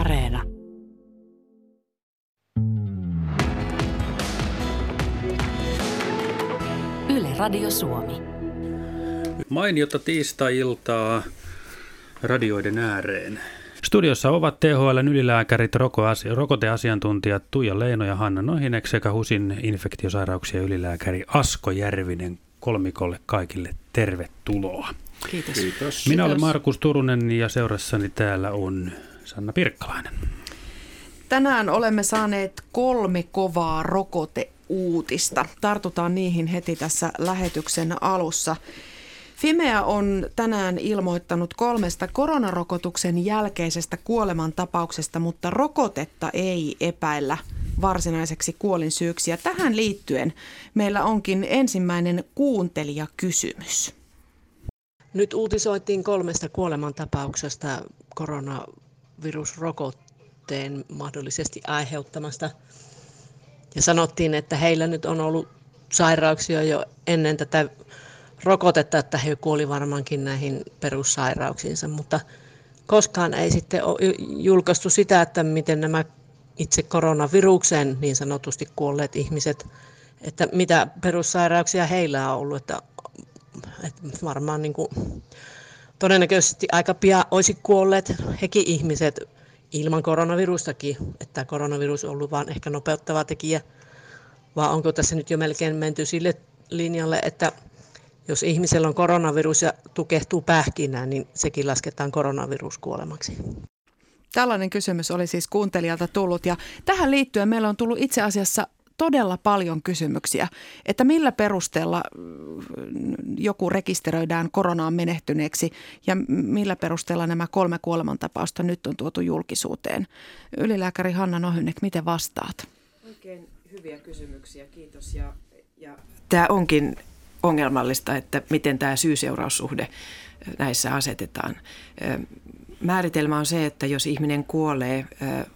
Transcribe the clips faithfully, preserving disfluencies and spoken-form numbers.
Areena. Yle Radio Suomi. Mainiota tiistai-iltaa radioiden ääreen. Studiossa ovat T H L:n ylilääkärit, rokoteasiantuntijat Tuija Leino ja Hanna Nohynek sekä HUSin infektiosairauksien ylilääkäri Asko Järvinen. Kolmikolle kaikille tervetuloa. Kiitos. Kiitos. Minä olen Markus Turunen ja seurassani täällä on Sanna Pirkkalainen. Tänään olemme saaneet kolme kovaa rokoteuutista. Tartutaan niihin heti tässä lähetyksen alussa. Fimea on tänään ilmoittanut kolmesta koronarokotuksen jälkeisestä kuolemantapauksesta, mutta rokotetta ei epäillä varsinaiseksi kuolinsyyksi. Ja tähän liittyen meillä onkin ensimmäinen kuuntelijakysymys. Nyt uutisoitiin kolmesta kuolemantapauksesta koronavirusrokotteen mahdollisesti aiheuttamasta. Ja sanottiin, että heillä nyt on ollut sairauksia jo ennen tätä rokotetta, että he kuoli varmaankin näihin perussairauksiinsa, mutta koskaan ei sitten ole julkaistu sitä, että miten nämä itse koronavirukseen niin sanotusti kuolleet ihmiset, että mitä perussairauksia heillä on ollut, että, että varmaan niin kuin todennäköisesti aika pian olisi kuolleet hekin ihmiset ilman koronavirustakin, että koronavirus on ollut vaan ehkä nopeuttava tekijä, vaan onko tässä nyt jo melkein menty sille linjalle, että jos ihmisellä on koronavirus ja tukehtuu pähkinään, niin sekin lasketaan koronaviruskuolemaksi. Tällainen kysymys oli siis kuuntelijalta tullut, ja tähän liittyen meillä on tullut itse asiassa todella paljon kysymyksiä, että millä perusteella joku rekisteröidään koronaan menehtyneeksi ja millä perusteella nämä kolme kuolemantapausta nyt on tuotu julkisuuteen. Ylilääkäri Hanna Nohynek, miten vastaat? Oikein hyviä kysymyksiä, kiitos. Ja, ja... Tämä onkin ongelmallista, että miten tämä syy-seuraussuhde näissä asetetaan. Määritelmä on se, että jos ihminen kuolee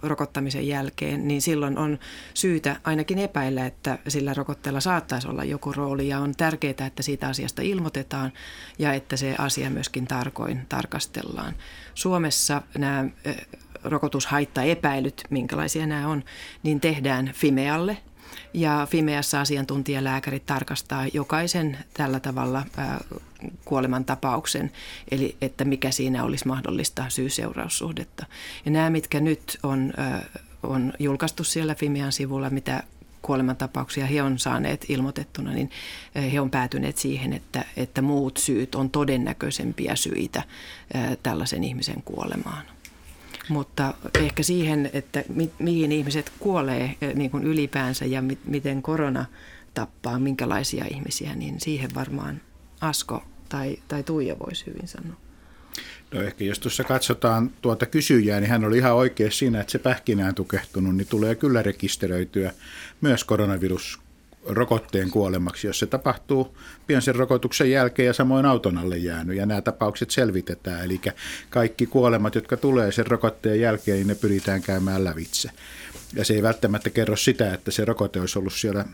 rokottamisen jälkeen, niin silloin on syytä ainakin epäillä, että sillä rokotteella saattaisi olla joku rooli. Ja on tärkeää, että siitä asiasta ilmoitetaan ja että se asia myöskin tarkoin tarkastellaan. Suomessa nämä rokotushaittaepäilyt, minkälaisia nämä on, niin tehdään Fimealle. Ja Fimeassa asiantuntijalääkärit tarkastaa jokaisen tällä tavalla kuolemantapauksen, eli että mikä siinä olisi mahdollista syy-seuraussuhdetta. Ja nämä, mitkä nyt on, on julkaistu siellä Fimean sivulla, mitä kuolemantapauksia he on saaneet ilmoitettuna, niin he on päätyneet siihen, että, että muut syyt on todennäköisempiä syitä tällaisen ihmisen kuolemaan. Mutta ehkä siihen, että mi- mihin ihmiset kuolee niin kuin ylipäänsä ja mi- miten korona tappaa, minkälaisia ihmisiä, niin siihen varmaan Asko tai, tai Tuija voisi hyvin sanoa. No ehkä jos tuossa katsotaan tuota kysyjää, niin hän oli ihan oikein siinä, että se pähkinään tukehtunut, niin tulee kyllä rekisteröityä myös koronavirusrokotteen kuolemaksi, jos se tapahtuu pian sen rokotuksen jälkeen ja samoin auton alle jäänyt, ja nämä tapaukset selvitetään, eli kaikki kuolemat, jotka tulee sen rokotteen jälkeen, niin ne pyritään käymään lävitse. Ja se ei välttämättä kerro sitä, että se rokote olisi ollut siellä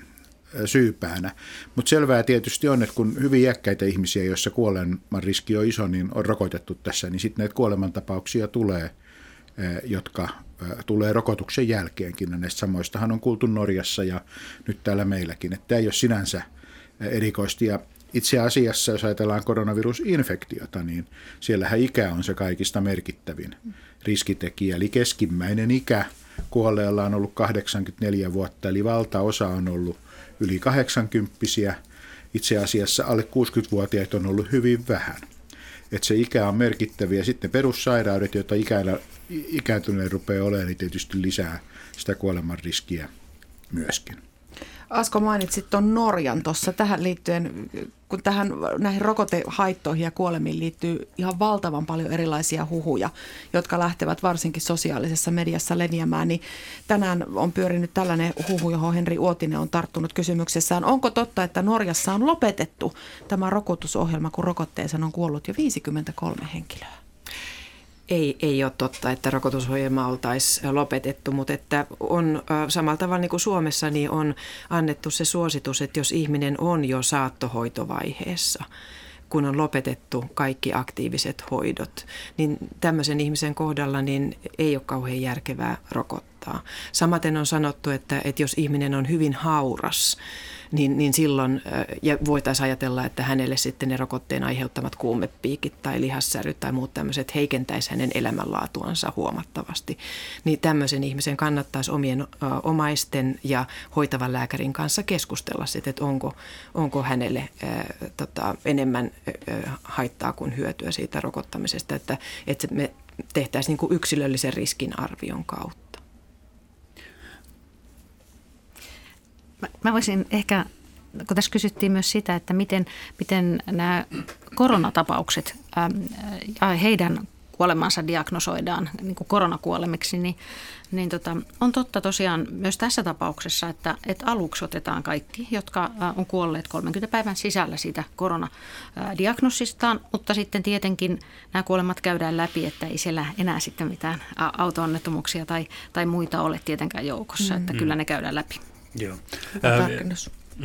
syypäänä. Mutta selvää tietysti on, että kun hyvin iäkkäitä ihmisiä, joissa kuoleman riski on iso, niin on rokotettu tässä, niin sitten näitä kuolemantapauksia tulee, jotka tulee rokotuksen jälkeenkin. Ja näistä samoistahan on kuultu Norjassa ja nyt täällä meilläkin. Että tämä ei ole sinänsä erikoista. Ja itse asiassa, jos ajatellaan koronavirusinfektiota, niin siellähän ikä on se kaikista merkittävin riskitekijä. Eli keskimmäinen ikä kuolleella on ollut kahdeksankymmentäneljä vuotta, eli valtaosa on ollut yli kahdeksankymppisiä. Itse asiassa alle kuusikymmentävuotiaita on ollut hyvin vähän. Että se ikä on merkittäviä. Sitten perussairaudet, joita ikäillä, ikääntyneen rupeaa olemaan, niin tietysti lisää sitä kuoleman riskiä myöskin. Asko, mainitsit tuon Norjan tuossa tähän liittyen, kun tähän, näihin rokotehaittoihin ja kuolemiin liittyy ihan valtavan paljon erilaisia huhuja, jotka lähtevät varsinkin sosiaalisessa mediassa leviämään, niin tänään on pyörinyt tällainen huhu, johon Henri Uotinen on tarttunut kysymyksessään. Onko totta, että Norjassa on lopetettu tämä rokotusohjelma, kun rokotteeseen on kuollut jo viisikymmentäkolme henkilöä? Ei, ei ole totta, että rokotusohjelma oltaisiin lopetettu, mutta että on samalla tavalla niin kuin Suomessa niin on annettu se suositus, että jos ihminen on jo saattohoitovaiheessa, kun on lopetettu kaikki aktiiviset hoidot, niin tämmöisen ihmisen kohdalla niin ei ole kauhean järkevää rokottaa. Samaten on sanottu, että, että jos ihminen on hyvin hauras, niin, niin silloin ja voitaisiin ajatella, että hänelle sitten ne rokotteen aiheuttamat kuumepiikit tai lihassäryt tai muut tämmöiset heikentäisi hänen elämänlaatuansa huomattavasti. Niin tämmöisen ihmisen kannattaisi omien ö, omaisten ja hoitavan lääkärin kanssa keskustella sitten, että onko, onko hänelle ö, tota, enemmän ö, haittaa kuin hyötyä siitä rokottamisesta, että, että me tehtäisiin niin kuin yksilöllisen riskin arvion kautta. Mä voisin ehkä, kun tässä kysyttiin myös sitä, että miten, miten nämä koronatapaukset ja heidän kuolemansa diagnosoidaan niin kuin koronakuolemiksi, niin, niin tota, on totta tosiaan myös tässä tapauksessa, että, että aluksi otetaan kaikki, jotka on kuolleet kolmenkymmenen päivän sisällä siitä koronadiagnosistaan, mutta sitten tietenkin nämä kuolemat käydään läpi, että ei siellä enää sitten mitään auto-onnettomuuksia tai, tai muita ole tietenkään joukossa, mm. että kyllä ne käydään läpi. Joo. Hyvä, äh,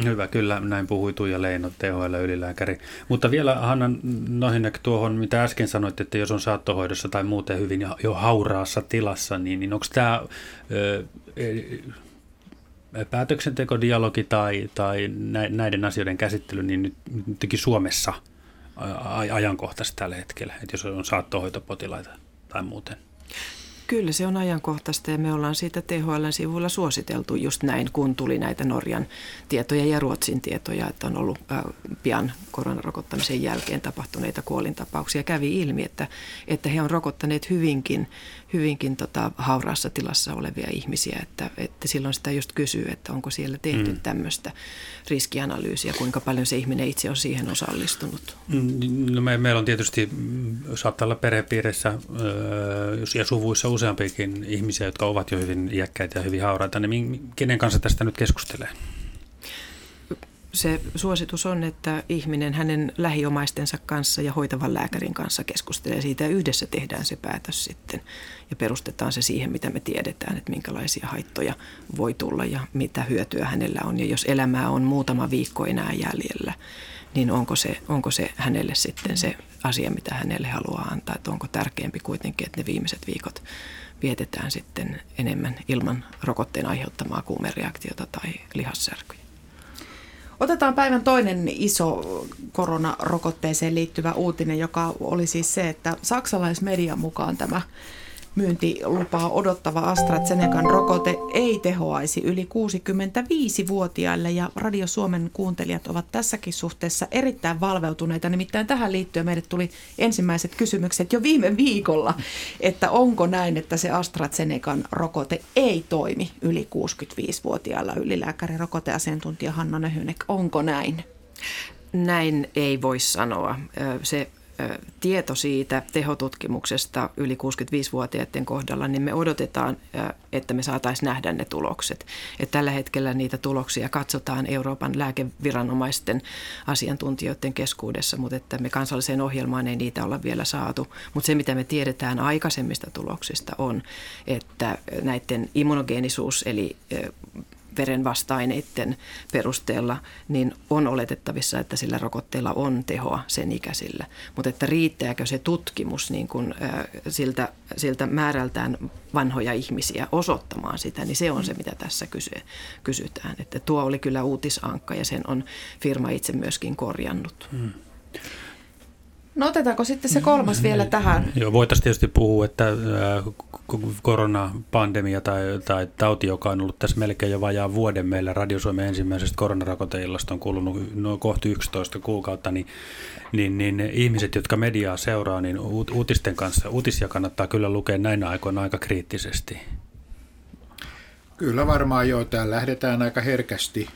hyvä, kyllä. Näin puhui Tuija Leino, T H L-ylilääkäri. Mutta vielä, Hanna Nohynek, tuohon, mitä äsken sanoit, että jos on saattohoidossa tai muuten hyvin jo hauraassa tilassa, niin, niin onko tämä äh, päätöksentekodialogi tai, tai näiden asioiden käsittely niin nyt, nytkin Suomessa ajankohtaisesti tällä hetkellä, että jos on saattohoitopotilaita tai muuten? Kyllä se on ajankohtaista ja me ollaan siitä T H L:n sivuilla suositeltu just näin, kun tuli näitä Norjan tietoja ja Ruotsin tietoja, että on ollut pian koronarokottamisen jälkeen tapahtuneita kuolintapauksia. Kävi ilmi, että, että he on rokottaneet hyvinkin, hyvinkin tota, hauraassa tilassa olevia ihmisiä, että, että silloin sitä just kysyy, että onko siellä tehty mm. tämmöistä riskianalyysiä, kuinka paljon se ihminen itse on siihen osallistunut. No me, meillä on tietysti, saattaa olla perhepiirissä ja suvuissa usein, useampiakin ihmisiä, jotka ovat jo hyvin iäkkäitä ja hyvin hauraita, niin kenen kanssa tästä nyt keskustelee? Se suositus on, että ihminen hänen lähiomaistensa kanssa ja hoitavan lääkärin kanssa keskustelee siitä ja yhdessä tehdään se päätös sitten ja perustetaan se siihen, mitä me tiedetään, että minkälaisia haittoja voi tulla ja mitä hyötyä hänellä on. Ja jos elämää on muutama viikko enää jäljellä, niin onko se, onko se hänelle sitten se asia, mitä hänelle haluaa antaa, että onko tärkeämpi kuitenkin, että ne viimeiset viikot vietetään sitten enemmän ilman rokotteen aiheuttamaa kuumereaktiota tai lihassärkyjä. Otetaan päivän toinen iso koronarokotteeseen liittyvä uutinen, joka oli siis se, että saksalaismedian mukaan tämä myyntilupaa odottava AstraZenecan rokote ei tehoaisi yli kuusikymmentäviisivuotiaille ja Radio Suomen kuuntelijat ovat tässäkin suhteessa erittäin valveutuneita. Nimittäin tähän liittyen meille tuli ensimmäiset kysymykset jo viime viikolla, että onko näin, että se AstraZenecan rokote ei toimi yli kuusikymmentäviisivuotiailla. Ylilääkäri, rokoteasiantuntija Hanna Nohynek, onko näin? Näin ei voi sanoa. Se tieto siitä tehotutkimuksesta yli kuusikymmentäviisivuotiaiden kohdalla, niin me odotetaan, että me saataisiin nähdä ne tulokset. Et tällä hetkellä niitä tuloksia katsotaan Euroopan lääkeviranomaisten asiantuntijoiden keskuudessa, mutta että me kansalliseen ohjelmaan ei niitä olla vielä saatu. Mutta se, mitä me tiedetään aikaisemmista tuloksista on, että näiden immunogeenisuus eli veren vasta-aineiden perusteella, niin on oletettavissa, että sillä rokotteella on tehoa sen ikäisillä. Mutta että riittääkö se tutkimus niin kun, äh, siltä, siltä määrältään vanhoja ihmisiä osoittamaan sitä, niin se on se, mitä tässä kysy, kysytään. Että tuo oli kyllä uutisankka ja sen on firma itse myöskin korjannut. Hmm. No otetaanko sitten se kolmas vielä tähän? Joo, voitaisiin tietysti puhua, että koronapandemia tai, tai tauti, joka on ollut tässä melkein jo vajaan vuoden meillä Radio Suomen ensimmäisestä koronarokoteillasta on kulunut noin kohti yksitoista kuukautta, niin, niin, niin ihmiset, jotka mediaa seuraa, niin uutisten kanssa, uutisia kannattaa kyllä lukea näinä aikoina aika kriittisesti. Kyllä varmaan joo, täällä lähdetään aika herkästi,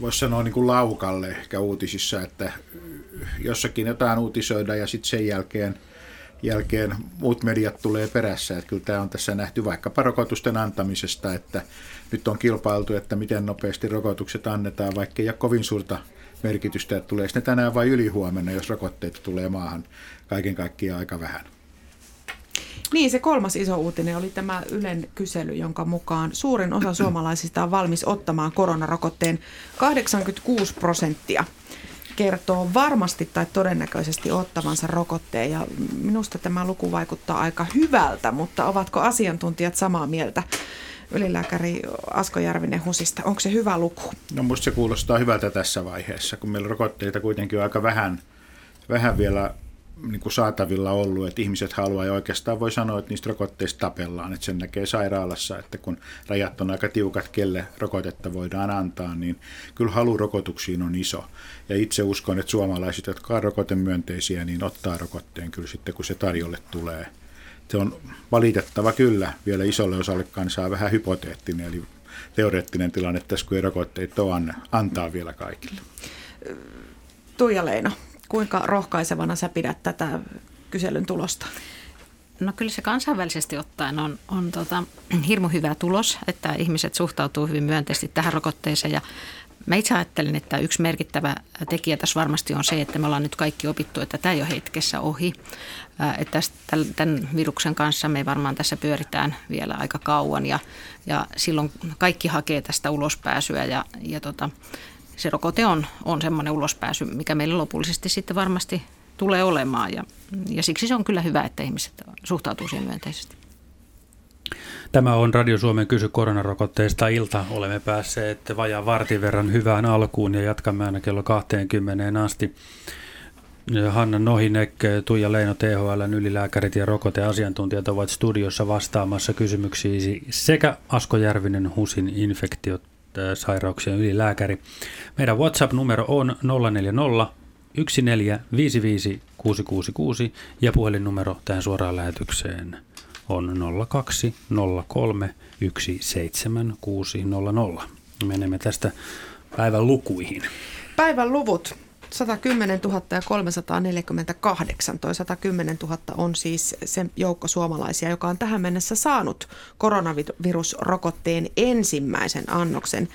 voisi sanoa niin kuin laukalle ehkä uutisissa, että jossakin jotain uutisoidaan ja sitten sen jälkeen, jälkeen muut mediat tulee perässä. Että kyllä tämä on tässä nähty vaikkapa rokotusten antamisesta, että nyt on kilpailtu, että miten nopeasti rokotukset annetaan, vaikka ei ole kovin suurta merkitystä, että tuleeko ne tänään vai ylihuomenna, jos rokotteita tulee maahan kaiken kaikkiaan aika vähän. Niin, se kolmas iso uutinen oli tämä Ylen kysely, jonka mukaan suurin osa suomalaisista on valmis ottamaan koronarokotteen kahdeksankymmentäkuusi prosenttia. kertoo varmasti tai todennäköisesti ottavansa rokotteen, ja minusta tämä luku vaikuttaa aika hyvältä, mutta ovatko asiantuntijat samaa mieltä? Ylilääkäri Asko Järvinen HUSista, onko se hyvä luku? No musta se kuulostaa hyvältä tässä vaiheessa, kun meillä rokotteita kuitenkin on aika vähän, vähän vielä niin kuin saatavilla ollut, että ihmiset haluaa, ja oikeastaan voi sanoa, että niistä rokotteista tapellaan, että sen näkee sairaalassa, että kun rajat on aika tiukat, kelle rokotetta voidaan antaa, niin kyllä halu rokotuksiin on iso. Ja itse uskon, että suomalaiset, jotka on rokotemyönteisiä, niin ottaa rokotteen kyllä sitten, kun se tarjolle tulee. Se on valitettava kyllä vielä isolle osalle kansaa vähän hypoteettinen, eli teoreettinen tilanne tässä, kun ei rokotteita ole, antaa vielä kaikille. Tuija Leino, kuinka rohkaisevana sä pidät tätä kyselyn tulosta? No kyllä se kansainvälisesti ottaen on, on tota, hirmu hyvä tulos, että ihmiset suhtautuu hyvin myönteisesti tähän rokotteeseen. Ja mä itse ajattelin, että yksi merkittävä tekijä tässä varmasti on se, että me ollaan nyt kaikki opittu, että tämä ei ole hetkessä ohi. Että tämän viruksen kanssa me varmaan tässä pyöritään vielä aika kauan, ja, ja silloin kaikki hakee tästä ulospääsyä, ja, ja tota, se rokote on, on semmoinen ulospääsy, mikä meillä lopullisesti sitten varmasti tulee olemaan, ja, ja siksi se on kyllä hyvä, että ihmiset suhtautuu siihen myönteisesti. Tämä on Radio Suomen Kysy koronarokotteista ilta. Olemme päässeet vajaan vartin verran hyvään alkuun ja jatkamme aina kello kahteenkymmeneen asti. Hanna Nohynek, Tuija Leino, T H L:n ylilääkärit ja rokoteasiantuntijat ovat studiossa vastaamassa kysymyksiisi sekä Asko Järvinen, HUSin infektiosairauksien ylilääkäri. Meidän WhatsApp-numero on nolla neljä nolla yksi neljä viisi viisi kuusi kuusi kuusi ja puhelinnumero tähän suoraan lähetykseen on nolla kaksi nolla kolme yksi seitsemän kuusi nolla nolla. Menemme tästä päivän lukuihin. Päivän luvut sata kymmenen tuhatta ja kolmesataaneljäkymmentäkahdeksan. Toi sata kymmenen tuhatta on siis se joukko suomalaisia, joka on tähän mennessä saanut koronavirusrokotteen ensimmäisen annoksen.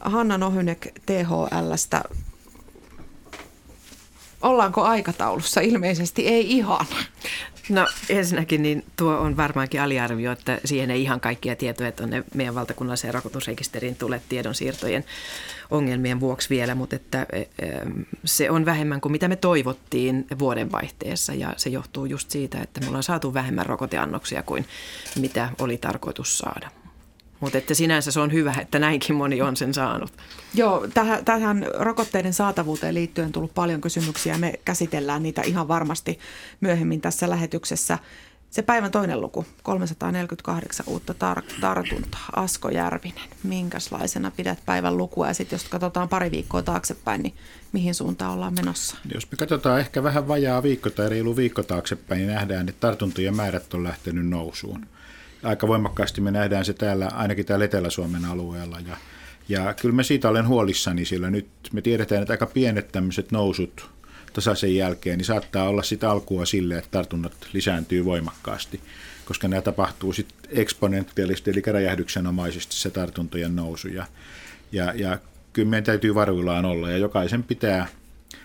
Hanna Nohynek T H L:stä. Ollaanko aikataulussa? Ilmeisesti ei ihan. No ensinnäkin niin tuo on varmaankin aliarvio, että siihen ei ihan kaikkia tietoja tuonne meidän valtakunnalliseen rokotusrekisteriin tule tiedonsiirtojen ongelmien vuoksi vielä, mutta että se on vähemmän kuin mitä me toivottiin vuodenvaihteessa, ja se johtuu just siitä, että me ollaan saatu vähemmän rokoteannoksia kuin mitä oli tarkoitus saada. Mutta että sinänsä se on hyvä, että näinkin moni on sen saanut. Joo, tähän, tähän rokotteiden saatavuuteen liittyen on tullut paljon kysymyksiä. Me käsitellään niitä ihan varmasti myöhemmin tässä lähetyksessä. Se päivän toinen luku, kolmesataaneljäkymmentäkahdeksan uutta tar- tartuntaa. Asko Järvinen, minkälaisena pidät päivän lukua? Ja sitten jos katsotaan pari viikkoa taaksepäin, niin mihin suuntaan ollaan menossa? Jos me katsotaan ehkä vähän vajaa viikko tai reilu viikko taaksepäin, niin nähdään, että tartuntojen määrät on lähtenyt nousuun. Aika voimakkaasti me nähdään se täällä, ainakin täällä Etelä-Suomen alueella, ja, ja kyllä me siitä olen huolissani, sillä nyt me tiedetään, että aika pienet tämmöiset nousut tasaisen jälkeen, niin saattaa olla sitä alkua sille, että tartunnat lisääntyy voimakkaasti, koska nämä tapahtuu sitten eksponentiaalisesti, eli räjähdyksenomaisesti se tartuntojen nousu, ja, ja, ja kyllä meidän täytyy varuillaan olla, ja jokaisen pitää,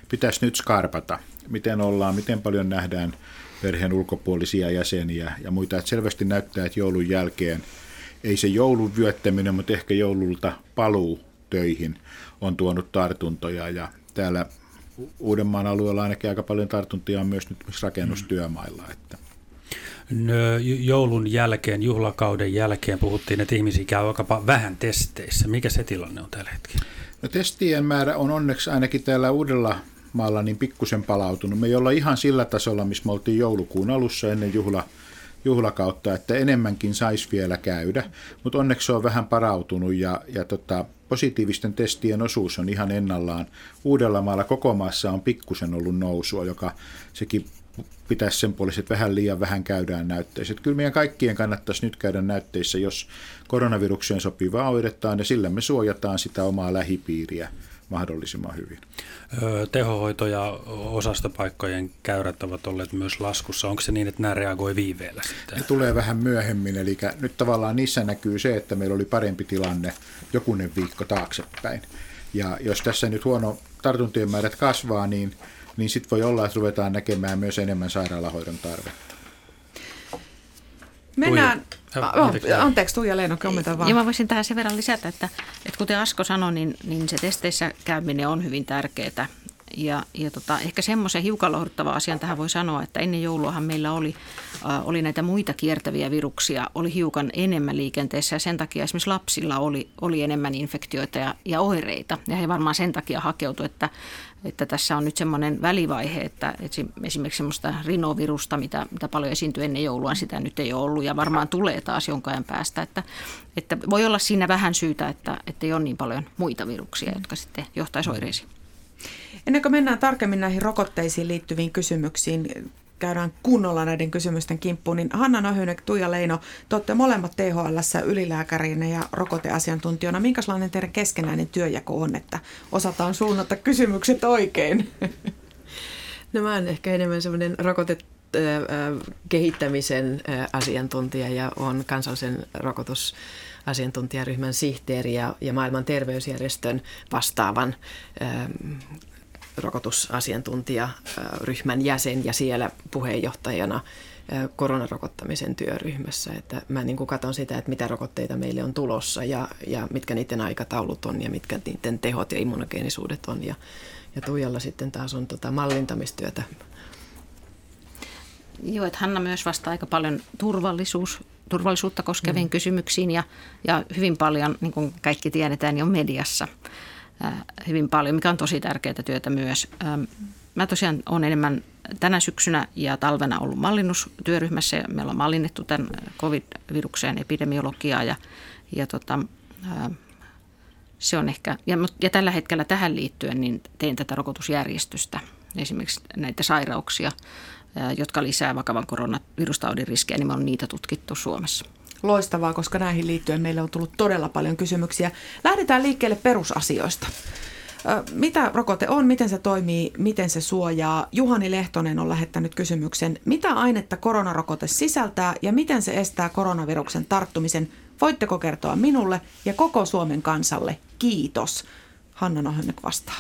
pitäisi nyt skarpata, miten ollaan, miten paljon nähdään perheen ulkopuolisia jäseniä ja muita. Että selvästi näyttää, että joulun jälkeen ei se joulun vyöttäminen, mutta ehkä joululta paluu töihin on tuonut tartuntoja. Ja täällä Uudenmaan alueella ainakin aika paljon tartuntoja on myös nyt rakennustyömailla. Että. No, joulun jälkeen, juhlakauden jälkeen puhuttiin, että ihmisiä käy aika vähän testeissä. Mikä se tilanne on tällä hetkellä? No, testien määrä on onneksi ainakin täällä Uudella maalla niin pikkusen palautunut. Me ei olla ihan sillä tasolla, missä me oltiin joulukuun alussa ennen juhla, juhlakautta, että enemmänkin saisi vielä käydä, mutta onneksi se on vähän parautunut, ja, ja tota, positiivisten testien osuus on ihan ennallaan. Uudellamaalla koko maassa on pikkusen ollut nousua, joka sekin pitäisi sen puolesta, että vähän liian vähän käydään näytteissä. Että kyllä meidän kaikkien kannattaisi nyt käydä näytteissä, jos koronavirukseen sopivaa hoidetaan, ja sillä me suojataan sitä omaa lähipiiriä mahdollisimman hyvin. Tehohoito- ja osastopaikkojen käyrät ovat olleet myös laskussa. Onko se niin, että nämä reagoi viiveellä sitten? Ne tulee vähän myöhemmin, eli nyt tavallaan niissä näkyy se, että meillä oli parempi tilanne jokunen viikko taaksepäin. Ja jos tässä nyt huono tartuntien määrät kasvaa, niin, niin sitten voi olla, että ruvetaan näkemään myös enemmän sairaalahoidon tarvetta. Mennään. Tuija. Anteeksi, Tuija Leino, kommentoin vaan. Ja mä voisin tähän sen verran lisätä, että, että kuten Asko sanoi, niin, niin se testeissä käyminen on hyvin tärkeää. Ja, ja tota, ehkä semmoisen hiukan lohduttava asian tähän voi sanoa, että ennen jouluahan meillä oli, äh, oli näitä muita kiertäviä viruksia, oli hiukan enemmän liikenteessä ja sen takia esimerkiksi lapsilla oli, oli enemmän infektioita ja, ja oireita. Ja he varmaan sen takia hakeutu, että, että tässä on nyt semmoinen välivaihe, että esimerkiksi semmoista rinovirusta, mitä, mitä paljon esiintyi ennen joulua, sitä nyt ei ole ollut ja varmaan tulee taas jonkin ajan päästä. Että, että voi olla siinä vähän syytä, että, että ei ole niin paljon muita viruksia, jotka sitten johtaisi oireisiin. Ennen kuin mennään tarkemmin näihin rokotteisiin liittyviin kysymyksiin, käydään kunnolla näiden kysymysten kimppuun, niin Hanna Nohynek, Tuija Leino, te olette molemmat T H L:ssä ylilääkärinä ja rokoteasiantuntijana. Minkälainen teidän keskenäinen työnjako on, että osataan suunnata kysymykset oikein? No mä oon ehkä enemmän semmoinen rokotekehittämisen asiantuntija ja on kansallisen rokotus asiantuntijaryhmän sihteeri ja, ja maailman terveysjärjestön vastaavan ää, rokotusasiantuntijaryhmän jäsen ja siellä puheenjohtajana ää, koronarokottamisen työryhmässä. Että mä niin kuin katson sitä, että mitä rokotteita meille on tulossa ja, ja mitkä niiden aikataulut on ja mitkä niiden tehot ja immunogeenisuudet on. Ja, ja Tuijalla sitten taas on tota mallintamistyötä. Joo, että Hanna myös vastaa aika paljon turvallisuus. turvallisuutta koskeviin mm. kysymyksiin ja, ja hyvin paljon, niin kuin kaikki tiedetään, niin on mediassa ää, hyvin paljon, mikä on tosi tärkeää työtä myös. Ää, mä tosiaan olen enemmän tänä syksynä ja talvena ollut mallinnustyöryhmässä ja meillä on mallinnettu tämän covid-viruksen epidemiologiaa ja, ja tota, ää, se on ehkä, ja, ja tällä hetkellä tähän liittyen niin tein tätä rokotusjärjestystä, esimerkiksi näitä sairauksia, jotka lisää vakavan koronavirustaudin riskejä, niin me on niitä tutkittu Suomessa. Loistavaa, koska näihin liittyen meillä on tullut todella paljon kysymyksiä. Lähdetään liikkeelle perusasioista. Mitä rokote on, miten se toimii, miten se suojaa? Juhani Lehtonen on lähettänyt kysymyksen, mitä ainetta koronarokote sisältää ja miten se estää koronaviruksen tarttumisen? Voitteko kertoa minulle ja koko Suomen kansalle? Kiitos. Hanna Nohynek vastaa.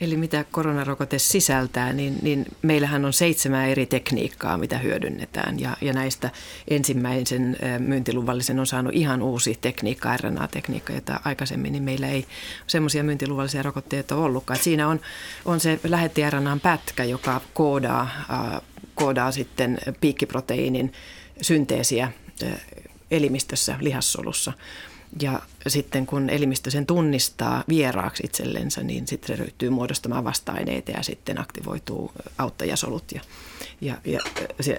Eli mitä koronarokote sisältää, niin, niin meillähän on seitsemän eri tekniikkaa, mitä hyödynnetään. Ja, ja näistä ensimmäisen myyntiluvallisen on saanut ihan uusi tekniikka, R N A-tekniikka, jota aikaisemmin niin meillä ei semmoisia myyntiluvallisia rokotteita ole ollutkaan. Et siinä on, on se lähetti-R N A-pätkä, joka koodaa, äh, koodaa sitten piikkiproteiinin synteesiä äh, elimistössä, lihassolussa. Ja sitten kun elimistö sen tunnistaa vieraaksi itsellensä, niin sitten se ryhtyy muodostamaan vasta-aineita ja sitten aktivoituu auttajasolut ja, ja, ja,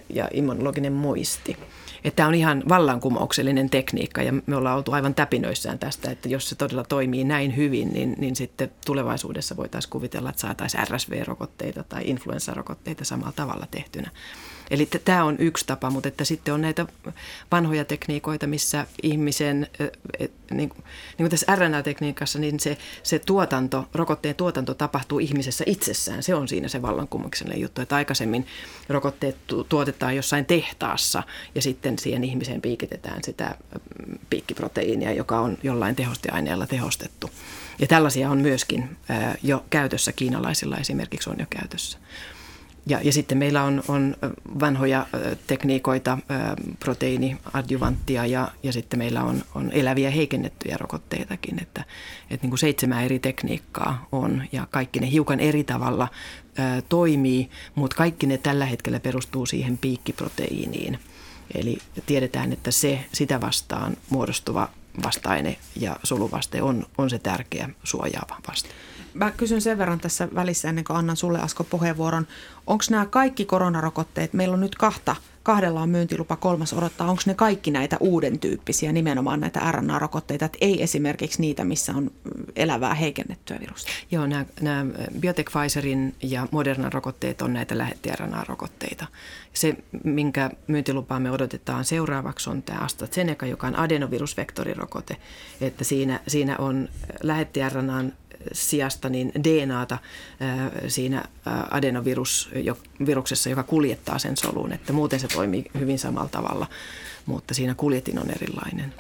ja immunologinen muisti. Tämä on ihan vallankumouksellinen tekniikka ja me ollaan oltu aivan täpinöissään tästä, että jos se todella toimii näin hyvin, niin, niin sitten tulevaisuudessa voitaisiin kuvitella, että saataisiin R S V-rokotteita tai influenssarokotteita samalla tavalla tehtynä. Eli tämä on yksi tapa, mutta että sitten on näitä vanhoja tekniikoita, missä ihmisen, niin kuin tässä R N A-tekniikassa, niin se, se tuotanto, rokotteen tuotanto tapahtuu ihmisessä itsessään. Se on siinä se vallankumouksellinen juttu, että aikaisemmin rokotteet tuotetaan jossain tehtaassa ja sitten siihen ihmiseen piikitetään sitä piikkiproteiinia, joka on jollain tehosteaineella tehostettu. Ja tällaisia on myöskin jo käytössä, kiinalaisilla esimerkiksi on jo käytössä. Ja, ja sitten meillä on, on vanhoja tekniikoita, proteiiniadjuvanttia ja, ja sitten meillä on, on eläviä heikennettyjä rokotteitakin, että, että niin kuin seitsemän eri tekniikkaa on ja kaikki ne hiukan eri tavalla ä, toimii, mutta kaikki ne tällä hetkellä perustuu siihen piikkiproteiiniin. Eli tiedetään, että se sitä vastaan muodostuva vastaine ja soluvaste on, on se tärkeä suojaava vaste. Mä kysyn sen verran tässä välissä ennen kuin annan sulle, Asko, puheenvuoron. Onko nämä kaikki koronarokotteet, meillä on nyt kahta, kahdella on myyntilupa, kolmas odottaa, onko ne kaikki näitä uuden tyyppisiä, nimenomaan näitä R N A-rokotteita, että ei esimerkiksi niitä, missä on elävää heikennettyä virusta? Joo, nämä, nämä Biotech Pfizerin ja Modernan rokotteet on näitä lähetti-R N A-rokotteita. Se, minkä myyntilupaa me odotetaan seuraavaksi, on tämä AstraZeneca, joka on adenovirusvektorirokote, että siinä, siinä on lähetti-R N A:n sijasta niin D N A:ta siinä adenoviruksessa, joka kuljettaa sen soluun, että muuten se toimii hyvin samalla tavalla, mutta siinä kuljetin on erilainen.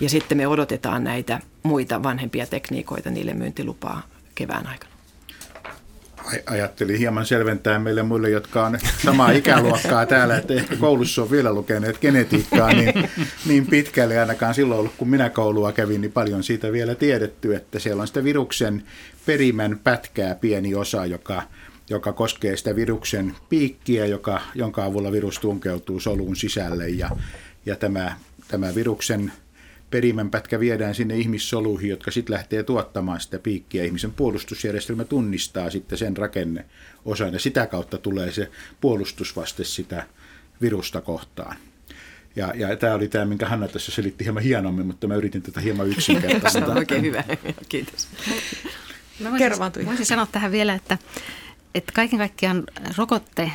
Ja sitten me odotetaan näitä muita vanhempia tekniikoita, niille myyntilupaa kevään aikana. Ajattelin hieman selventää meille muille, jotka on samaa ikäluokkaa täällä, että ehkä koulussa on vielä lukeneet genetiikkaa niin, niin pitkälle, ainakaan silloin ollut, kun minä koulua kävin, niin paljon siitä vielä tiedetty, että siellä on sitä viruksen perimän pätkää pieni osa, joka joka koskee sitä viruksen piikkiä, joka, jonka avulla virus tunkeutuu soluun sisälle. Ja, ja tämä, tämä viruksen perimänpätkä viedään sinne ihmissoluihin, jotka sitten lähtee tuottamaan sitä piikkiä. Ihmisen puolustusjärjestelmä tunnistaa sitten sen rakenneosan, ja sitä kautta tulee se puolustusvaste sitä virusta kohtaan. Ja, ja tämä oli tämä, minkä Hanna tässä selitti hieman hienommin, mutta mä yritin tätä hieman yksinkertaistaa. Se on oikein hyvä, kiitos. Mä voisin, voisin sanoa tähän vielä, että, että kaiken kaikkiaan rokotte,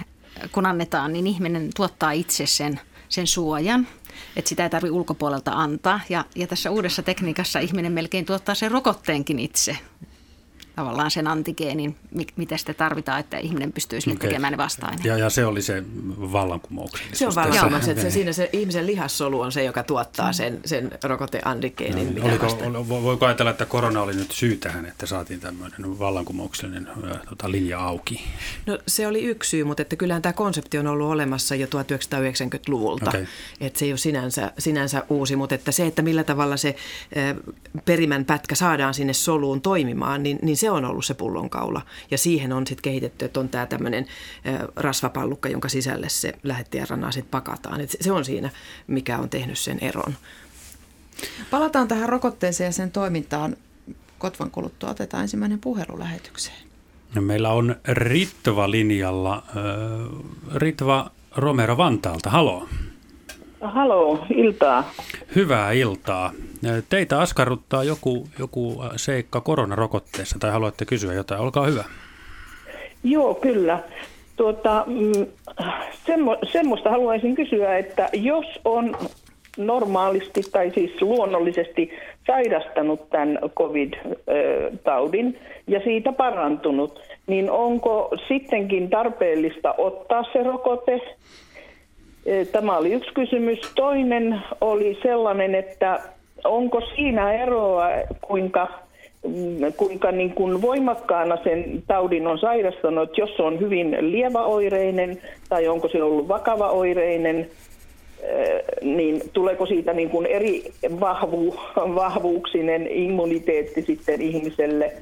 kun annetaan, niin ihminen tuottaa itse sen, sen suojan, että sitä ei tarvitse ulkopuolelta antaa. Ja, ja tässä uudessa tekniikassa ihminen melkein tuottaa sen rokotteenkin itse, tavallaan sen antigeenin, mitä sitä tarvitaan, että ihminen pystyy sille okay. tekemään ne vasta-aineet. Ja, ja se oli se vallankumouksellisuus. Se on vallankumouksellisuus, että siinä se ihmisen lihassolu on se, joka tuottaa sen, sen rokoteantigeenin. No, oliko, voiko ajatella, että korona oli nyt syy tähän, että saatiin tämmöinen vallankumouksellinen tota, linja auki? No se oli yksi syy, mutta että kyllähän tämä konsepti on ollut olemassa jo tuhatyhdeksänsataayhdeksänkymmentäluvulta. Okay. Että se ei ole sinänsä, sinänsä uusi, mutta että se, että millä tavalla se perimän pätkä saadaan sinne soluun toimimaan, niin, niin se Se on ollut se pullonkaula, ja siihen on sitten kehitetty, että on tämä tämmöinen rasvapallukka, jonka sisälle se lähetti-R N A sitten pakataan. Et se on siinä, mikä on tehnyt sen eron. Palataan tähän rokotteeseen ja sen toimintaan. Kotvan kuluttua otetaan ensimmäinen puhelu lähetykseen. Meillä on Ritva linjalla. Ritva Romero Vantaalta, haloo. Haloo, iltaa. Hyvää iltaa. Teitä askarruttaa joku, joku seikka koronarokotteessa tai haluatte kysyä jotain. Olkaa hyvä. Joo, kyllä. Tuota, semmo, semmoista haluaisin kysyä, että jos on normaalisti tai siis luonnollisesti sairastanut tämän covid-taudin ja siitä parantunut, niin onko sittenkin tarpeellista ottaa se rokote? Tämä oli yksi kysymys. Toinen oli sellainen, että onko siinä eroa, kuinka, kuinka niin kuin voimakkaana sen taudin on sairastanut, jos on hyvin lieväoireinen tai onko se ollut vakavaoireinen, niin tuleeko siitä niin kuin eri vahvu, vahvuuksinen immuniteetti sitten ihmiselle?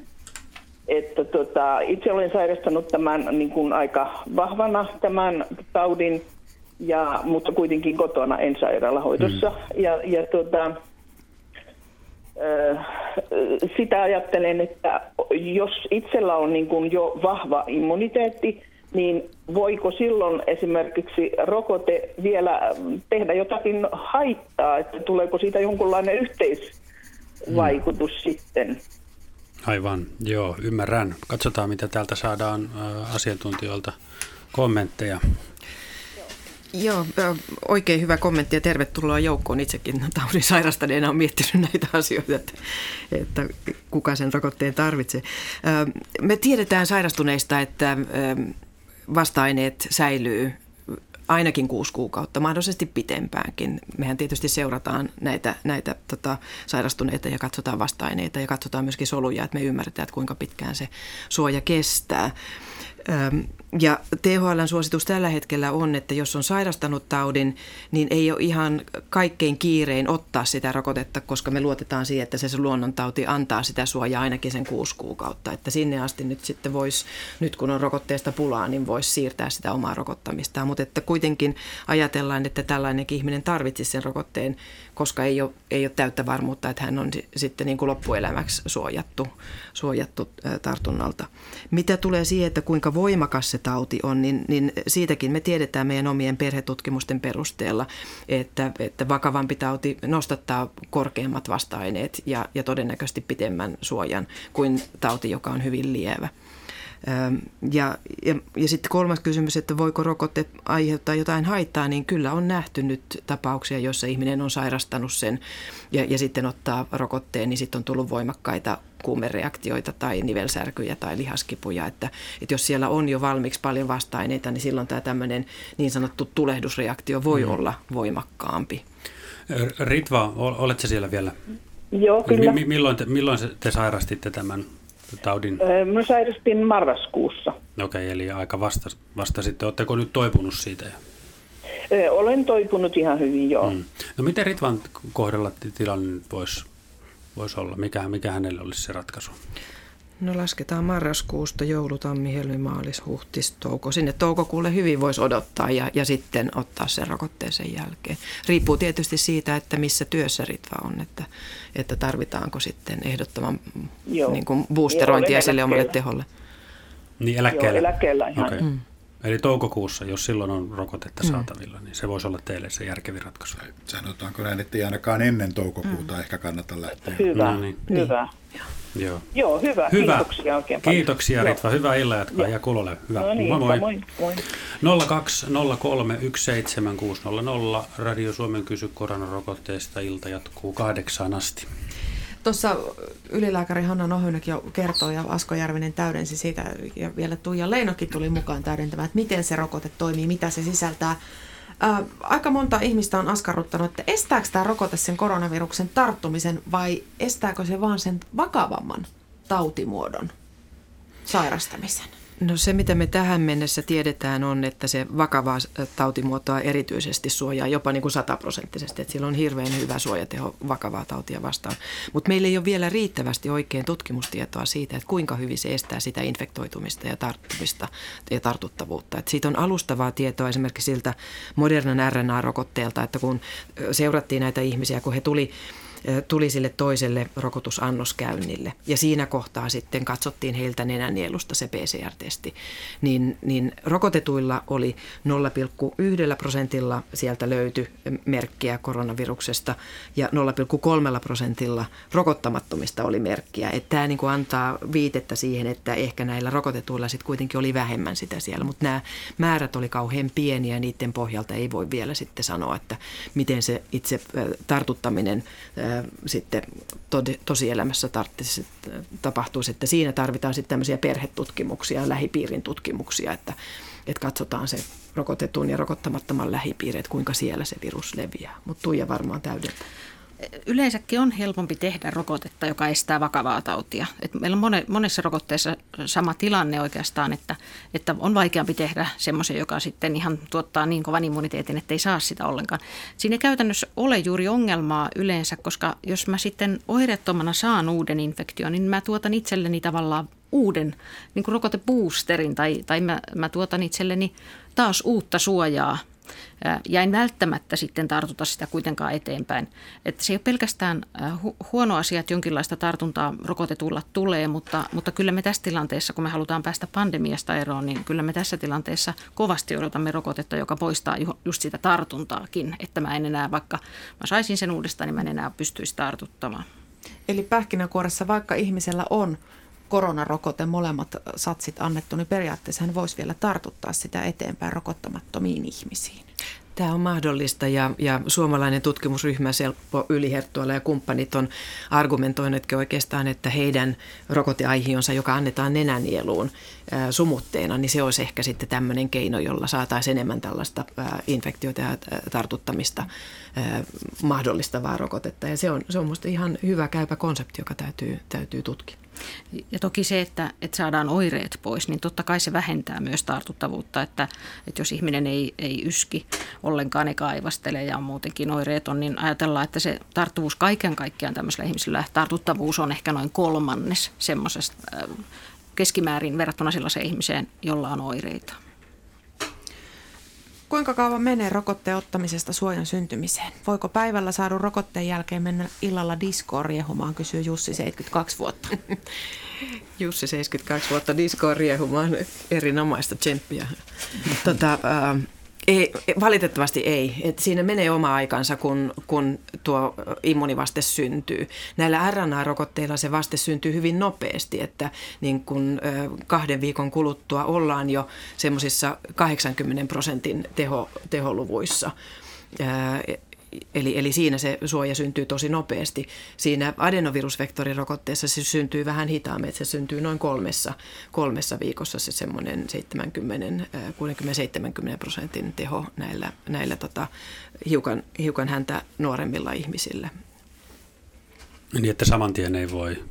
Että tota, itse olen sairastanut tämän niin kuin aika vahvana tämän taudin. Ja, mutta kuitenkin kotona, en sairaalahoidossa. Mm. Ja, ja tuota, ö, sitä ajattelen, että jos itsellä on niin kuin jo vahva immuniteetti, niin voiko silloin esimerkiksi rokote vielä tehdä jotakin haittaa, että tuleeko siitä jonkunlainen yhteisvaikutus mm. sitten? Aivan, joo, ymmärrän. Katsotaan, mitä täältä saadaan asiantuntijoilta kommentteja. Joo, oikein hyvä kommentti ja tervetuloa joukkoon. Itsekin taudin sairastaneena olen miettinyt näitä asioita, että, että kuka sen rokotteen tarvitsee. Me tiedetään sairastuneista, että vasta-aineet säilyy ainakin kuusi kuukautta, mahdollisesti pitempäänkin. Mehän tietysti seurataan näitä, näitä tota, sairastuneita ja katsotaan vasta-aineita ja katsotaan myöskin soluja, että me ymmärretään, että kuinka pitkään se suoja kestää. Ja T H L:n suositus tällä hetkellä on, että jos on sairastanut taudin, niin ei ole ihan kaikkein kiirein ottaa sitä rokotetta, koska me luotetaan siihen, että se luonnontauti antaa sitä suojaa ainakin sen kuusi kuukautta. Että sinne asti nyt sitten voisi, nyt kun on rokotteesta pulaa, niin voisi siirtää sitä omaa rokottamistaan. Mutta että kuitenkin ajatellaan, että tällainenkin ihminen tarvitsisi sen rokotteen, koska ei ole, ei ole täyttä varmuutta, että hän on sitten niin kuin loppuelämäksi suojattu, suojattu tartunnalta. Mitä tulee siihen, että kuinka voimakas se tauti on, niin, niin siitäkin me tiedetään meidän omien perhetutkimusten perusteella, että, että vakavampi tauti nostattaa korkeammat vasta-aineet ja, ja todennäköisesti pitemmän suojan kuin tauti, joka on hyvin lievä. Ja, ja, ja sitten kolmas kysymys, että voiko rokote aiheuttaa jotain haittaa, niin kyllä on nähty nyt tapauksia, joissa ihminen on sairastanut sen ja, ja sitten ottaa rokotteen, niin sitten on tullut voimakkaita kuumereaktioita tai nivelsärkyjä tai lihaskipuja. Että, että jos siellä on jo valmiiksi paljon vasta-aineita, niin silloin tämä tämmöinen niin sanottu tulehdusreaktio voi mm. olla voimakkaampi. Ritva, oletko siellä vielä? Joo, kyllä. M- milloin, te, milloin te sairastitte tämän? Taudin. Mä sairastin marraskuussa. Okei, eli aika vasta, vasta sitten. Oletteko nyt toipunut siitä? Olen toipunut ihan hyvin, joo. Mm. No miten Ritvan kohdalla tilanne voisi, voisi olla? Mikä, mikä hänelle olisi se ratkaisu? No lasketaan marraskuusta joulu, tammi, helmi, maalis, huhtis, touko. Sinne toukokuulle hyvin voisi odottaa ja, ja sitten ottaa sen rokotteen sen jälkeen. Riippuu tietysti siitä, että missä työssä Ritva on, että, että tarvitaanko sitten ehdottoman niin kuin boosterointia sille omalle teholle. Niin eläkkeellä. Joo, eläkkeellä ihan. Okay. Mm. Eli toukokuussa, jos silloin on rokotetta mm. saatavilla, niin se voisi olla teille se järkevin ratkaisu. Sanotaanko näin, että ei ainakaan ennen toukokuuta mm. ehkä kannata lähteä. Hyvä, no niin. Hyvä. Niin. Joo. Joo, hyvä. Hyvä. Kiitoksia oikein paljon. Kiitoksia Ritva, hyvää illan jatkoa ja kuulolle. Hyvä. No niin, moi. Moi. Moi. nolla kaksi nolla kolme yksi seitsemän kuusi nolla nolla Radio Suomen kysy koronarokotteesta, ilta jatkuu kahdeksaan asti. Tuossa ylilääkäri Hanna Nohynek jo kertoi ja Asko Järvinen täydensi siitä ja vielä Tuija Leinokin tuli mukaan täydentämään, että miten se rokote toimii, mitä se sisältää. Ää, aika monta ihmistä on askarruttanut, että estääkö tämä rokote sen koronaviruksen tarttumisen vai estääkö se vaan sen vakavamman tautimuodon sairastamisen? No se, mitä me tähän mennessä tiedetään on, että se vakavaa tautimuotoa erityisesti suojaa jopa niin kuin sataprosenttisesti, että sillä on hirveän hyvä suojateho vakavaa tautia vastaan. Mutta meillä ei ole vielä riittävästi oikein tutkimustietoa siitä, että kuinka hyvin se estää sitä infektoitumista ja tarttumista ja tartuttavuutta. Et siitä on alustavaa tietoa esimerkiksi siltä Modernan R N A-rokotteelta, että kun seurattiin näitä ihmisiä, kun he tuli tuli sille toiselle rokotusannoskäynnille ja siinä kohtaa sitten katsottiin heiltä nenänielusta se P C R-testi, niin, niin rokotetuilla oli nolla pilkku yksi prosentilla sieltä löytyi merkkiä koronaviruksesta ja nolla pilkku kolme prosentilla rokottamattomista oli merkkiä. Että tämä niin kuin antaa viitettä siihen, että ehkä näillä rokotetuilla sitten kuitenkin oli vähemmän sitä siellä, mutta nämä määrät oli kauhean pieniä ja niiden pohjalta ei voi vielä sitten sanoa, että miten se itse tartuttaminen sitten tosielämässä tarvitsisi, tapahtuisi, että siinä tarvitaan sitten tämmöisiä perhetutkimuksia, lähipiirin tutkimuksia, että, että katsotaan se rokotetun ja rokottamattoman lähipiiri, että kuinka siellä se virus leviää, mutta Tuija varmaan täydentää. Yleensäkin on helpompi tehdä rokotetta, joka estää vakavaa tautia. Et meillä on monessa rokotteessa sama tilanne oikeastaan, että, että on vaikeampi tehdä semmoisen, joka sitten ihan tuottaa niin kovan immuniteetin, että ei saa sitä ollenkaan. Siinä ei käytännössä ole juuri ongelmaa yleensä, koska jos mä sitten oireettomana saan uuden infektion, niin mä tuotan itselleni tavallaan uuden niin kuin rokoteboosterin tai, tai mä, mä tuotan itselleni taas uutta suojaa. Ja en välttämättä sitten tartuta sitä kuitenkaan eteenpäin. Että se ei ole pelkästään hu- huono asia, että jonkinlaista tartuntaa rokotetulla tulee, mutta, mutta kyllä me tässä tilanteessa, kun me halutaan päästä pandemiasta eroon, niin kyllä me tässä tilanteessa kovasti odotamme rokotetta, joka poistaa ju- just sitä tartuntaakin, että mä en enää, vaikka mä saisin sen uudestaan, niin mä en enää pystyisi tartuttamaan. Eli pähkinänkuoressa, vaikka ihmisellä on koronarokote, molemmat satsit annettu, niin periaatteessa hän voisi vielä tartuttaa sitä eteenpäin rokottamattomiin ihmisiin. Tämä on mahdollista ja, ja suomalainen tutkimusryhmä Selpo Yliherttuala ja kumppanit on argumentoinutkin oikeastaan, että heidän rokoteaihionsa, joka annetaan nenänieluun ää, sumutteena, niin se olisi ehkä sitten tämmöinen keino, jolla saataisiin enemmän tällaista ää, infektiota ja tartuttamista ää, mahdollistavaa rokotetta. Ja se on, se on musta ihan hyvä käypä konsepti, joka täytyy, täytyy tutkia. Ja toki se, että, että saadaan oireet pois, niin totta kai se vähentää myös tartuttavuutta, että, että jos ihminen ei, ei yski ollenkaan, ne kaivastele ja on muutenkin oireeton, niin ajatellaan, että se tarttuvuus kaiken kaikkiaan tämmöisellä ihmisellä, tartuttavuus on ehkä noin kolmannes semmoisesta keskimäärin verrattuna sellaiseen ihmiseen, jolla on oireita. Kuinka kauan menee rokotteen ottamisesta suojan syntymiseen? Voiko päivällä saadun rokotteen jälkeen mennä illalla diskoon riehumaan, kysyy Jussi seitsemänkymmentäkaksi vuotta. Jussi seitsemänkymmentäkaksi vuotta diskoon riehumaan, erinomaista tsemppiä. Tota, äh, ei, valitettavasti ei. Et siinä menee oma aikansa, kun, kun tuo immunivaste syntyy. Näillä R N A-rokotteilla se vaste syntyy hyvin nopeasti, että niin kun kahden viikon kuluttua ollaan jo semmoisissa kahdeksankymmenen prosentin teho, teholuvuissa. Eli, eli siinä se suoja syntyy tosi nopeasti. Siinä adenovirusvektorirokotteessa se syntyy vähän hitaammin, että se syntyy noin kolmessa, kolmessa viikossa se semmoinen seitsemänkymmentä kuusikymmentä seitsemänkymmentä prosentin teho näillä, näillä tota, hiukan, hiukan häntä nuoremmilla ihmisillä. Niin, että saman tien ei voi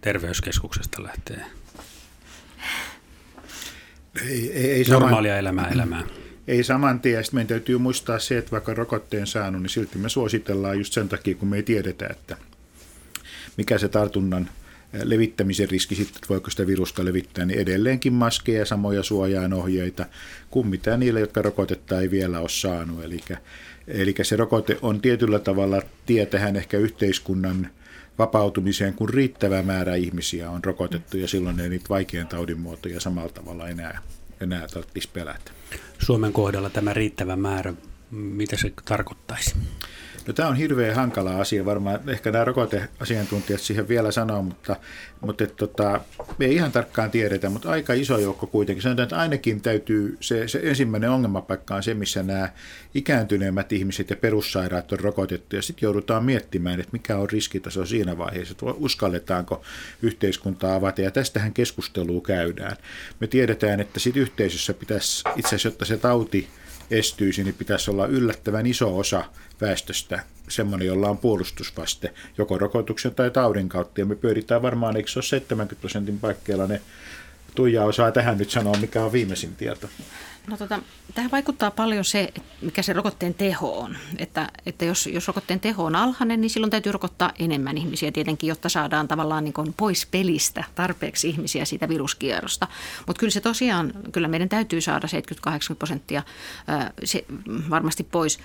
terveyskeskuksesta lähteä ei, ei, ei normaalia elämää elämään. Ei saman tien. Sitten meidän täytyy muistaa se, että vaikka rokotteen saanut, niin silti me suositellaan just sen takia, kun me ei tiedetä, että mikä se tartunnan levittämisen riski, sitten voiko sitä virusta levittää, niin edelleenkin maskeja, samoja suojaanohjeita kuin mitä niillä, jotka rokotetta ei vielä ole saanut. Eli, eli se rokote on tietyllä tavalla tie tähän ehkä yhteiskunnan vapautumiseen, kun riittävä määrä ihmisiä on rokotettu, ja silloin ei niitä vaikean taudin muotoja samalla tavalla enää, enää tarvitsisi pelätä. Suomen kohdalla tämä riittävä määrä, mitä se tarkoittaisi? No, tämä on hirveän hankala asia. Varmaan ehkä nämä rokoteasiantuntijat siihen vielä sanoo, mutta, mutta et, tota, me ei ihan tarkkaan tiedetä, mutta aika iso joukko kuitenkin. Sanotaan, että ainakin täytyy, se, se ensimmäinen ongelmapaikka on se, missä nämä ikääntyneemmät ihmiset ja perussairaat on rokotettu, ja sitten joudutaan miettimään, että mikä on riskitaso siinä vaiheessa, että uskalletaanko yhteiskuntaa avata, ja tästähän keskustelua käydään. Me tiedetään, että sit yhteisössä pitäisi itse asiassa, jotta se tauti estyisi, niin pitäisi olla yllättävän iso osa väestöstä semmoinen, jolla on puolustusvaste joko rokotuksen tai taudin kautta. Ja me pyöritään varmaan, eikö se ole seitsemänkymmentä prosentin paikkeilla, ne Tuija osaa tähän nyt sanoa, mikä on viimeisin tieto. No, tota, tähän vaikuttaa paljon se, mikä se rokotteen teho on. Että, että jos, jos rokotteen teho on alhainen, niin silloin täytyy rokottaa enemmän ihmisiä tietenkin, jotta saadaan tavallaan niin kuin pois pelistä tarpeeksi ihmisiä siitä viruskierrosta. Mutta kyllä se tosiaan, kyllä meidän täytyy saada seitsemänkymmentä–kahdeksankymmentä prosenttia se varmasti pois.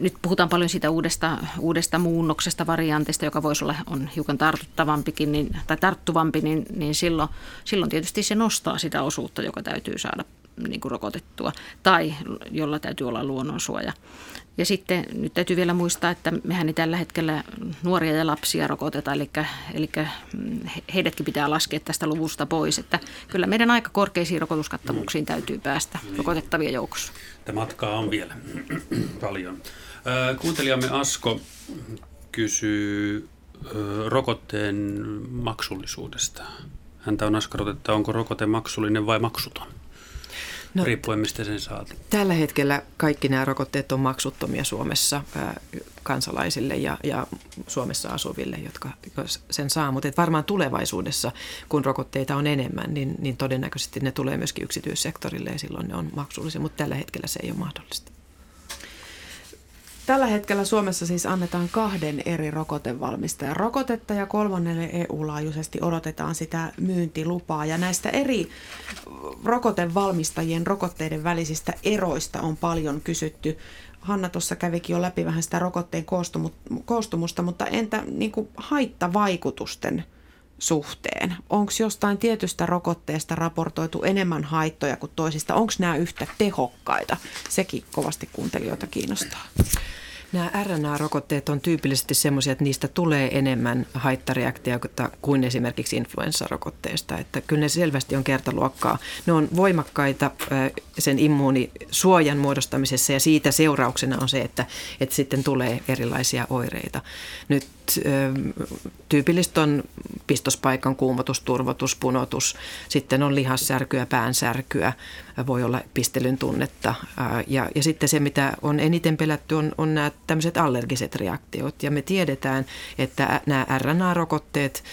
Nyt puhutaan paljon siitä uudesta, uudesta muunnoksesta, variantista, joka voisi olla on hiukan tartuttavampikin niin, tai tarttuvampi, niin, niin silloin, silloin tietysti se nostaa sitä osuutta, joka täytyy saada niin kuin rokotettua, tai jolla täytyy olla luonnonsuoja. Ja sitten nyt täytyy vielä muistaa, että mehän ei tällä hetkellä nuoria ja lapsia rokoteta, eli, eli heidätkin pitää laskea tästä luvusta pois. Että kyllä meidän aika korkeisiin rokotuskattavuuksiin täytyy päästä rokotettavien joukossa. Tämä matkaa on vielä paljon. Kuuntelijamme Asko kysyy rokotteen maksullisuudesta. Häntä on askarrutetta, onko rokote maksullinen vai maksuton? No, riippuen mistä sen saat. Tällä hetkellä kaikki nämä rokotteet on maksuttomia Suomessa ää, kansalaisille ja, ja Suomessa asuville, jotka sen saa. Mutta varmaan tulevaisuudessa, kun rokotteita on enemmän, niin, niin todennäköisesti ne tulee myöskin yksityissektorille ja silloin ne on maksullisia, mutta tällä hetkellä se ei ole mahdollista. Tällä hetkellä Suomessa siis annetaan kahden eri rokotevalmistajan rokotetta ja kolmannelle E U-laajuisesti odotetaan sitä myyntilupaa. Ja näistä eri rokotevalmistajien rokotteiden välisistä eroista on paljon kysytty. Hanna tuossa kävikin jo läpi vähän sitä rokotteen koostumusta, mutta entä niin kuin haittavaikutusten suhteen? Onko jostain tietystä rokotteesta raportoitu enemmän haittoja kuin toisista? Onko nämä yhtä tehokkaita? Sekin kovasti kuuntelijoita kiinnostaa. Nämä R N A-rokotteet on tyypillisesti semmoisia, että niistä tulee enemmän haittareaktioita kuin esimerkiksi influenssarokotteista. Että kyllä ne selvästi on kertaluokkaa. Ne on voimakkaita sen immuunisuojan muodostamisessa ja siitä seurauksena on se, että, että sitten tulee erilaisia oireita. Nyt tyypillistä on pistospaikan kuumotus, turvotus, punotus, sitten on lihassärkyä, päänsärkyä, voi olla pistelyn tunnetta ja, ja sitten se, mitä on eniten pelätty, on, on nämä tämmöiset allergiset reaktiot ja me tiedetään, että nämä R N A-rokotteet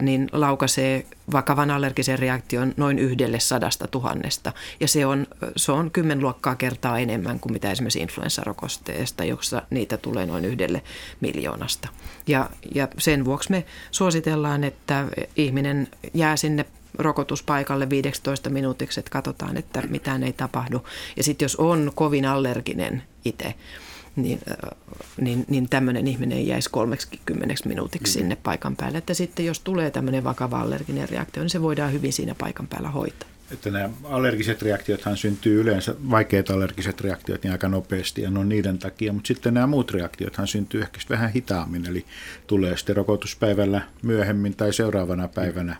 niin laukaisee vakavan allergisen reaktion noin yhdelle sadasta tuhannesta ja se on, se on kymmenluokkaa kertaa enemmän kuin mitä esimerkiksi influenssarokotteesta, jossa niitä tulee noin yhdelle miljoonasta. Ja, ja sen vuoksi me suositellaan, että ihminen jää sinne rokotuspaikalle viisitoista minuutiksi, että katsotaan, että mitään ei tapahdu. Ja sitten jos on kovin allerginen itse, niin, niin, niin tämmöinen ihminen ei jäisi kolmekymmentä minuutiksi sinne paikan päälle. Että sitten jos tulee tämmöinen vakava allerginen reaktio, niin se voidaan hyvin siinä paikan päällä hoitaa. Että nämä allergiset reaktiothan syntyy yleensä, vaikeat allergiset reaktiot, niin aika nopeasti ja ne on niiden takia, mutta sitten nämä muut reaktiothan syntyy ehkä vähän hitaammin, eli tulee sitten rokotuspäivällä myöhemmin tai seuraavana päivänä.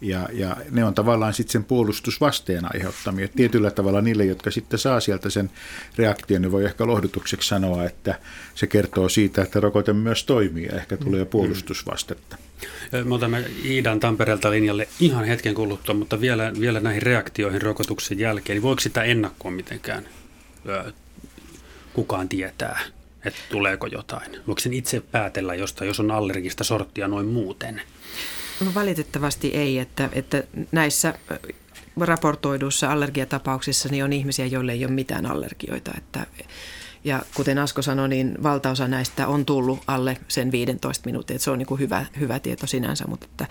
Ja, ja ne on tavallaan sitten sen puolustusvasteen aiheuttamia. Tietyllä tavalla niille, jotka sitten saa sieltä sen reaktion, ne voi ehkä lohdutukseksi sanoa, että se kertoo siitä, että rokote myös toimii ja ehkä tulee puolustusvastetta. Me otamme Iidan Tampereelta linjalle ihan hetken kuluttua, mutta vielä, vielä näihin reaktioihin rokotuksen jälkeen. Niin voiko sitä ennakkoa mitenkään kukaan tietää, että tuleeko jotain? Voiko sen itse päätellä jostain, jos on allergista sorttia noin muuten? No valitettavasti ei, että, että näissä raportoiduissa allergiatapauksissa niin on ihmisiä, joille ei ole mitään allergioita. Että, Ja kuten Asko sanoi, niin valtaosa näistä on tullut alle sen viisitoista minuuttia. Se on niin kuin hyvä, hyvä tieto sinänsä, mutta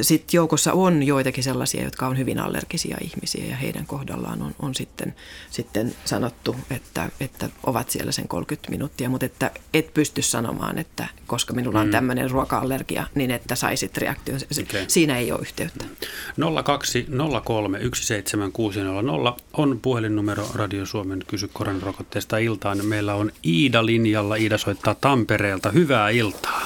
sitten joukossa on joitakin sellaisia, jotka on hyvin allergisia ihmisiä ja heidän kohdallaan on, on sitten, sitten sanottu, että, että ovat siellä sen kolmekymmentä minuuttia, mutta että et pysty sanomaan, että koska minulla on tämmöinen ruoka-allergia, niin että saisit reaktio. Okay. Siinä ei ole yhteyttä. nolla kaksi nolla kolme yksi seitsemän kuusi nolla nolla on puhelinnumero Radio Suomen Kysy koronarokotteesta iltaan. Meillä on Iida linjalla. Iida soittaa Tampereelta. Hyvää iltaa.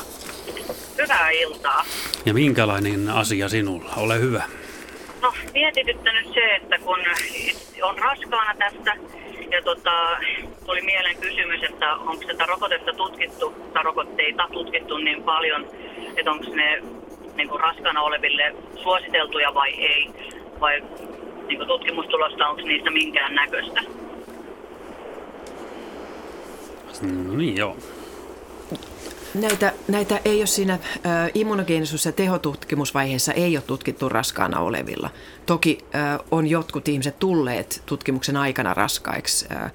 Hyvää iltaa. Ja minkälainen asia sinulla? Ole hyvä. No, mietityttänyt se, että kun on raskaana tästä ja tota, tuli mieleen kysymys, että onko tätä rokotetta tutkittu tai rokotteita tutkittu niin paljon, että onko ne niin kuin raskaana oleville suositeltuja vai ei, vai niin kuin tutkimustulosta onko niistä minkään näköistä? No niin, joo. Näitä, näitä ei ole siinä äh, immunogeenisuus- ja tehotutkimusvaiheessa ei ole tutkittu raskaana olevilla. Toki äh, on jotkut ihmiset tulleet tutkimuksen aikana raskaiksi. Äh, äh,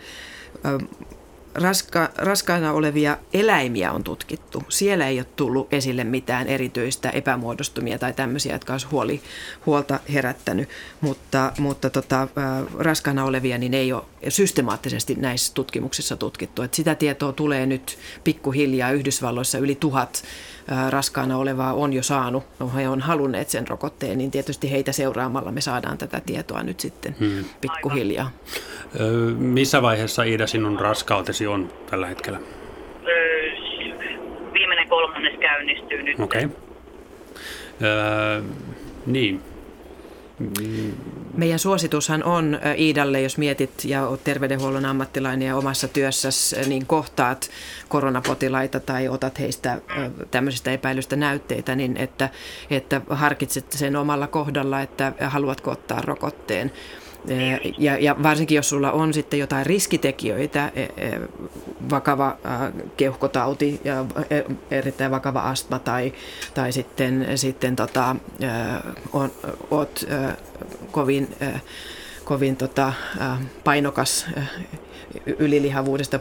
raska, raskaana olevia eläimiä on tutkittu. Siellä ei ole tullut esille mitään erityistä epämuodostumia tai tämmöisiä, jotka olisi huoli, huolta herättänyt. Mutta, mutta tota, äh, raskaana olevia niin ei ole systemaattisesti näissä tutkimuksissa tutkittu. Et sitä tietoa tulee nyt pikkuhiljaa. Yhdysvalloissa yli tuhat raskaana olevaa on jo saanut, he on halunneet sen rokotteen, niin tietysti heitä seuraamalla me saadaan tätä tietoa nyt sitten hmm. pikkuhiljaa. Öö, missä vaiheessa, Iida, sinun raskautesi on tällä hetkellä? Öö, viimeinen kolmannes käynnistyy nyt. Okei. Okay. Öö, niin. Meidän suositushan on Iidalle, jos mietit ja olet terveydenhuollon ammattilainen ja omassa työssäsi, niin kohtaat koronapotilaita tai otat heistä tämmöisistä epäilystä näytteitä, niin että, että harkitset sen omalla kohdalla, että haluatko ottaa rokotteen. Ja, ja varsinkin jos sulla on sitten jotain riskitekijöitä, vakava keuhkotauti ja erittäin vakava astma tai, tai sitten, sitten tota, on, oot kovin, kovin tota, painokas, ylilihavuudesta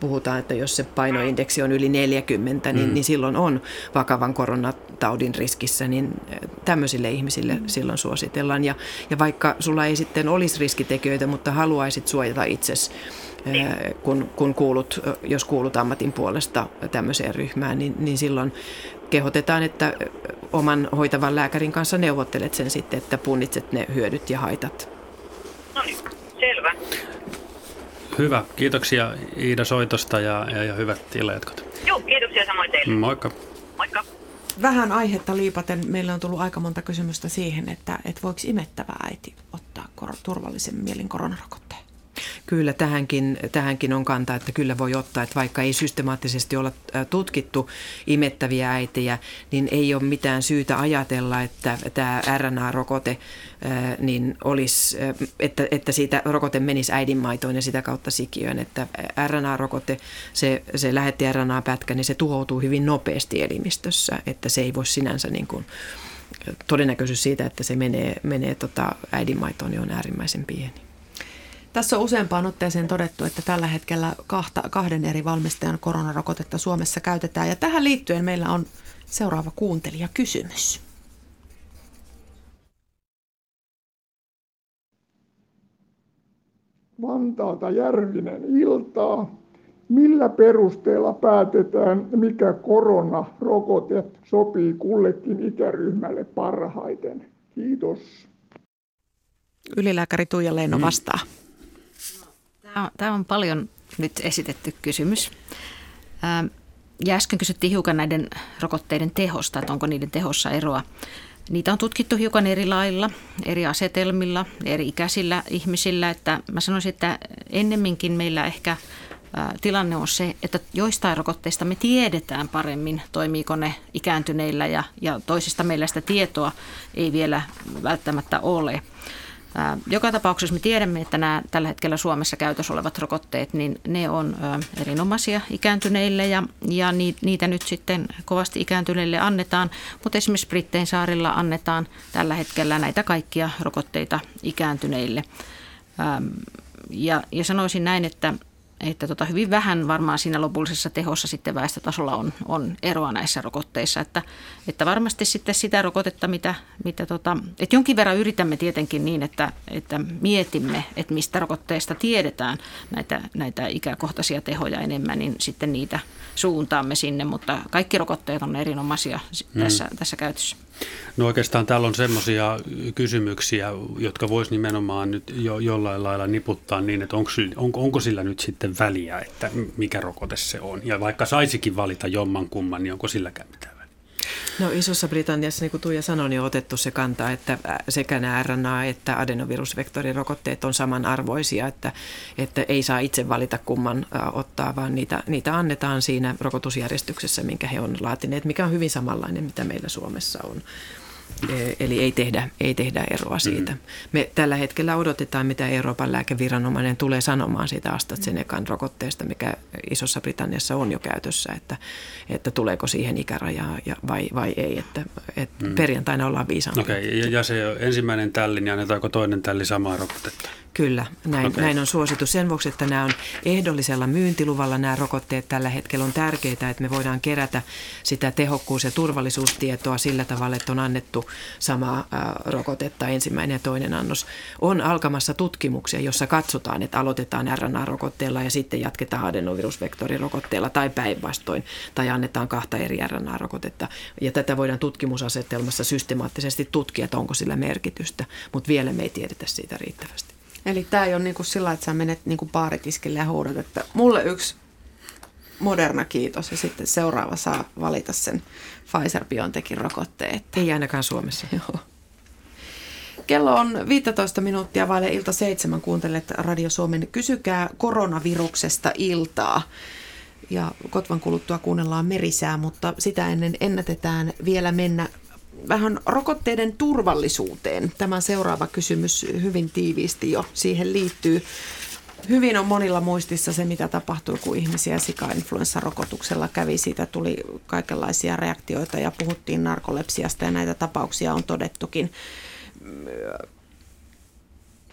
puhutaan, että jos se painoindeksi on yli neljäkymmentä, niin, mm. niin silloin on vakavan koronataudin riskissä, niin tämmöisille ihmisille silloin suositellaan. Ja, ja vaikka sulla ei sitten olisi riskitekijöitä, mutta haluaisit suojata itsesi, kun, kun kuulut, jos kuulut ammatin puolesta tämmöiseen ryhmään, niin, niin silloin kehotetaan, että oman hoitavan lääkärin kanssa neuvottelet sen sitten, että punnitset ne hyödyt ja haitat. No niin, selvä. Hyvä. Kiitoksia Iida soitosta ja, ja, ja hyvät illanjatkot. Joo, kiitoksia samoin teille. Moikka. Moikka. Vähän aihetta liipaten. Meillä on tullut aika monta kysymystä siihen, että, että voiko imettävä äiti ottaa kor- turvallisen mielin koronarokotteen? Kyllä, tähänkin, tähänkin on kantaa, että kyllä voi ottaa, että vaikka ei systemaattisesti olla tutkittu imettäviä äitejä, niin ei ole mitään syytä ajatella, että tämä R N A-rokote, niin olisi, että, että siitä rokote menisi äidinmaitoon ja sitä kautta sikiöön, että R N A-rokote, se, se lähetti-R N A-pätkä, niin se tuhoutuu hyvin nopeasti elimistössä, että se ei voi sinänsä niin kuin, todennäköisyys siitä, että se menee, menee tota äidinmaitoon, niin on äärimmäisen pieni. Tässä on useampaan otteeseen todettu, että tällä hetkellä kahta, kahden eri valmistajan koronarokotetta Suomessa käytetään. Ja tähän liittyen meillä on seuraava kuuntelijakysymys. Vantaalta Järvinen, iltaa. Millä perusteella päätetään, mikä koronarokote sopii kullekin ikäryhmälle parhaiten? Kiitos. Ylilääkäri Tuija Leino vastaa. Tämä on paljon nyt esitetty kysymys. Ja äsken kysyttiin hiukan näiden rokotteiden tehosta, että onko niiden tehossa eroa. Niitä on tutkittu hiukan eri lailla, eri asetelmilla, eri ikäisillä ihmisillä. Että mä sanoisin, että ennemminkin meillä ehkä tilanne on se, että joistain rokotteista me tiedetään paremmin, toimiiko ne ikääntyneillä ja, ja toisista meillä sitä tietoa ei vielä välttämättä ole. Joka tapauksessa me tiedämme, että nämä tällä hetkellä Suomessa käytössä olevat rokotteet, niin ne on erinomaisia ikääntyneille ja, ja niitä nyt sitten kovasti ikääntyneille annetaan, mutta esimerkiksi Brittein saarilla annetaan tällä hetkellä näitä kaikkia rokotteita ikääntyneille. Ja, ja sanoisin näin, että, että tota hyvin vähän varmaan siinä lopullisessa tehossa sitten väestötasolla on, on eroa näissä rokotteissa, että, että varmasti sitten sitä rokotetta, mitä, mitä tota, että jonkin verran yritämme tietenkin niin, että, että mietimme, että mistä rokotteista tiedetään näitä, näitä ikäkohtaisia tehoja enemmän, niin sitten niitä suuntaamme sinne, mutta kaikki rokotteet on erinomaisia tässä, mm. tässä käytössä. No oikeastaan täällä on semmoisia kysymyksiä, jotka vois nimenomaan nyt jo, jollain lailla niputtaa niin, että onko, on, onko sillä nyt sitten väliä, että mikä rokote se on. Ja vaikka saisikin valita jomman kumman, niin onko silläkään mitään väliä? No Isossa-Britanniassa, niin kuin Tuija sanoi, niin on otettu se kanta, että sekä nämä R N A- että adenovirusvektorirokotteet on samanarvoisia, että, että ei saa itse valita kumman ottaa, vaan niitä, niitä annetaan siinä rokotusjärjestyksessä, minkä he on laatineet, mikä on hyvin samanlainen, mitä meillä Suomessa on. Eli ei tehdä, ei tehdä eroa siitä. Me tällä hetkellä odotetaan, mitä Euroopan lääkeviranomainen tulee sanomaan siitä AstraZenecan rokotteesta, mikä Isossa-Britanniassa on jo käytössä, että, että tuleeko siihen ikärajaa ja vai, vai ei. Että, että perjantaina ollaan viisaampia. Okei, ja, ja se ensimmäinen tälli, niin annetaanko toinen tälli samaa rokotetta? Kyllä, näin, okay. näin on suositus sen vuoksi, että nämä on ehdollisella myyntiluvalla nämä rokotteet tällä hetkellä on tärkeitä, että me voidaan kerätä sitä tehokkuus- ja turvallisuustietoa sillä tavalla, että on annettu samaa rokotetta, ensimmäinen ja toinen annos. On alkamassa tutkimuksia, jossa katsotaan, että aloitetaan R N A-rokotteella ja sitten jatketaan adenovirusvektorirokotteella tai päinvastoin, tai annetaan kahta eri R N A-rokotetta. Ja tätä voidaan tutkimusasetelmassa systemaattisesti tutkia, että onko sillä merkitystä, mutta vielä me ei tiedetä siitä riittävästi. Eli tämä ei ole niin kuin sillä, että sä menet niin kuin baaritiskille ja huudat, että mulle yksi Moderna kiitos ja sitten seuraava saa valita sen Pfizer-BioNTechin rokotteen. Ei ainakaan Suomessa. Joo. Kello on viisitoista minuuttia vaille ilta seitsemän. Kuuntelet Radio Suomen Kysykää koronaviruksesta iltaa. Ja kotvan kuluttua kuunnellaan merisää, mutta sitä ennen ennätetään vielä mennä vähän rokotteiden turvallisuuteen. Tämä seuraava kysymys hyvin tiiviisti jo siihen liittyy. Hyvin on monilla muistissa se, mitä tapahtui, kun ihmisiä sika-influenssarokotuksella kävi. Siitä tuli kaikenlaisia reaktioita ja puhuttiin narkolepsiasta ja näitä tapauksia on todettukin.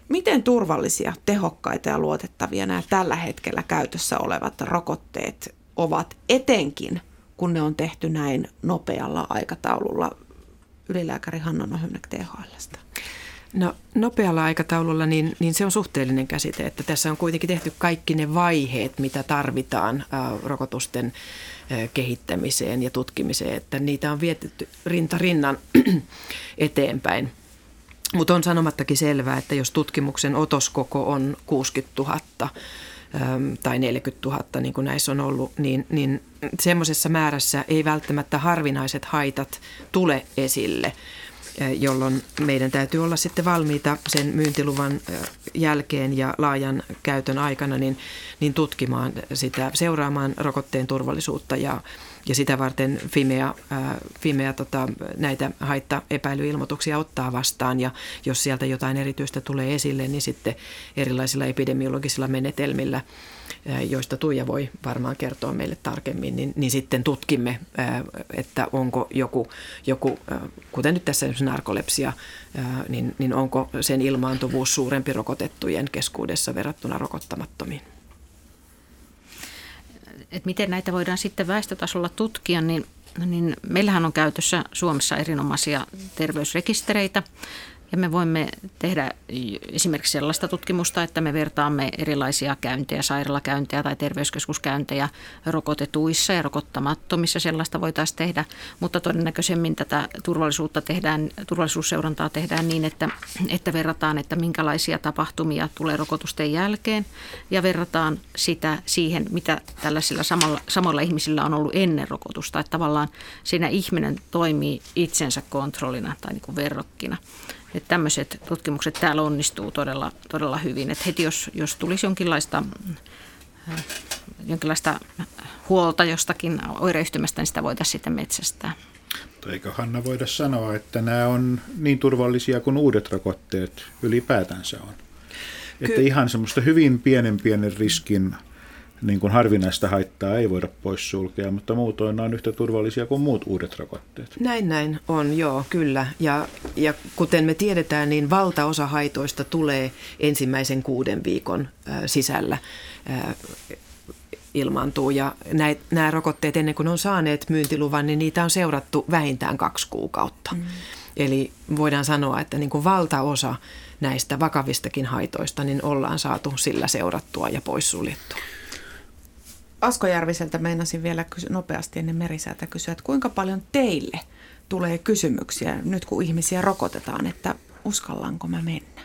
Miten turvallisia, tehokkaita ja luotettavia nämä tällä hetkellä käytössä olevat rokotteet ovat, etenkin kun ne on tehty näin nopealla aikataululla? Ylilääkäri Hanna Nohynek T H L:stä. No nopealla aikataululla niin, niin se on suhteellinen käsite, että tässä on kuitenkin tehty kaikki ne vaiheet, mitä tarvitaan ä, rokotusten ä, kehittämiseen ja tutkimiseen, että niitä on vietetty rinta rinnan eteenpäin. Mutta on sanomattakin selvää, että jos tutkimuksen otoskoko on kuusikymmentätuhatta ä, tai neljäkymmentätuhatta, niin kuin näissä on ollut, niin, niin semmoisessa määrässä ei välttämättä harvinaiset haitat tule esille, jolloin meidän täytyy olla sitten valmiita sen myyntiluvan jälkeen ja laajan käytön aikana niin, niin tutkimaan sitä, seuraamaan rokotteen turvallisuutta ja, ja sitä varten Fimea, Fimea tota, näitä haittaepäilyilmoituksia ottaa vastaan ja jos sieltä jotain erityistä tulee esille, niin sitten erilaisilla epidemiologisilla menetelmillä, joista Tuija voi varmaan kertoa meille tarkemmin, niin, niin sitten tutkimme, että onko joku, joku kuten nyt tässä narkolepsia, niin, niin onko sen ilmaantuvuus suurempi rokotettujen keskuudessa verrattuna rokottamattomiin. Et miten näitä voidaan sitten väestötasolla tutkia, niin, niin meillähän on käytössä Suomessa erinomaisia terveysrekistereitä. Ja me voimme tehdä esimerkiksi sellaista tutkimusta, että me vertaamme erilaisia käyntejä, sairaalakäyntejä tai terveyskeskuskäyntejä rokotetuissa ja rokottamattomissa. Sellaista voitaisiin tehdä, mutta todennäköisemmin tätä turvallisuutta tehdään, turvallisuusseurantaa tehdään niin, että, että verrataan, että minkälaisia tapahtumia tulee rokotusten jälkeen ja verrataan sitä siihen, mitä tällaisilla samalla, samoilla ihmisillä on ollut ennen rokotusta. Että tavallaan siinä ihminen toimii itsensä kontrollina tai niin kuin verrokkina. Että tämmöiset tutkimukset täällä onnistuu todella, todella hyvin. Että heti jos, jos tulisi jonkinlaista, jonkinlaista huolta jostakin oireyhtymästä, niin sitä voitaisiin sitten metsästää. Eikö Hanna voida sanoa, että nämä on niin turvallisia kuin uudet rokotteet ylipäätänsä on? Että Ky- ihan semmoista hyvin pienen pienen riskin niin kuin harvinaista haittaa ei voida poissulkea, mutta muutoin on yhtä turvallisia kuin muut uudet rokotteet. Näin näin on, joo, kyllä. Ja, ja kuten me tiedetään, niin valtaosa haitoista tulee ensimmäisen kuuden viikon äh, sisällä. Äh, ilmaantuu ja näitä, nämä rokotteet ennen kuin on saaneet myyntiluvan, niin niitä on seurattu vähintään kaksi kuukautta. Mm. Eli voidaan sanoa, että niin kuin valtaosa näistä vakavistakin haitoista niin ollaan saatu sillä seurattua ja poissuljettua. Asko Järviseltä meinasin vielä nopeasti ennen Merisäätä kysyä, että kuinka paljon teille tulee kysymyksiä nyt kun ihmisiä rokotetaan, että uskallanko mä mennä?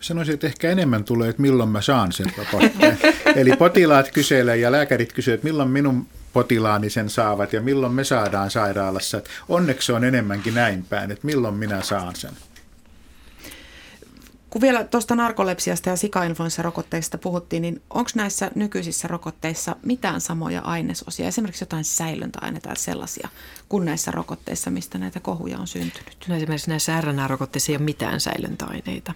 Sanoisin, että ehkä enemmän tulee, että milloin mä saan sen rokotteen. Eli potilaat kyselevät ja lääkärit kyselevät, milloin minun potilaani sen saavat ja milloin me saadaan sairaalassa. Että onneksi on enemmänkin näin päin, että milloin minä saan sen. Kun vielä tuosta narkolepsiasta ja sikainfluenssarokotteista puhuttiin, niin onko näissä nykyisissä rokotteissa mitään samoja ainesosia, esimerkiksi jotain säilöntäaineita sellaisia, kuin näissä rokotteissa, mistä näitä kohuja on syntynyt? No esimerkiksi näissä R N A-rokotteissa ei ole mitään säilöntäaineita.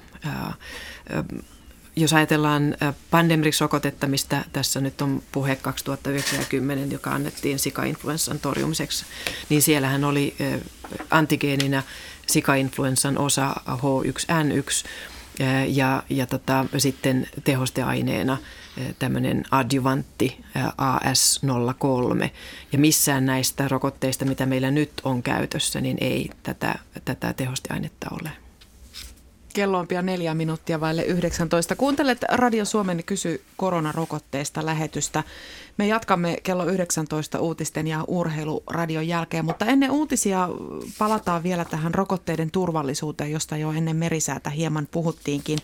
Jos ajatellaan pandemrix-rokotetta, mistä tässä nyt on puhe kaksituhattayhdeksän, joka annettiin sikainfluenssan torjumiseksi, niin siellähän oli antigeeninä sikainfluenssan osa H yksi N yksi. Ja, ja tota, sitten tehosteaineena tämmöinen adjuvantti A S nolla kolme. Ja missään näistä rokotteista, mitä meillä nyt on käytössä, niin ei tätä, tätä tehosteainetta ole. Kello on pian neljä minuuttia vaille yhdeksäntoista. Kuuntelet Radio Suomen Kysy koronarokotteesta lähetystä. Me jatkamme kello yhdeksäntoista uutisten ja urheiluradion jälkeen, mutta ennen uutisia palataan vielä tähän rokotteiden turvallisuuteen, josta jo ennen Merisäätä hieman puhuttiinkin.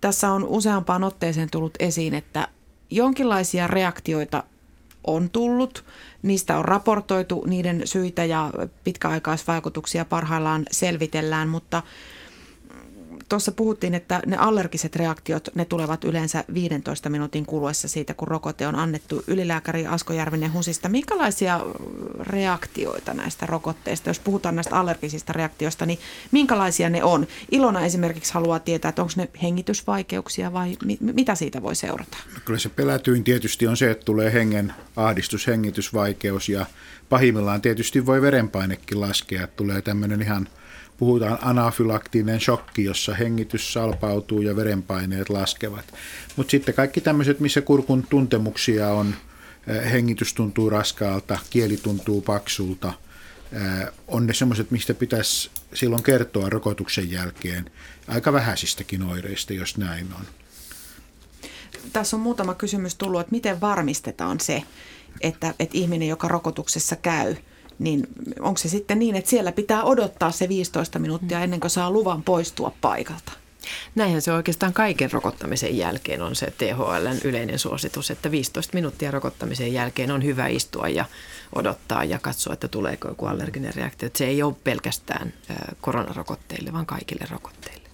Tässä on useampaan otteeseen tullut esiin, että jonkinlaisia reaktioita on tullut. Niistä on raportoitu, niiden syitä ja pitkäaikaisvaikutuksia parhaillaan selvitellään, mutta tuossa puhuttiin, että ne allergiset reaktiot, ne tulevat yleensä viidentoista minuutin kuluessa siitä, kun rokote on annettu. Ylilääkäri Asko Järvinen HUSista, minkälaisia reaktioita näistä rokotteista, jos puhutaan näistä allergisista reaktioista, niin minkälaisia ne on? Ilona esimerkiksi haluaa tietää, että onko ne hengitysvaikeuksia vai mi- mitä siitä voi seurata? Kyllä se pelätyin tietysti on se, että tulee hengen ahdistus, hengitysvaikeus ja pahimmillaan tietysti voi verenpainekin laskea, että tulee tämmöinen ihan puhutaan anafylaktinen shokki, jossa hengitys salpautuu ja verenpaineet laskevat. Mutta sitten kaikki tämmöiset, missä kurkun tuntemuksia on, hengitys tuntuu raskaalta, kieli tuntuu paksulta, on ne semmoiset, mistä pitäisi silloin kertoa rokotuksen jälkeen aika vähäisistäkin oireista, jos näin on. Tässä on muutama kysymys tullut, että miten varmistetaan se, että, että ihminen, joka rokotuksessa käy, niin onko se sitten niin, että siellä pitää odottaa se viisitoista minuuttia ennen kuin saa luvan poistua paikalta? Näinhän se oikeastaan kaiken rokottamisen jälkeen on se T H L:n yleinen suositus, että viisitoista minuuttia rokottamisen jälkeen on hyvä istua ja odottaa ja katsoa, että tuleeko joku allerginen reaktio. Se ei ole pelkästään koronarokotteille, vaan kaikille rokotteille.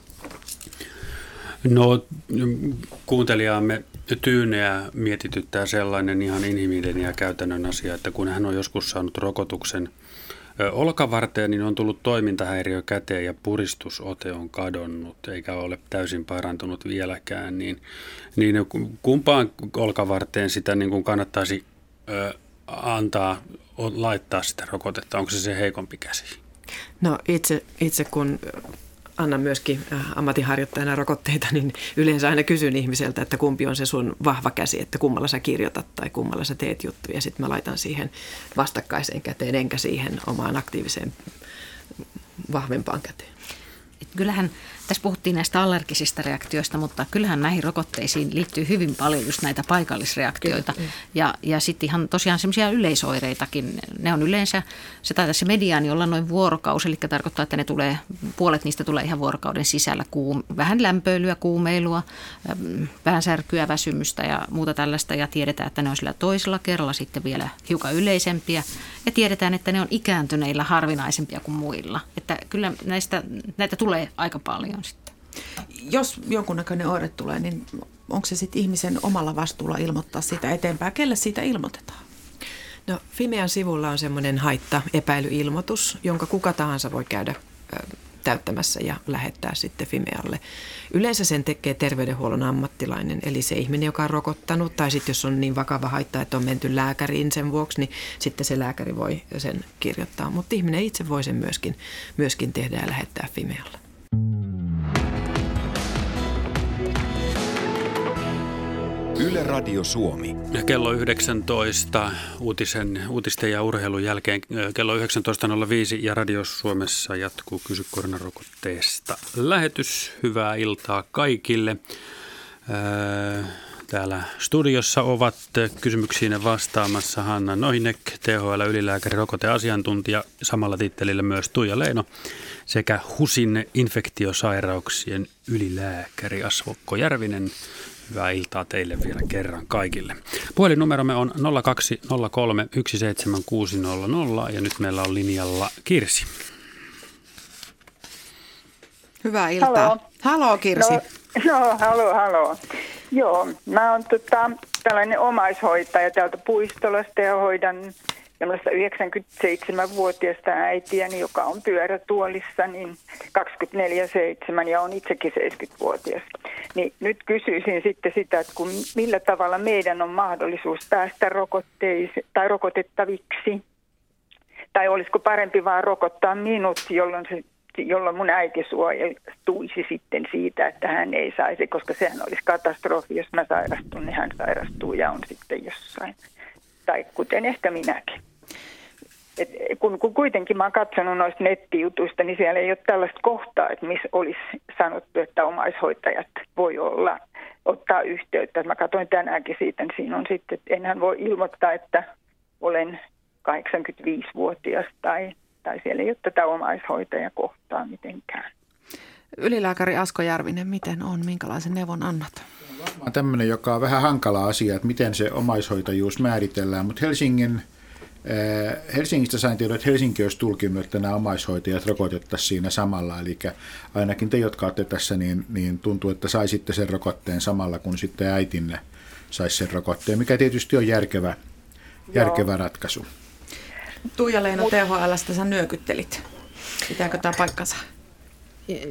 No kuuntelijaamme Tyyneä mietityttää sellainen ihan inhimillinen ja käytännön asia, että kun hän on joskus saanut rokotuksen olkavarteen, niin on tullut toimintahäiriö käteen ja puristusote on kadonnut eikä ole täysin parantunut vieläkään, niin, niin kumpaan olkavarteen sitä niin kuin kannattaisi ö, antaa, laittaa sitä rokotetta, onko se se heikompi käsi? No itse, itse kun annan myöskin ammatinharjoittajana rokotteita, niin yleensä aina kysyn ihmiseltä, että kumpi on se sun vahva käsi, että kummalla sä kirjoitat tai kummalla sä teet juttuja. Ja sitten mä laitan siihen vastakkaiseen käteen, enkä siihen omaan aktiiviseen vahvempaan käteen. Kyllähän, tässä puhuttiin näistä allergisista reaktioista, mutta kyllähän näihin rokotteisiin liittyy hyvin paljon just näitä paikallisreaktioita. Kyllä. Ja, ja sitten ihan tosiaan semmoisia yleisoireitakin. Ne on yleensä, se taitaa se mediaani olla noin vuorokausi, eli tarkoittaa, että ne tulee, puolet niistä tulee ihan vuorokauden sisällä. Kuum, vähän lämpöilyä, kuumeilua, päänsärkyä, väsymystä ja muuta tällaista. Ja tiedetään, että ne on sillä toisella kerralla sitten vielä hiukan yleisempiä. Ja tiedetään, että ne on ikääntyneillä harvinaisempia kuin muilla. Että kyllä näistä, näitä tulee aika paljon sitten. Jos jonkunnäköinen oire tulee, niin onko se sitten ihmisen omalla vastuulla ilmoittaa sitä eteenpäin? Kelle siitä ilmoitetaan? No Fimean sivulla on semmoinen haittaepäilyilmoitus, jonka kuka tahansa voi käydä täyttämässä ja lähettää sitten Fimealle. Yleensä sen tekee terveydenhuollon ammattilainen, eli se ihminen, joka on rokottanut, tai sitten jos on niin vakava haitta, että on menty lääkäriin sen vuoksi, niin sitten se lääkäri voi sen kirjoittaa. Mutta ihminen itse voi sen myöskin, myöskin tehdä ja lähettää Fimealle. Yle Radio Suomi. Ja kello yhdeksäntoista uutisen, uutisten ja urheilun jälkeen kello yhdeksäntoista nolla viisi ja Radio Suomessa jatkuu Kysy koronarokotteesta. Lähetys, hyvää iltaa kaikille. Täällä studiossa ovat kysymyksiin vastaamassa Hanna Nohynek, T H L ylilääkäri, rokoteasiantuntija, samalla tittelillä myös Tuija Leino sekä HUSin infektiosairauksien ylilääkäri Asko Järvinen. Hyvää iltaa teille vielä kerran kaikille. Puhelinnumeromme on nolla kaksi nolla kolme yksi seitsemän kuusi nolla nolla ja nyt meillä on linjalla Kirsi. Hyvää iltaa. Haloo, haloo Kirsi. No, no haloo, haloo. Joo, mä oon tota, tällainen omaishoitaja täältä Puistolasta ja hoidan tällaista yhdeksänkymmentäseitsemänvuotiaista äitiäni, joka on pyörätuolissa niin kaksikymmentäneljä seitsemän ja on itsekin seitsemänkymmentävuotias. Niin nyt kysyisin sitten sitä, että kun millä tavalla meidän on mahdollisuus päästä rokotteisi, tai rokotettaviksi, tai olisiko parempi vaan rokottaa minut, jolloin se jolloin mun äiti suojeltuisi sitten siitä, että hän ei saisi, koska sehän olisi katastrofi, jos mä sairastun, niin hän sairastuu ja on sitten jossain. Tai kuten ehkä minäkin. Et kun, kun kuitenkin mä oon katsonut noista nettijutuista, niin siellä ei ole tällaista kohtaa, että missä olisi sanottu, että omaishoitajat voi olla, ottaa yhteyttä. Mä katsoin tänäänkin siitä, niin siinä on sitten, että enhän voi ilmoittaa, että olen kahdeksankymmentäviisivuotias tai... Tai siellä ei ole tätä omaishoitajakohtaa mitenkään. Ylilääkäri Asko Järvinen, miten on? Minkälaisen neuvon annat? On varmaan tämmöinen, joka on vähän hankala asia, että miten se omaishoitajuus määritellään. Mutta Helsingin, eh, Helsingistä sain tiedon, että Helsinki olisi tulkinut, että nämä omaishoitajat rokotettaisiin siinä samalla. Eli ainakin te, jotka olette tässä, niin, niin tuntuu, että saisitte sen rokotteen samalla, kun sitten äitinne saisi sen rokotteen, mikä tietysti on järkevä, järkevä ratkaisu. Tuija Leino, T H L:stä sä nyökyttelit. Pitääkö tämä paikkansa?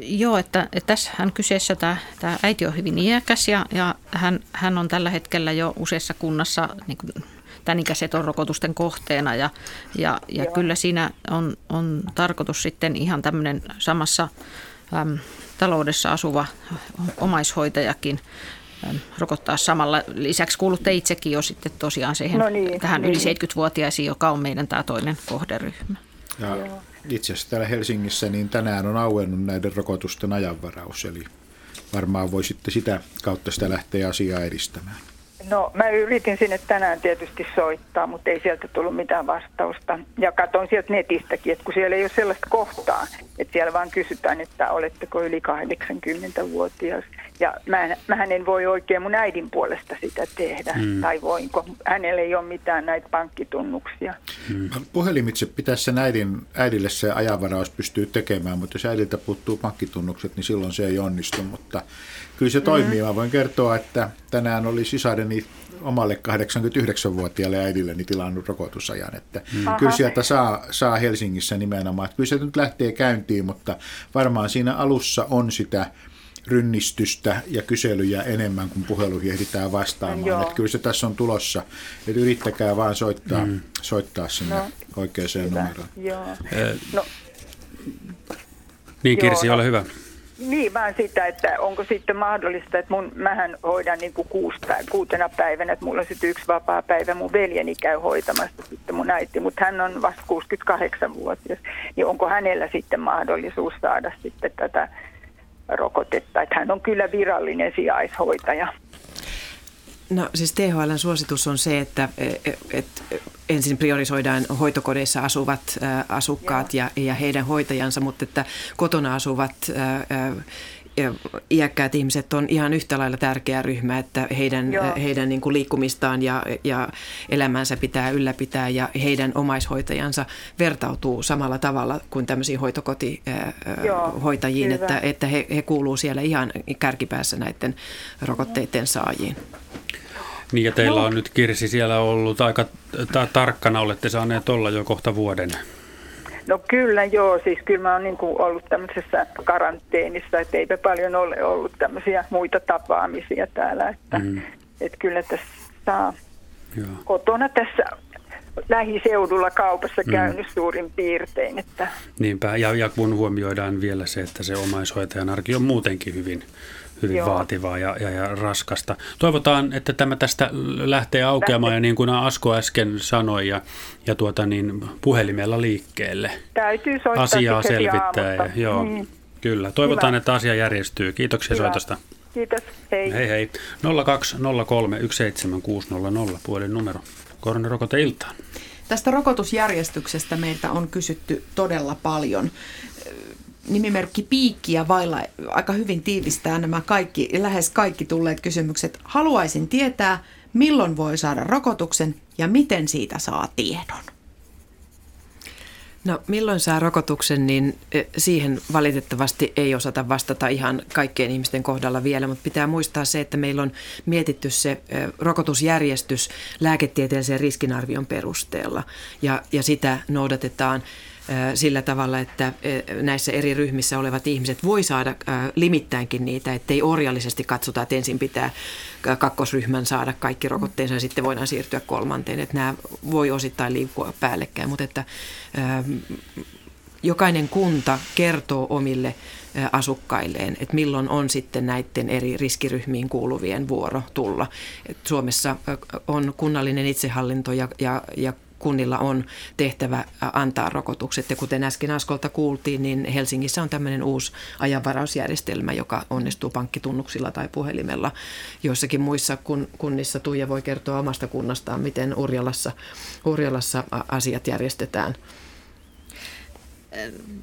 Joo, että, että tässähän kyseessä tämä, tämä äiti on hyvin iäkäs ja, ja hän, hän on tällä hetkellä jo useassa kunnassa niin kuin tämän ikäiset on rokotusten kohteena ja, ja, ja kyllä siinä on, on tarkoitus sitten ihan tämmöinen samassa äm, taloudessa asuva omaishoitajakin rokottaa samalla. Lisäksi kuulutte itsekin jo sitten tosiaan siihen, no niin, tähän niin. Yli seitsemänkymmentävuotiaisiin, joka on meidän tämä toinen kohderyhmä. Ja itse asiassa täällä Helsingissä niin tänään on auennut näiden rokotusten ajanvaraus, eli varmaan voi sitten sitä kautta sitä lähteä asiaa edistämään. No mä yritin sinne tänään tietysti soittaa, mutta ei sieltä tullut mitään vastausta. Ja katsoin sieltä netistäkin, että kun siellä ei ole sellaista kohtaa, että siellä vaan kysytään, että oletteko yli kahdeksankymmentävuotias. Ja mä, mähän en voi oikein mun äidin puolesta sitä tehdä, hmm. tai voinko. Hänellä ei ole mitään näitä pankkitunnuksia. Hmm. Puhelimitse pitäisi sen äidin, äidille se ajanvaraus pystyy tekemään, mutta jos äidiltä puuttuu pankkitunnukset, niin silloin se ei onnistu, mutta... Kyllä se toimii. Mä voin kertoa, että tänään oli sisareni omalle kahdeksankymmentäyhdeksänvuotiaalle äidilleni tilannut rokotusajan. Että kyllä sieltä saa, saa Helsingissä nimenomaan. Kyllä se nyt lähtee käyntiin, mutta varmaan siinä alussa on sitä rynnistystä ja kyselyjä enemmän, kun puheluihin ehditään vastaamaan. Että kyllä se tässä on tulossa. Että yrittäkää vaan soittaa, mm. soittaa sinne no, oikeaan numeroon. Joo. No. Niin Kirsi, joo. Ole hyvä. Niin, vaan sitä, että onko sitten mahdollista, että mun, mähän hoidan niin kuin kuutena päivänä, että mulla on sitten yksi vapaa päivä, mun veljeni käy hoitamassa sitten mun äiti, mutta hän on vasta kuusikymmentäkahdeksanvuotias, niin onko hänellä sitten mahdollisuus saada sitten tätä rokotetta, että hän on kyllä virallinen sijaishoitaja. No siis T H L:n suositus on se, että et ensin priorisoidaan hoitokodeissa asuvat asukkaat ja, ja heidän hoitajansa, mutta että kotona asuvat iäkkäät ihmiset on ihan yhtä lailla tärkeä ryhmä, että heidän, heidän niin kuin liikkumistaan ja, ja elämänsä pitää ylläpitää ja heidän omaishoitajansa vertautuu samalla tavalla kuin tämmöisiin hoitokotihoitajiin, että, että he, he kuuluu siellä ihan kärkipäässä näiden rokotteiden saajiin. Niin ja teillä on nyt Kirsi siellä ollut aika t- tarkkana, olette saaneet olla jo kohta vuoden. No kyllä joo, siis kyllä mä oon niin kuin ollut tämmöisessä karanteenissa, että eipä paljon ole ollut tämmöisiä muita tapaamisia täällä, että mm. et kyllä tässä saa kotona tässä lähiseudulla kaupassa käynyt mm. suurin piirtein. Että. Niinpä, ja, ja kun huomioidaan vielä se, että se omaishoitajan arki on muutenkin hyvin, hyvin Joo. vaativaa ja, ja, ja raskasta. Toivotaan, että tämä tästä lähtee aukeamaan Lähte- ja niin kuin Asko äsken sanoi ja, ja tuota niin, puhelimella liikkeelle. Täytyy soittaa asiaa selvittää. Ja, joo, mm. kyllä. Toivotaan, Hyvä. Että asia järjestyy. Kiitoksia Hyvä. Soitosta. Kiitos. Hei. Hei hei. nolla kaksi nolla kolme yksi seitsemän kuusi nolla nolla puhelinnumero. Koronarokoteiltaan. Tästä rokotusjärjestyksestä meiltä on kysytty todella paljon. Nimimerkki Piikki ja Vailla aika hyvin tiivistää nämä kaikki, lähes kaikki tulleet kysymykset. Haluaisin tietää, milloin voi saada rokotuksen ja miten siitä saa tiedon? No milloin saa rokotuksen, niin siihen valitettavasti ei osata vastata ihan kaikkien ihmisten kohdalla vielä, mutta pitää muistaa se, että meillä on mietitty se rokotusjärjestys lääketieteellisen riskinarvion perusteella ja, ja sitä noudatetaan sillä tavalla, että näissä eri ryhmissä olevat ihmiset voi saada limittäinkin niitä, ettei orjallisesti katsota, että ensin pitää kakkosryhmän saada kaikki rokotteensa ja sitten voidaan siirtyä kolmanteen. Että nämä voi osittain liikkua päällekkäin, mutta että jokainen kunta kertoo omille asukkailleen, että milloin on sitten näiden eri riskiryhmiin kuuluvien vuoro tulla. Että Suomessa on kunnallinen itsehallinto ja, ja, ja kunnilla on tehtävä antaa rokotukset ja kuten äsken Askolta kuultiin, niin Helsingissä on tämmöinen uusi ajanvarausjärjestelmä, joka onnistuu pankkitunnuksilla tai puhelimella. Joissakin muissa kun, kunnissa Tuija voi kertoa omasta kunnastaan, miten Urjalassa, Urjalassa asiat järjestetään.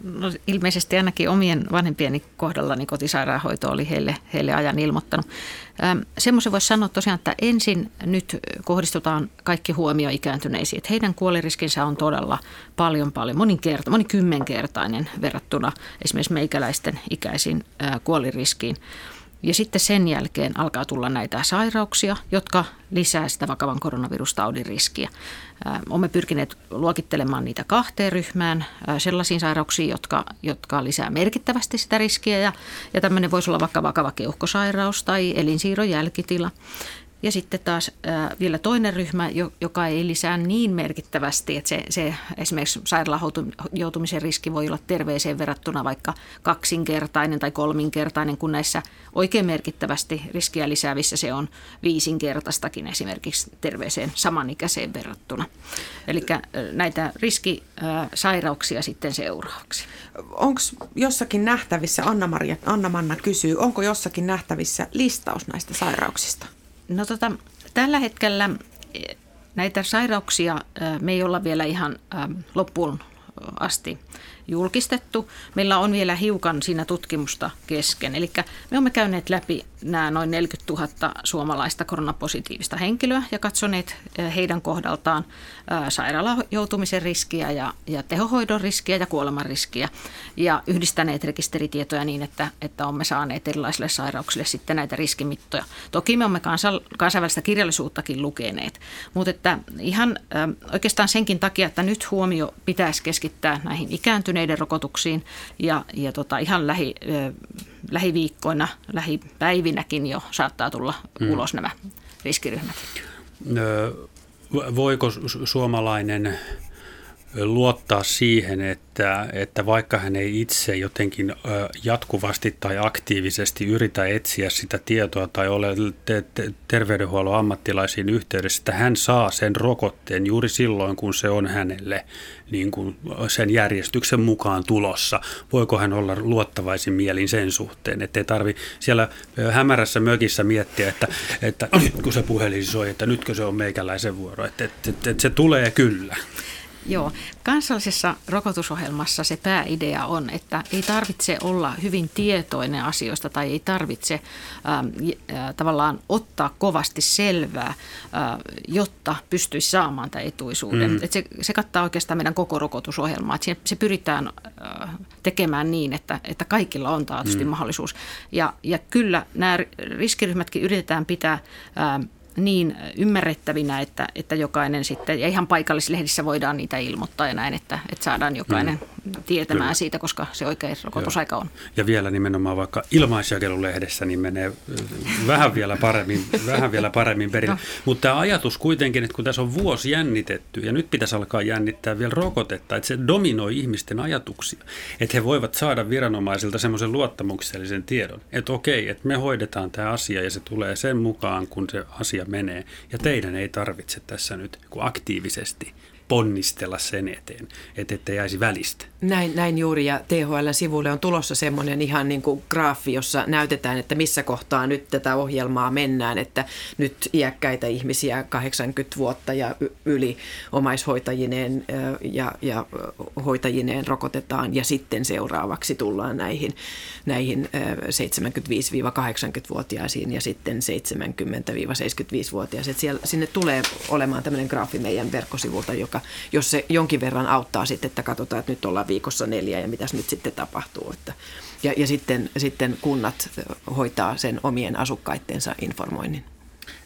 No, ilmeisesti ainakin omien vanhempieni kohdalla niin kotisairaanhoito oli heille, heille ajan ilmoittanut. Ähm, semmoisen voisi sanoa tosiaan, että ensin nyt kohdistutaan kaikki huomio ikääntyneisiin. Että heidän kuoleriskinsä on todella paljon, paljon moninkerta, monikymmenkertainen verrattuna esimerkiksi meikäläisten ikäisiin äh, kuoliriskiin. Ja sitten sen jälkeen alkaa tulla näitä sairauksia, jotka lisää sitä vakavan koronavirustaudin riskiä. Olemme pyrkineet luokittelemaan niitä kahteen ryhmään, sellaisiin sairauksiin, jotka, jotka lisää merkittävästi sitä riskiä. Ja, ja tämmöinen voisi olla vaikka vakava keuhkosairaus tai elinsiirron jälkitila. Ja sitten taas vielä toinen ryhmä, joka ei lisää niin merkittävästi, että se, se esimerkiksi sairaalaan joutumisen riski voi olla terveeseen verrattuna vaikka kaksinkertainen tai kolminkertainen, kun näissä oikein merkittävästi riskiä lisäävissä se on viisinkertaistakin esimerkiksi terveeseen samanikäiseen verrattuna. Eli näitä riskisairauksia sitten seuraavaksi. Onko jossakin nähtävissä, Anna-Maria, Anna-Manna kysyy, onko jossakin nähtävissä listaus näistä sairauksista? No tota, tällä hetkellä näitä sairauksia me ei olla vielä ihan loppuun asti julkistettu. Meillä on vielä hiukan siinä tutkimusta kesken. Eli me olemme käyneet läpi nämä noin neljäkymmentätuhatta suomalaista koronapositiivista henkilöä ja katsoneet heidän kohdaltaan sairaalaan joutumisen riskiä ja, ja tehohoidon riskiä ja kuoleman riskiä ja yhdistäneet rekisteritietoja niin, että, että olemme saaneet erilaisille sairauksille sitten näitä riskimittoja. Toki me olemme kansainvälistä kirjallisuuttakin lukeneet, mutta että ihan oikeastaan senkin takia, että nyt huomio pitäisi keskittää näihin ikääntyneisiin näiden rokotuksiin ja, ja tota, ihan lähi, eh, lähiviikkoina, lähipäivinäkin jo saattaa tulla mm. ulos nämä riskiryhmät. Voiko suomalainen luottaa siihen, että, että vaikka hän ei itse jotenkin jatkuvasti tai aktiivisesti yritä etsiä sitä tietoa tai ole terveydenhuollon ammattilaisiin yhteydessä, että hän saa sen rokotteen juuri silloin, kun se on hänelle niin kuin sen järjestyksen mukaan tulossa. Voiko hän olla luottavaisin mielin sen suhteen, ettei tarvitse siellä hämärässä mökissä miettiä, että, että kun se puhelin soi, että nytkö se on meikäläisen vuoro, että, että, että, että se tulee kyllä. Joo. Kansallisessa rokotusohjelmassa se pääidea on, että ei tarvitse olla hyvin tietoinen asioista tai ei tarvitse äh, tavallaan ottaa kovasti selvää, äh, jotta pystyisi saamaan tämän etuisuuden. Mm. Et se, se kattaa oikeastaan meidän koko rokotusohjelmaa. Se, se pyritään äh, tekemään niin, että, että kaikilla on taatusti mm. mahdollisuus. Ja, ja kyllä nämä riskiryhmätkin yritetään pitää äh, niin ymmärrettävinä, että, että jokainen sitten, ja ihan paikallislehdissä voidaan niitä ilmoittaa ja näin, että, että saadaan jokainen mm. tietämään Kyllä. siitä, koska se oikein rokotusaika on. Ja vielä nimenomaan vaikka ilmaisjakelulehdessä niin menee vähän vielä paremmin, vähän vielä paremmin perille. No. Mutta tämä ajatus kuitenkin, että kun tässä on vuosi jännitetty ja nyt pitäisi alkaa jännittää vielä rokotetta, että se dominoi ihmisten ajatuksia, että he voivat saada viranomaisilta semmoisen luottamuksellisen tiedon, että okei, että me hoidetaan tämä asia ja se tulee sen mukaan, kun se asia menee ja teidän ei tarvitse tässä nyt aktiivisesti ponnistella sen eteen, että jäisi välistä. Näin, näin juuri, ja T H L-sivuille on tulossa semmoinen ihan niin kuin graafi, jossa näytetään, että missä kohtaa nyt tätä ohjelmaa mennään, että nyt iäkkäitä ihmisiä kahdeksankymmentä vuotta ja yli omaishoitajineen ja, ja hoitajineen rokotetaan, ja sitten seuraavaksi tullaan näihin, näihin seitsemänkymmentäviisi-kahdeksankymmentävuotiaisiin ja sitten seitsemänkymmentä-seitsemänkymmentäviisi-vuotiaisiin. Siellä, sinne tulee olemaan tämmöinen graafi meidän verkkosivulta, joka, jos se jonkin verran auttaa sitten, että katsotaan, että nyt ollaan viikossa neljä ja mitäs nyt sitten tapahtuu. Että, ja ja sitten, sitten kunnat hoitaa sen omien asukkaittensa informoinnin.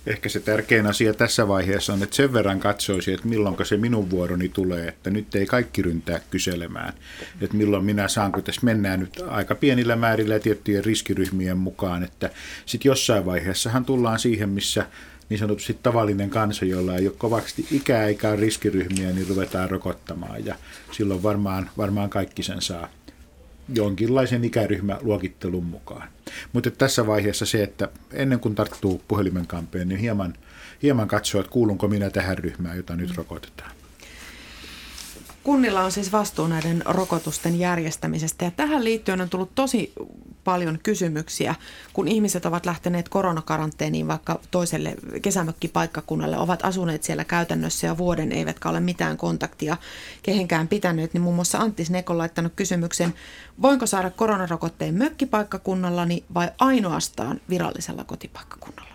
Ehkä se tärkein asia tässä vaiheessa on, että sen verran katsoisi, että milloinka se minun vuoroni tulee, että nyt ei kaikki ryntää kyselemään. Että milloin minä saan, kun tässä mennään nyt aika pienillä määrillä ja tiettyjen riskiryhmien mukaan, että sitten jossain vaiheessahan tullaan siihen, missä niin sanotusti tavallinen kansa, jolla ei ole kovasti ikää eikä riskiryhmiä, niin ruvetaan rokottamaan. Ja silloin varmaan, varmaan kaikki sen saa jonkinlaisen ikäryhmäluokittelun mukaan. Mutta tässä vaiheessa se, että ennen kuin tarttuu puhelimen kampeen, niin hieman, hieman katsoa, että kuulunko minä tähän ryhmään, jota nyt rokotetaan. Kunnilla on siis vastuu näiden rokotusten järjestämisestä, ja tähän liittyen on tullut tosi paljon kysymyksiä, kun ihmiset ovat lähteneet koronakaranteeniin vaikka toiselle kesämökkipaikkakunnalle, ovat asuneet siellä käytännössä ja vuoden, eivätkä ole mitään kontaktia kehenkään pitänyt, niin muun muassa Antti Sneko on laittanut kysymyksen, voinko saada koronarokotteen mökkipaikkakunnallani vai ainoastaan virallisella kotipaikkakunnalla?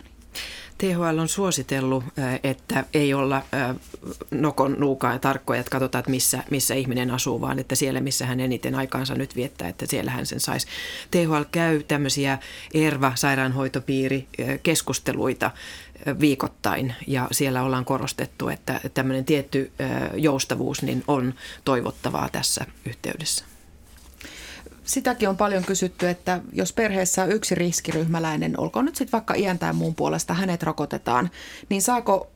T H L on suositellut, että ei olla nokon nuukaan tarkkoja, että katsotaan, että missä, missä ihminen asuu, vaan että siellä, missä hän eniten aikaansa nyt viettää, että siellä hän sen saisi. T H L käy tämmöisiä E R V-sairaanhoitopiirikeskusteluita viikoittain, ja siellä ollaan korostettu, että tämmöinen tietty joustavuus niin on toivottavaa tässä yhteydessä. Sitäkin on paljon kysytty, että jos perheessä on yksi riskiryhmäläinen, olkoon nyt sitten vaikka iän tai muun puolesta, hänet rokotetaan, niin saako,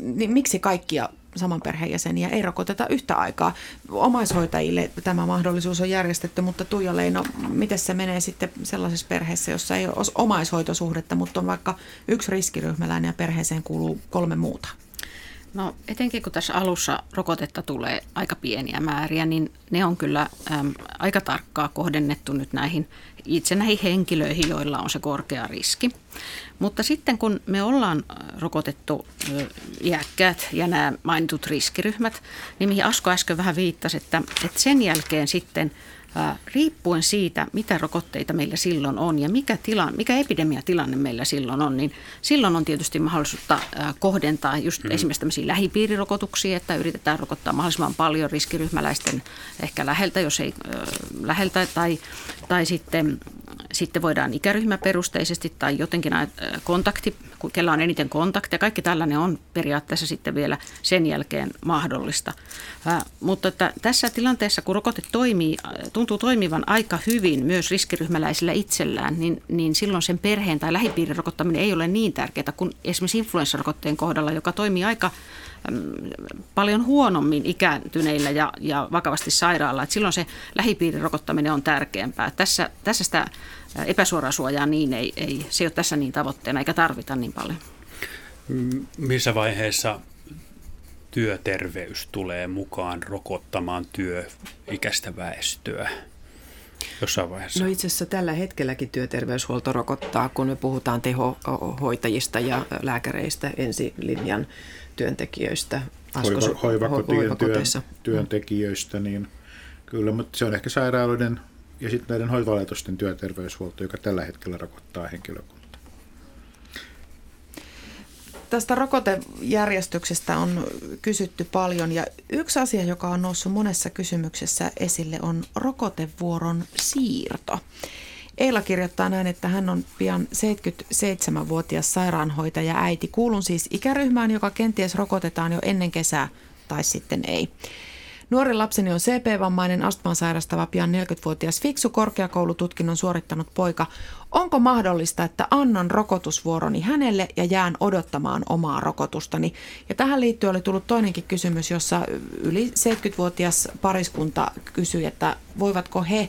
niin miksi kaikkia saman perheenjäseniä ei rokoteta yhtä aikaa? Omaishoitajille tämä mahdollisuus on järjestetty, mutta Tuija Leino, miten se menee sitten sellaisessa perheessä, jossa ei ole omaishoitosuhdetta, mutta on vaikka yksi riskiryhmäläinen ja perheeseen kuuluu kolme muuta? No etenkin kun tässä alussa rokotetta tulee aika pieniä määriä, niin ne on kyllä äm, aika tarkkaa kohdennettu nyt näihin itse näihin henkilöihin, joilla on se korkea riski. Mutta sitten kun me ollaan rokotettu iäkkäät ja nämä mainitut riskiryhmät, niin mihin Asko äsken vähän viittasi, että, että sen jälkeen sitten ää, riippuen siitä, mitä rokotteita meillä silloin on ja mikä, tila, mikä epidemiatilanne meillä silloin on, niin silloin on tietysti mahdollisuutta ää, kohdentaa just mm. esimerkiksi tämmöisiä lähipiirirokotuksia, että yritetään rokottaa mahdollisimman paljon riskiryhmäläisten ehkä läheltä, jos ei ää, läheltä, tai, tai sitten, sitten voidaan ikäryhmäperusteisesti tai jotenkin kontakti, kellä on eniten kontaktia. Kaikki tällainen on periaatteessa sitten vielä sen jälkeen mahdollista. Ää, mutta että tässä tilanteessa, kun rokote toimii, tuntuu toimivan aika hyvin myös riskiryhmäläisillä itsellään, niin, niin silloin sen perheen tai lähipiirin rokottaminen ei ole niin tärkeää kuin esimerkiksi influenssarokotteen kohdalla, joka toimii aika paljon huonommin ikääntyneillä ja, ja vakavasti sairaalla. Että silloin se lähipiirin rokottaminen on tärkeämpää. Tässä, tässä sitä epäsuoraa suojaa niin ei, ei, se ei ole tässä niin tavoitteena eikä tarvita niin paljon. Missä vaiheessa työterveys tulee mukaan rokottamaan työikäistä väestöä? Jossain vaiheessa. No itse asiassa tällä hetkelläkin työterveyshuolto rokottaa, kun me puhutaan tehohoitajista ja lääkäreistä, ensilinjan työntekijöistä, Hoiva, hoivakotien työn, työntekijöistä, niin kyllä, mutta se on ehkä sairaaloiden ja sitten näiden hoivalaitosten työterveyshuolto, joka tällä hetkellä rokottaa henkilökuntaa. Tästä rokotejärjestyksestä on kysytty paljon, ja yksi asia, joka on noussut monessa kysymyksessä esille, on rokotevuoron siirto. Eila kirjoittaa näin, että hän on pian seitsemänkymmentäseitsemänvuotias sairaanhoitaja äiti. Kuulun siis ikäryhmään, joka kenties rokotetaan jo ennen kesää tai sitten ei. Nuori lapseni on C P-vammainen, astmaan sairastava, pian neljäkymmentävuotias, fiksu korkeakoulututkinnon suorittanut poika. Onko mahdollista, että annan rokotusvuoroni hänelle ja jään odottamaan omaa rokotustani? Ja tähän liittyen oli tullut toinenkin kysymys, jossa yli seitsemänkymmentävuotias pariskunta kysyi, että voivatko he,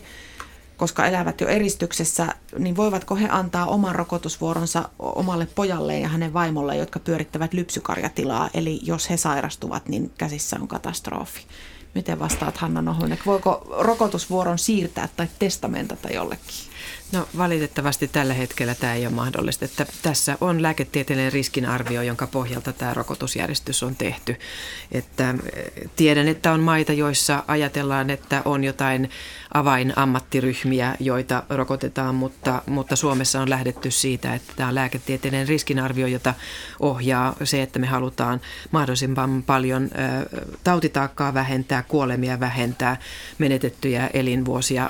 koska elävät jo eristyksessä, niin voivatko he antaa oman rokotusvuoronsa omalle pojalleen ja hänen vaimolleen, jotka pyörittävät lypsykarjatilaa. Eli jos he sairastuvat, niin käsissä on katastrofi. Miten vastaat, Hanna Nohynek? Voiko rokotusvuoron siirtää tai testamentata jollekin? No valitettavasti tällä hetkellä tämä ei ole mahdollista. Että tässä on lääketieteellinen riskinarvio, jonka pohjalta tämä rokotusjärjestys on tehty. Että tiedän, että on maita, joissa ajatellaan, että on jotain avainammattiryhmiä, joita rokotetaan, mutta, mutta Suomessa on lähdetty siitä, että tämä on lääketieteellinen riskinarvio, jota ohjaa se, että me halutaan mahdollisimman paljon tautitaakkaa vähentää, kuolemia vähentää, menetettyjä elinvuosia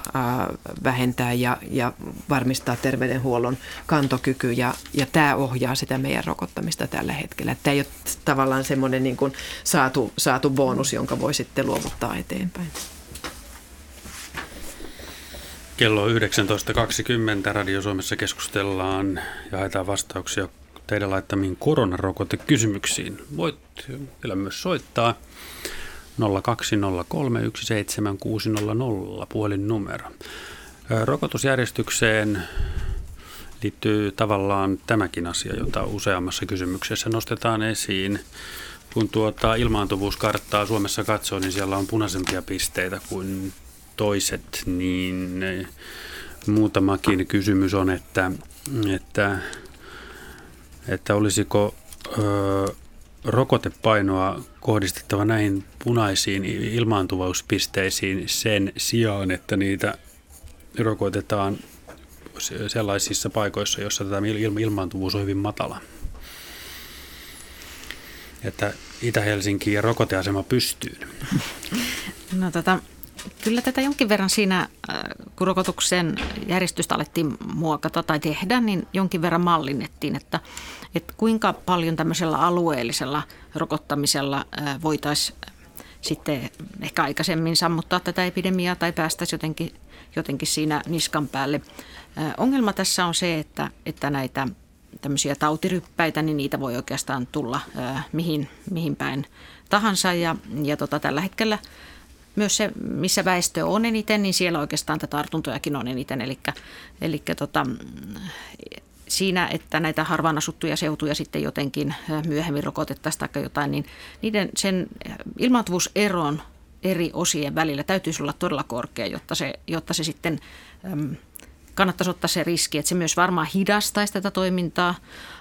vähentää ja, ja varmistaa terveydenhuollon kantokyky ja, ja tämä ohjaa sitä meidän rokottamista tällä hetkellä. Tämä ei ole tavallaan semmoinen niin kuin saatu, saatu bonus, jonka voi sitten luovuttaa eteenpäin. Kello yhdeksäntoista kaksikymmentä Radio Suomessa keskustellaan ja haetaan vastauksia teidän laittamiin koronarokotekysymyksiin. Voit vielä myös soittaa nolla kaksi nolla kolme yksi seitsemän kuusi nolla nolla puhelinnumero. Rokotusjärjestykseen liittyy tavallaan tämäkin asia, jota useammassa kysymyksessä nostetaan esiin. Kun tuota ilmaantuvuuskarttaa Suomessa katsoo, niin siellä on punaisempia pisteitä kuin toiset, niin muutamakin kysymys on, että, että, että olisiko ö, rokotepainoa kohdistettava näihin punaisiin ilmaantuvuuspisteisiin sen sijaan, että niitä rokotetaan sellaisissa paikoissa, joissa tämä ilmaantuvuus on hyvin matala. Että Itä-Helsinki ja rokoteasema pystyy. No tota... Kyllä tätä jonkin verran siinä, kun rokotuksen järjestystä alettiin muokata tai tehdä, niin jonkin verran mallinnettiin, että, että kuinka paljon tämmöisellä alueellisella rokottamisella voitaisiin sitten ehkä aikaisemmin sammuttaa tätä epidemiaa tai päästäisiin jotenkin, jotenkin siinä niskan päälle. Ongelma tässä on se, että, että näitä tämmöisiä tautiryppäitä, niin niitä voi oikeastaan tulla mihin, mihin päin tahansa ja, ja tota, tällä hetkellä myös se, missä väestö on eniten, niin siellä oikeastaan tätä tartuntojakin on eniten. Eli, eli tota, siinä, että näitä harvaan asuttuja seutuja sitten jotenkin myöhemmin rokotettaisiin tai jotain, niin niiden sen ilmaantuvuuseron eri osien välillä täytyisi olla todella korkea, jotta se, jotta se sitten äm, kannattaisi ottaa se riski, että se myös varmaan hidastaisi tätä toimintaa.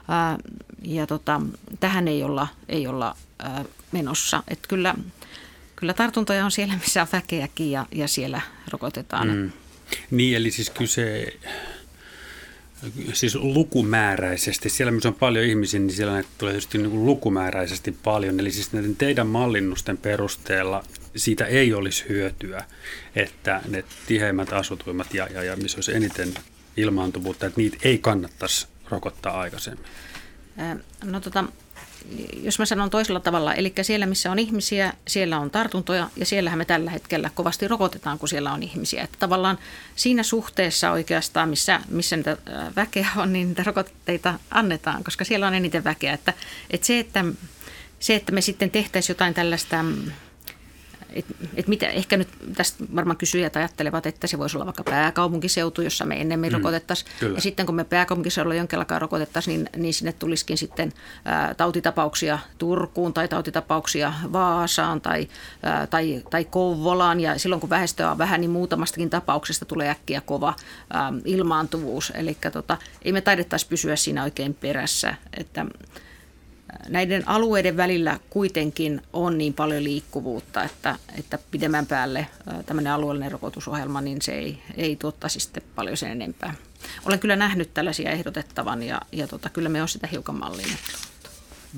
Ää, ja tota, tähän ei olla, ei olla ää, menossa. Että kyllä... Kyllä tartuntoja on siellä, missä on väkeäkin ja, ja siellä rokotetaan. Mm. Niin, eli siis kyse siis lukumääräisesti. Siellä, missä on paljon ihmisiä, niin siellä näitä tulee tietysti niin kuin lukumääräisesti paljon. Eli siis näiden teidän mallinnusten perusteella siitä ei olisi hyötyä, että ne tiheimmät asutuimmat ja, ja, ja missä olisi eniten ilmaantuvuutta, että niitä ei kannattaisi rokottaa aikaisemmin. No tota... Jos mä sanon toisella tavalla, eli siellä missä on ihmisiä, siellä on tartuntoja ja siellähän me tällä hetkellä kovasti rokotetaan, kun siellä on ihmisiä. Että tavallaan siinä suhteessa oikeastaan, missä, missä niitä väkeä on, niin niitä rokotteita annetaan, koska siellä on eniten väkeä. Että, että se, että, se, että me sitten tehtäisiin jotain tällaista... Et, et mitä, ehkä nyt tästä varmaan kysyjät ajattelevat, että se voisi olla vaikka pääkaupunkiseutu, jossa me ennemmin mm, rokotettaisiin. Kyllä. Ja sitten kun me pääkaupunkiseudulla jonkin aikaa rokotettaisiin, niin, niin sinne tulisikin sitten ä, tautitapauksia Turkuun tai tautitapauksia Vaasaan tai, ä, tai, tai Kouvolaan. Ja silloin kun väestöä on vähän, niin muutamastakin tapauksesta tulee äkkiä kova ä, ilmaantuvuus. Eli tota, ei me taidettaisi pysyä siinä oikein perässä, että... Näiden alueiden välillä kuitenkin on niin paljon liikkuvuutta, että, että pidemmän päälle tämmöinen alueellinen rokotusohjelma, niin se ei, ei tuottaisi sitten paljon sen enempää. Olen kyllä nähnyt tällaisia ehdotettavan ja, ja tota, kyllä me on sitä hiukan mallinnettu.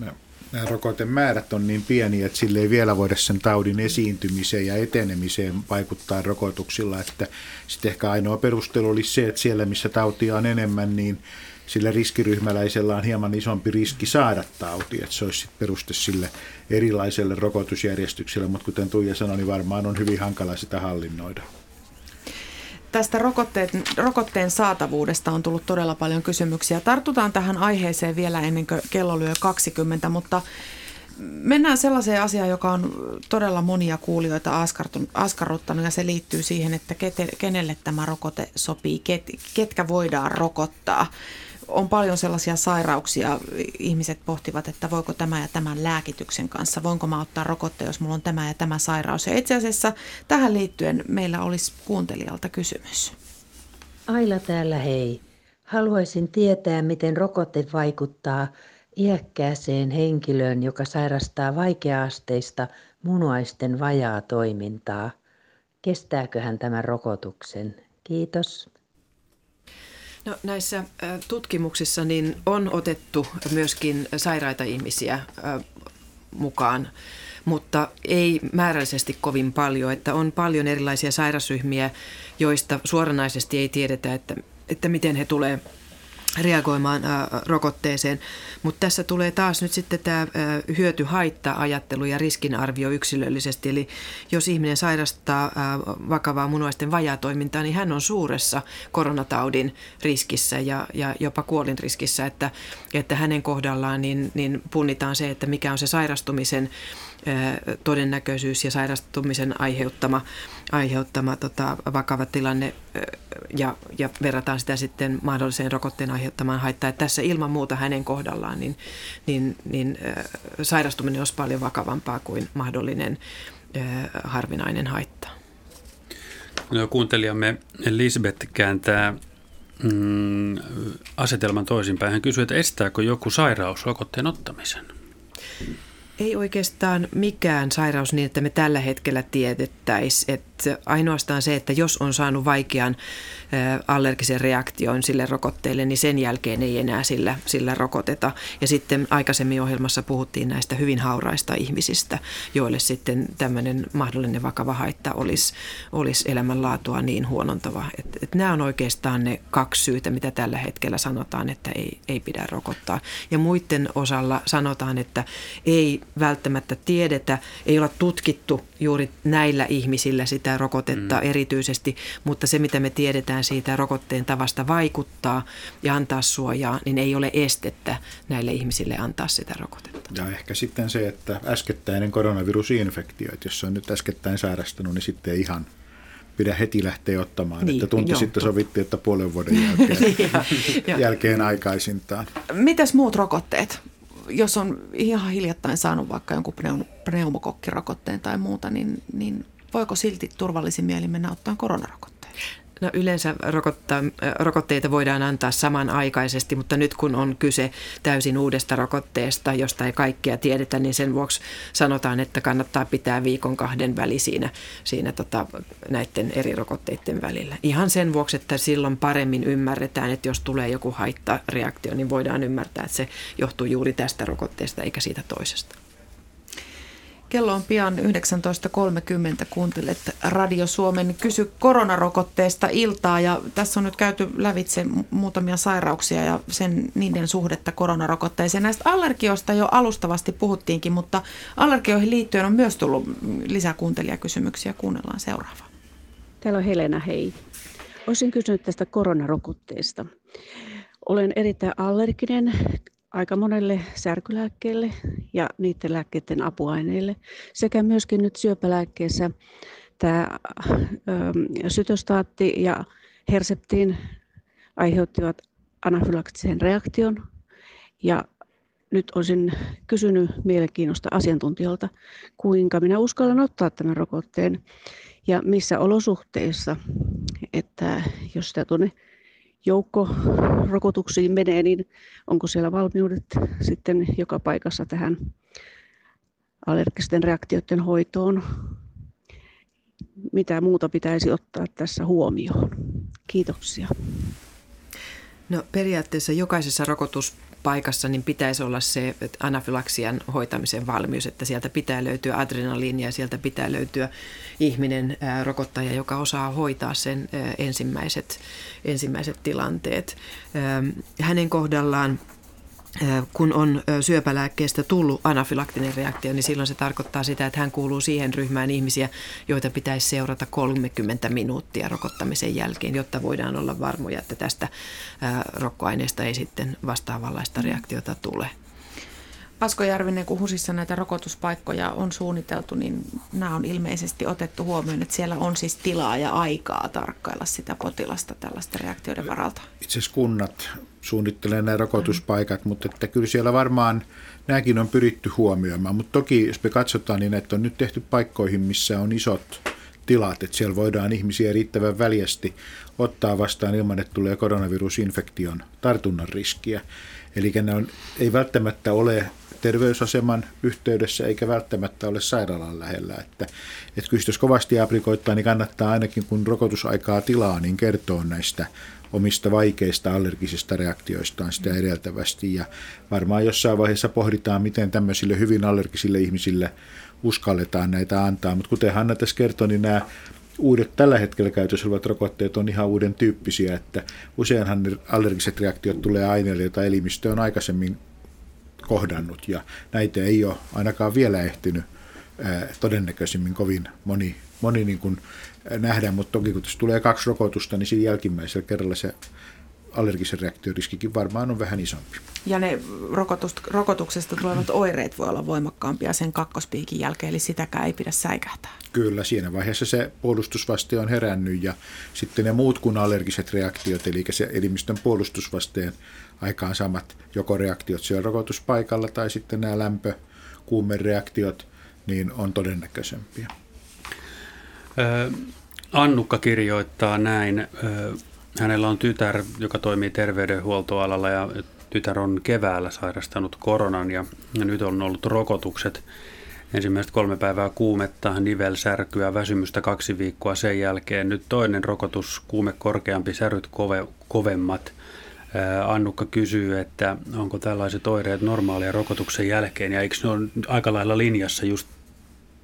No, nämä rokotemäärät on niin pieniä, että sille ei vielä voida sen taudin esiintymiseen ja etenemiseen vaikuttaa rokotuksilla. Että sitten ehkä ainoa perustelu olisi se, että siellä missä tautia on enemmän, niin sillä riskiryhmäläisellä on hieman isompi riski saada tauti, että se olisi peruste sille erilaiselle rokotusjärjestykselle, mutta kuten Tuija sanoi, niin varmaan on hyvin hankala sitä hallinnoida. Tästä rokotteen saatavuudesta on tullut todella paljon kysymyksiä. Tartutaan tähän aiheeseen vielä ennen kuin kello lyö kaksikymmentä, mutta mennään sellaiseen asiaan, joka on todella monia kuulijoita askarruttanut, ja se liittyy siihen, että kenelle tämä rokote sopii, ketkä voidaan rokottaa. On paljon sellaisia sairauksia, ihmiset pohtivat, että voiko tämä ja tämän lääkityksen kanssa, voinko mä ottaa rokotteen, jos mulla on tämä ja tämä sairaus. Ja itse asiassa tähän liittyen meillä olisi kuuntelijalta kysymys. Aila täällä, hei. Haluaisin tietää, miten rokote vaikuttaa iäkkääseen henkilöön, joka sairastaa vaikea-asteista munuaisten vajaa toimintaa. Kestääköhän tämän rokotuksen? Kiitos. No, näissä tutkimuksissa niin on otettu myöskin sairaita ihmisiä mukaan, mutta ei määrällisesti kovin paljon, että on paljon erilaisia sairasryhmiä, joista suoranaisesti ei tiedetä, että, että miten he tulee reagoimaan rokotteeseen, mutta tässä tulee taas nyt sitten tämä hyöty-haitta-ajattelu ja riskinarvio yksilöllisesti, eli jos ihminen sairastaa vakavaa munuaisten vajaatoimintaa, niin hän on suuressa koronataudin riskissä ja, ja jopa kuolin riskissä, että, että hänen kohdallaan niin, niin punnitaan se, että mikä on se sairastumisen todennäköisyys ja sairastumisen aiheuttama, aiheuttama tota, vakava tilanne ja, ja verrataan sitä sitten mahdolliseen rokotteen aiheuttamaan haittaa. Että tässä ilman muuta hänen kohdallaan niin, niin, niin äh, sairastuminen olisi paljon vakavampaa kuin mahdollinen äh, harvinainen haitta. No, kuuntelijamme Lisbeth kääntää mm, asetelman toisinpäin. Hän kysyy, että estääkö joku sairaus rokotteen ottamisen? Ei oikeastaan mikään sairaus niin, että me tällä hetkellä tiedettäisiin. Ainoastaan se, että jos on saanut vaikean allergisen reaktion sille rokotteelle, niin sen jälkeen ei enää sillä, sillä rokoteta. Ja sitten aikaisemmin ohjelmassa puhuttiin näistä hyvin hauraista ihmisistä, joille sitten tämmöinen mahdollinen vakava haitta olisi, olisi elämänlaatua niin huonontava. Et, et nämä on oikeastaan ne kaksi syytä, mitä tällä hetkellä sanotaan, että ei, ei pidä rokottaa. Ja muiden osalla sanotaan, että ei välttämättä tiedetä, ei olla tutkittu juuri näillä ihmisillä sitä rokotetta mm. erityisesti, mutta se mitä me tiedetään siitä rokotteen tavasta vaikuttaa ja antaa suojaa, niin ei ole estettä näille ihmisille antaa sitä rokotetta. Ja ehkä sitten se, että äskettäinen koronavirusinfektio, että jos on nyt äskettäin sairastunut, niin sitten ihan pidä heti lähteä ottamaan, niin, että tunti joo, sitten sovittiin, että puolen vuoden jälkeen, jälkeen aikaisintaan. Mitäs muut rokotteet? Jos on ihan hiljattain saanut vaikka jonkun pneumokokkirokotteen tai muuta, niin, niin voiko silti turvallisin mieli mennä ottaa koronarokotteen? No, yleensä rokotteita voidaan antaa samanaikaisesti, mutta nyt kun on kyse täysin uudesta rokotteesta, josta ei kaikkea tiedetä, niin sen vuoksi sanotaan, että kannattaa pitää viikon kahden väli siinä, siinä tota, näiden eri rokotteiden välillä. Ihan sen vuoksi, että silloin paremmin ymmärretään, että jos tulee joku haittareaktio, niin voidaan ymmärtää, että se johtuu juuri tästä rokotteesta eikä siitä toisesta. Kello on pian yhdeksäntoista kolmekymmentä, kuuntelet Radio Suomen Kysy koronarokotteesta iltaa, ja tässä on nyt käyty lävitse muutamia sairauksia ja sen, niiden suhdetta koronarokotteeseen. Näistä allergioista jo alustavasti puhuttiinkin, mutta allergioihin liittyen on myös tullut lisää kuuntelijakysymyksiä. Kuunnellaan seuraavaa. Täällä on Helena, hei. Olisin kysynyt tästä koronarokotteesta. Olen erittäin allerginen aika monelle särkylääkkeelle ja niiden lääkkeiden apuaineille sekä myöskin nyt syöpälääkkeessä tämä sytostaatti ja Herceptin aiheuttivat anafylaktisen reaktion. Ja nyt olisin kysynyt mielenkiinnosta asiantuntijalta, kuinka minä uskallan ottaa tämän rokotteen ja missä olosuhteissa, että jos sitä tuonne joukko rokotuksiin menee, niin onko siellä valmiudet sitten joka paikassa tähän allergisten reaktioiden hoitoon? Mitä muuta pitäisi ottaa tässä huomioon? Kiitoksia. No, periaatteessa jokaisessa rokotus paikassa, niin pitäisi olla se anafylaksian hoitamisen valmius, että sieltä pitää löytyä adrenaliinia, sieltä pitää löytyä ihminen, ää, rokottaja, joka osaa hoitaa sen ää, ensimmäiset, ensimmäiset tilanteet. Ää, hänen kohdallaan, kun on syöpälääkkeestä tullut anafylaktinen reaktio, niin silloin se tarkoittaa sitä, että hän kuuluu siihen ryhmään ihmisiä, joita pitäisi seurata kolmekymmentä minuuttia rokottamisen jälkeen, jotta voidaan olla varmoja, että tästä rokkoaineesta ei sitten vastaavanlaista reaktiota tule. Asko Järvinen, kun HUSissa näitä rokotuspaikkoja on suunniteltu, niin nämä on ilmeisesti otettu huomioon, että siellä on siis tilaa ja aikaa tarkkailla sitä potilasta tällaisten reaktioiden varalta. Itse asiassa kunnat suunnittelee nämä rokotuspaikat, mutta että kyllä siellä varmaan nämäkin on pyritty huomioimaan. Mutta toki, jos me katsotaan, niin näitä on nyt tehty paikkoihin, missä on isot tilat, että siellä voidaan ihmisiä riittävän väljästi ottaa vastaan ilman, että tulee koronavirusinfektion tartunnan riskiä. Eli nämä on, ei välttämättä ole terveysaseman yhteydessä eikä välttämättä ole sairaalan lähellä. Että, että kyllä jos kovasti aprikoittaa, niin kannattaa ainakin kun rokotusaikaa tilaa, niin kertoa näistä omista vaikeista allergisista reaktioistaan sitä edeltävästi. Ja varmaan jossain vaiheessa pohditaan, miten tämmöisille hyvin allergisille ihmisille uskalletaan näitä antaa. Mutta kuten Hanna tässä kertoi, niin nämä uudet tällä hetkellä käytössä olevat rokotteet on ihan uuden tyyppisiä, että useinhan allergiset reaktiot tulee aineille, joita elimistö on aikaisemmin kohdannut, ja näitä ei ole ainakaan vielä ehtinyt ää, todennäköisimmin kovin moni, moni niin kuin nähdä, mutta toki kun tässä tulee kaksi rokotusta, niin siinä jälkimmäisellä kerralla se allergisen reaktioriskikin varmaan on vähän isompi. Ja ne rokotuksesta tulevat oireet voi olla voimakkaampia sen kakkospiikin jälkeen, eli sitäkään ei pidä säikähtää. Kyllä, siinä vaiheessa se puolustusvaste on herännyt ja sitten ne muut kuin allergiset reaktiot, eli se elimistön puolustusvasteen aikaan samat joko reaktiot siellä rokotuspaikalla tai sitten nämä lämpö- kuumereaktiot, niin on todennäköisempiä. Ö, Annukka kirjoittaa näin. Ö, Hänellä on tytär, joka toimii terveydenhuoltoalalla, ja tytär on keväällä sairastanut koronan ja nyt on ollut rokotukset. Ensimmäiset kolme päivää kuumetta, nivelsärkyä, väsymystä kaksi viikkoa sen jälkeen. Nyt toinen rokotus, kuume korkeampi, säryt kove, kovemmat. Annukka kysyy, että onko tällaiset oireet normaalia rokotuksen jälkeen ja eikö ne ole aika lailla linjassa just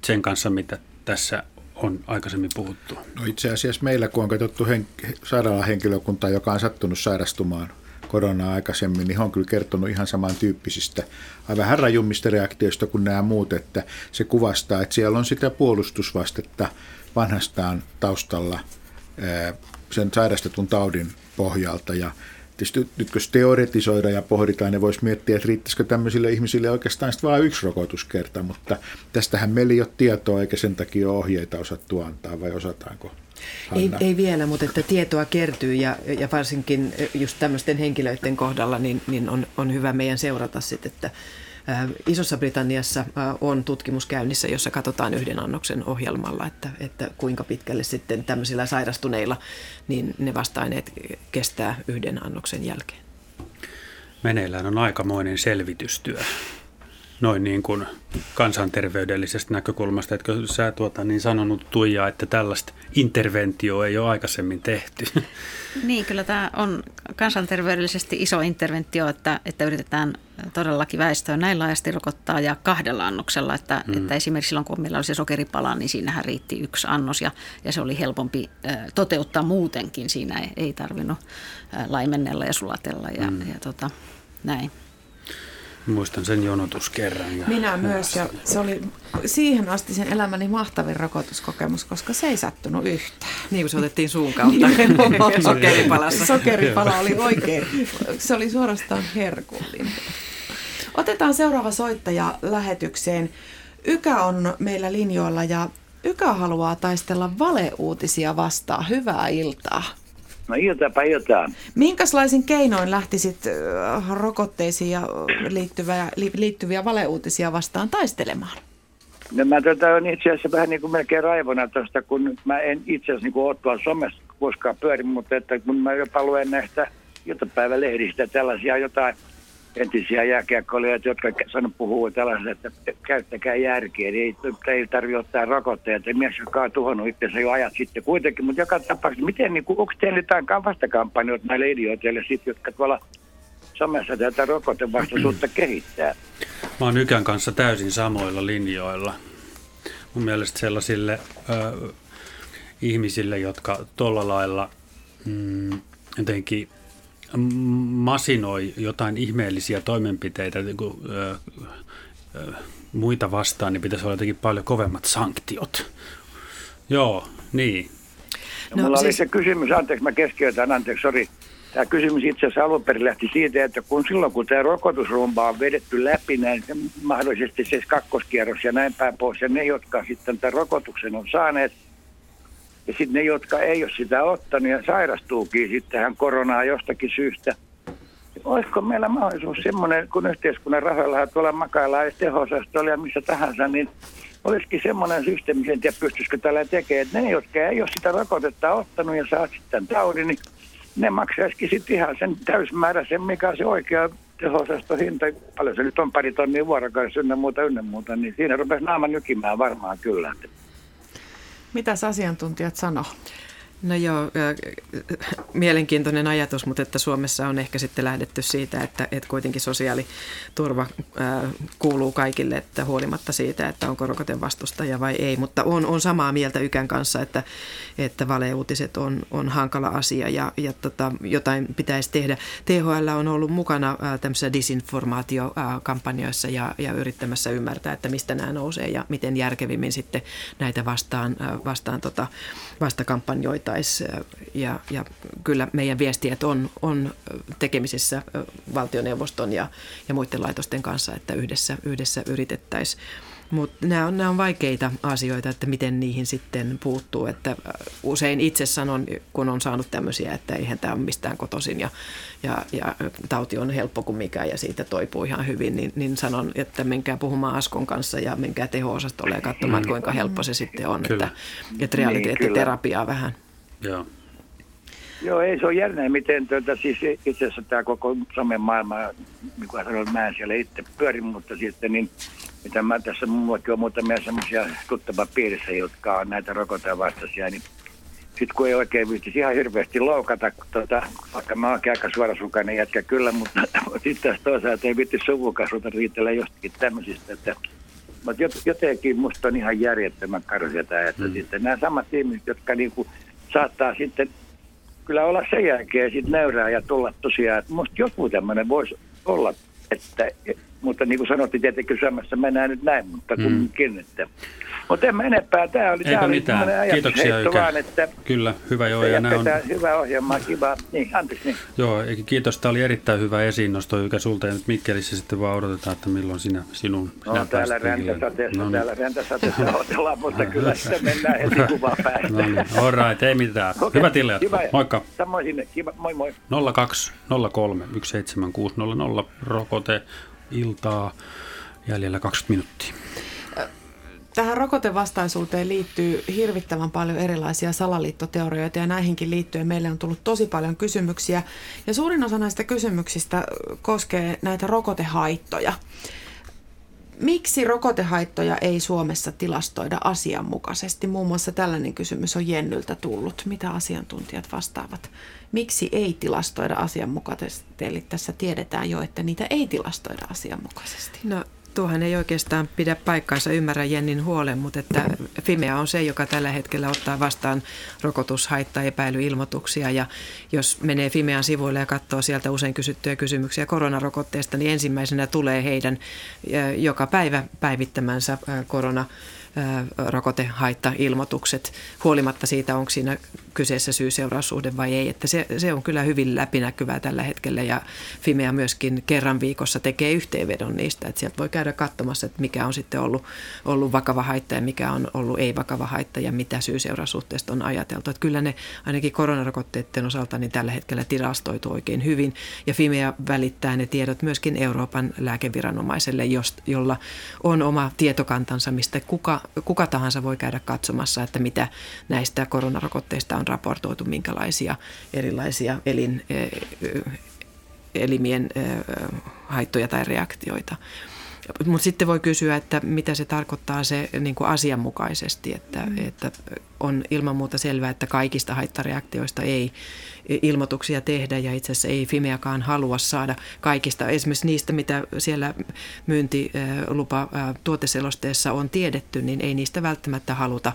sen kanssa, mitä tässä on aikaisemmin puhuttu. No itse asiassa meillä, kun on katsottu henk- sairaalahenkilökuntaa, joka on sattunut sairastumaan koronaa aikaisemmin, niin on kyllä kertonut ihan samantyyppisistä, vähän rajummista reaktioista kuin nämä muut, että se kuvastaa, että siellä on sitä puolustusvastetta vanhastaan taustalla sen sairastetun taudin pohjalta. Ja tietysti nyt kun teoretisoida ja pohditaan, niin voisi miettiä, että riittäisikö tämmöisille ihmisille oikeastaan vain yksi rokotuskerta, mutta tästähän meillä ei ole tietoa eikä sen takia ole ohjeita osattu antaa, vai osataanko? Ei, ei vielä, mutta että tietoa kertyy ja, ja varsinkin just tämmöisten henkilöiden kohdalla niin, niin on, on hyvä meidän seurata sitten, että Isossa-Britanniassa on tutkimus käynnissä, jossa katsotaan yhden annoksen ohjelmalla, että, että kuinka pitkälle sitten tämmöisillä sairastuneilla niin ne vasta-aineet kestää yhden annoksen jälkeen. Meneillään on aikamoinen selvitystyö, noin niin kuin kansanterveydellisestä näkökulmasta. Etkö sä tuota niin sanonut, Tuija, että tällaista interventioa ei ole aikaisemmin tehty? Niin, kyllä tämä on kansanterveydellisesti iso interventio, että, että yritetään todellakin väestöä näin laajasti rokottaa ja kahdella annoksella, että, mm. että esimerkiksi silloin kun meillä oli se sokeripala, niin siinähän riitti yksi annos ja, ja se oli helpompi toteuttaa muutenkin. Siinä ei, ei tarvinnut laimennella ja sulatella ja, mm. ja tota, näin. Muistan sen jonotus kerran. Ja Minä myös, ja se oli siihen asti sen elämäni mahtavin rokotuskokemus, koska se ei sattunut yhtään. Niin kuin se otettiin suun kautta. Sokeripalassa. Sokeripala oli oikein. Se oli suorastaan herkullinen. Otetaan seuraava soittaja lähetykseen. Ykä on meillä linjoilla, ja Ykä haluaa taistella valeuutisia vastaan. Hyvää iltaa. No iltaapäin iltaan. Minkäslaisin keinoin lähtisit rokotteisiin ja liittyviä, liittyviä valeuutisia vastaan taistelemaan? No mä tota, on itse asiassa vähän niin kuin melkein raivona tuosta, kun mä en itse asiassa niin kuin ole tuolla somessa koskaan pyörin, mutta että kun mä jopa luen näistä iltapäivälehdistä tällaisia jotain entisiä jääkiekkoilijoita, jotka sanon puhuu tällaisesta, että käyttäkää järkeä, niin ei, ei tarvitse ottaa rokotteita, ei mies, joka on tuhonnut itseänsä jo ajat sitten kuitenkin, mutta joka tapauksessa, miten, niin kuin, onko teillä jotain vastakampanja näille idioteille, jotka tuolla somessa tätä rokotevastaisuutta kehittää. Mä oon Ykän kanssa täysin samoilla linjoilla. Mun mielestä sellaisille ö, ihmisille, jotka tuolla lailla mm, jotenkin masinoi jotain ihmeellisiä toimenpiteitä niin kuin, ö, ö, muita vastaan, niin pitäisi olla jotenkin paljon kovemmat sanktiot. Joo, niin. No, mulla siis... oli se kysymys, anteeksi, mä keskeytän, anteeksi, sori. Tämä kysymys itse asiassa alun perin lähti siitä, että kun silloin kun tämä rokotusrumba on vedetty läpi, näin mahdollisesti siis kakkoskierros ja näin päin pois, ja ne, jotka sitten tämän rokotuksen on saaneet, ja sitten ne, jotka ei ole sitä ottanut ja sairastuukin sittenhän koronaa jostakin syystä, niin olisiko meillä mahdollisuus semmoinen, kun yhteiskunnan rahoillahan tuolla makaillaan ja teho-osastolla ja missä tahansa, niin olisikin semmoinen systeemi, en tiedä pystyisikö tällä tekemään, että ne, jotka ei ole sitä rokotetta ottanut ja saa sitten taudin, niin ne maksaisikin sitten ihan sen täysmääräisen, mikä on se oikea teho-osastohinta, paljon se nyt on pari tonnia vuorokaudessa ynnä muuta, ynnä muuta, niin siinä rupesi naaman jykimään varmaan kyllä. Mitäs asiantuntijat sanoo? No joo, mielenkiintoinen ajatus, mutta että Suomessa on ehkä sitten lähdetty siitä, että, että kuitenkin sosiaaliturva kuuluu kaikille, että huolimatta siitä, että onko rokotevastustaja vai ei. Mutta on, on samaa mieltä Ykän kanssa, että, että valeuutiset on, on hankala asia ja, ja tota, jotain pitäisi tehdä. T H L on ollut mukana tämmöisissä disinformaatiokampanjoissa ja, ja yrittämässä ymmärtää, että mistä nämä nousee ja miten järkevimmin sitten näitä vastaan, vastaan tota, vastakampanjoita. Ja, ja kyllä meidän viestijät on, on tekemisissä valtioneuvoston ja, ja muiden laitosten kanssa, että yhdessä, yhdessä yritettäisiin. Mutta nämä on, nämä on vaikeita asioita, että miten niihin sitten puuttuu. Että usein itse sanon, kun on saanut tämmöisiä, että eihän tämä ole mistään kotoisin ja, ja, ja tauti on helppo kuin mikään ja siitä toipuu ihan hyvin, niin, niin sanon, että menkää puhumaan Askon kanssa ja menkää teho-osastolle ja katsomaan, kuinka helppo se sitten on. Kyllä. Että, että realiteettiterapiaa vähän. Joo. Joo, ei se ole jännä, miten tuota, siis itse asiassa tämä koko somen maailma, niin kuin sanoin, mä en siellä itse pyörin, mutta sitten niin, mitä mä tässä minullakin on muutamia semmoisia tuttava piirissä, jotka on näitä rokotevastaisia, niin sitten kun ei oikein viitsisi ihan hirveästi loukata, tuota, vaikka mä oonkin aika suorasukainen jätkä kyllä, mutta sitten taas toisaalta ei viitsisi suvukasvuta riitellä jostakin tämmöisistä, että mutta jotenkin musta on ihan järjettömän karseita, että mm. sitten nämä samat ihmiset, jotka niinku saattaa sitten kyllä olla sen jälkeen sitten nöyrää ja tulla tosiaan, että musta joku tämmöinen voisi olla, että, mutta niin kuin sanottiin tietenkin Suomessa mennään nyt näin, mutta mm. kumminkin, että, mutta en mä enempää, tämä oli, tämä oli tämmöinen ajatusheitto vaan, että kyllä, hyvä joo, ja nämä on hyvä ohjelma, kiva, niin, anteeksi niin. Joo, kiitos, tämä oli erittäin hyvä esiinnosto, Ykä sulta, ja nyt Mikkelissä sitten vaan odotetaan, että milloin sinä, sinun, no, sinä täällä räntäsateessa, no, täällä räntäsateessa odotellaan, mutta kyllä sitä mennään heti kuvaan päin. No niin, all right, ei mitään, okay, hyvä tille, moikka. Samoin sinne, kiva, moi moi. nolla kaksi nolla kolme yksi seitsemän kuusi nolla nolla rokote. Iltaa jäljellä kaksikymmentä minuuttia. Tähän rokotevastaisuuteen liittyy hirvittävän paljon erilaisia salaliittoteorioita ja näihinkin liittyen meille on tullut tosi paljon kysymyksiä. Ja suurin osa näistä kysymyksistä koskee näitä rokotehaittoja. Miksi rokotehaittoja ei Suomessa tilastoida asianmukaisesti? Muun muassa tällainen kysymys on Jennyltä tullut. Mitä asiantuntijat vastaavat? Miksi ei tilastoida asianmukaisesti? Eli tässä tiedetään jo, että niitä ei tilastoida asianmukaisesti. No, tuohan ei oikeastaan pidä paikkaansa, ymmärrä Jennin huolen, mutta että Fimea on se, joka tällä hetkellä ottaa vastaan rokotushaittaepäilyilmoituksia. Ja jos menee Fimean sivuille ja katsoo sieltä usein kysyttyjä kysymyksiä koronarokotteesta, niin ensimmäisenä tulee heidän joka päivä päivittämänsä korona rokotehaittailmoitukset, huolimatta siitä, onko siinä kyseessä syy-seuraussuhde vai ei. Että se, se on kyllä hyvin läpinäkyvää tällä hetkellä ja Fimea myöskin kerran viikossa tekee yhteenvedon niistä, että sieltä voi käydä katsomassa, että mikä on sitten ollut, ollut vakava haitta ja mikä on ollut ei-vakava haitta ja mitä syy-seuraussuhteesta on ajateltu. Että kyllä ne ainakin koronarokotteiden osalta niin tällä hetkellä tilastoitu oikein hyvin ja Fimea välittää ne tiedot myöskin Euroopan lääkeviranomaiselle, jolla on oma tietokantansa, mistä kuka Kuka tahansa voi käydä katsomassa, että mitä näistä koronarokotteista on raportoitu, minkälaisia erilaisia elin, elimien haittoja tai reaktioita. Mutta sitten voi kysyä, että mitä se tarkoittaa se niin kuin asianmukaisesti, että, että on ilman muuta selvää, että kaikista haittareaktioista ei ilmoituksia tehdä ja itse asiassa ei Fimeakaan halua saada kaikista. Esimerkiksi niistä, mitä siellä myyntilupa tuoteselosteessa on tiedetty, niin ei niistä välttämättä haluta,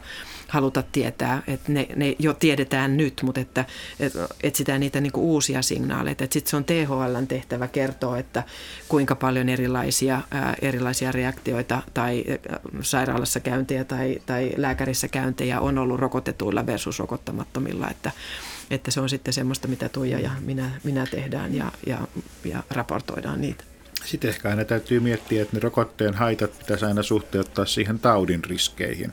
haluta tietää. Et ne, ne jo tiedetään nyt, mutta että, et etsitään niitä niinku uusia signaaleita. Sitten se on T H L:n tehtävä kertoa, että kuinka paljon erilaisia, ää, erilaisia reaktioita tai sairaalassa käyntejä tai, tai lääkärissä käyntejä on ollut rokotetuilla versus rokottamattomilla, että Että se on sitten semmoista, mitä Tuija ja minä, minä tehdään ja, ja, ja raportoidaan niitä. Sitten ehkä aina täytyy miettiä, että ne rokotteen haitat pitäisi aina suhteuttaa siihen taudin riskeihin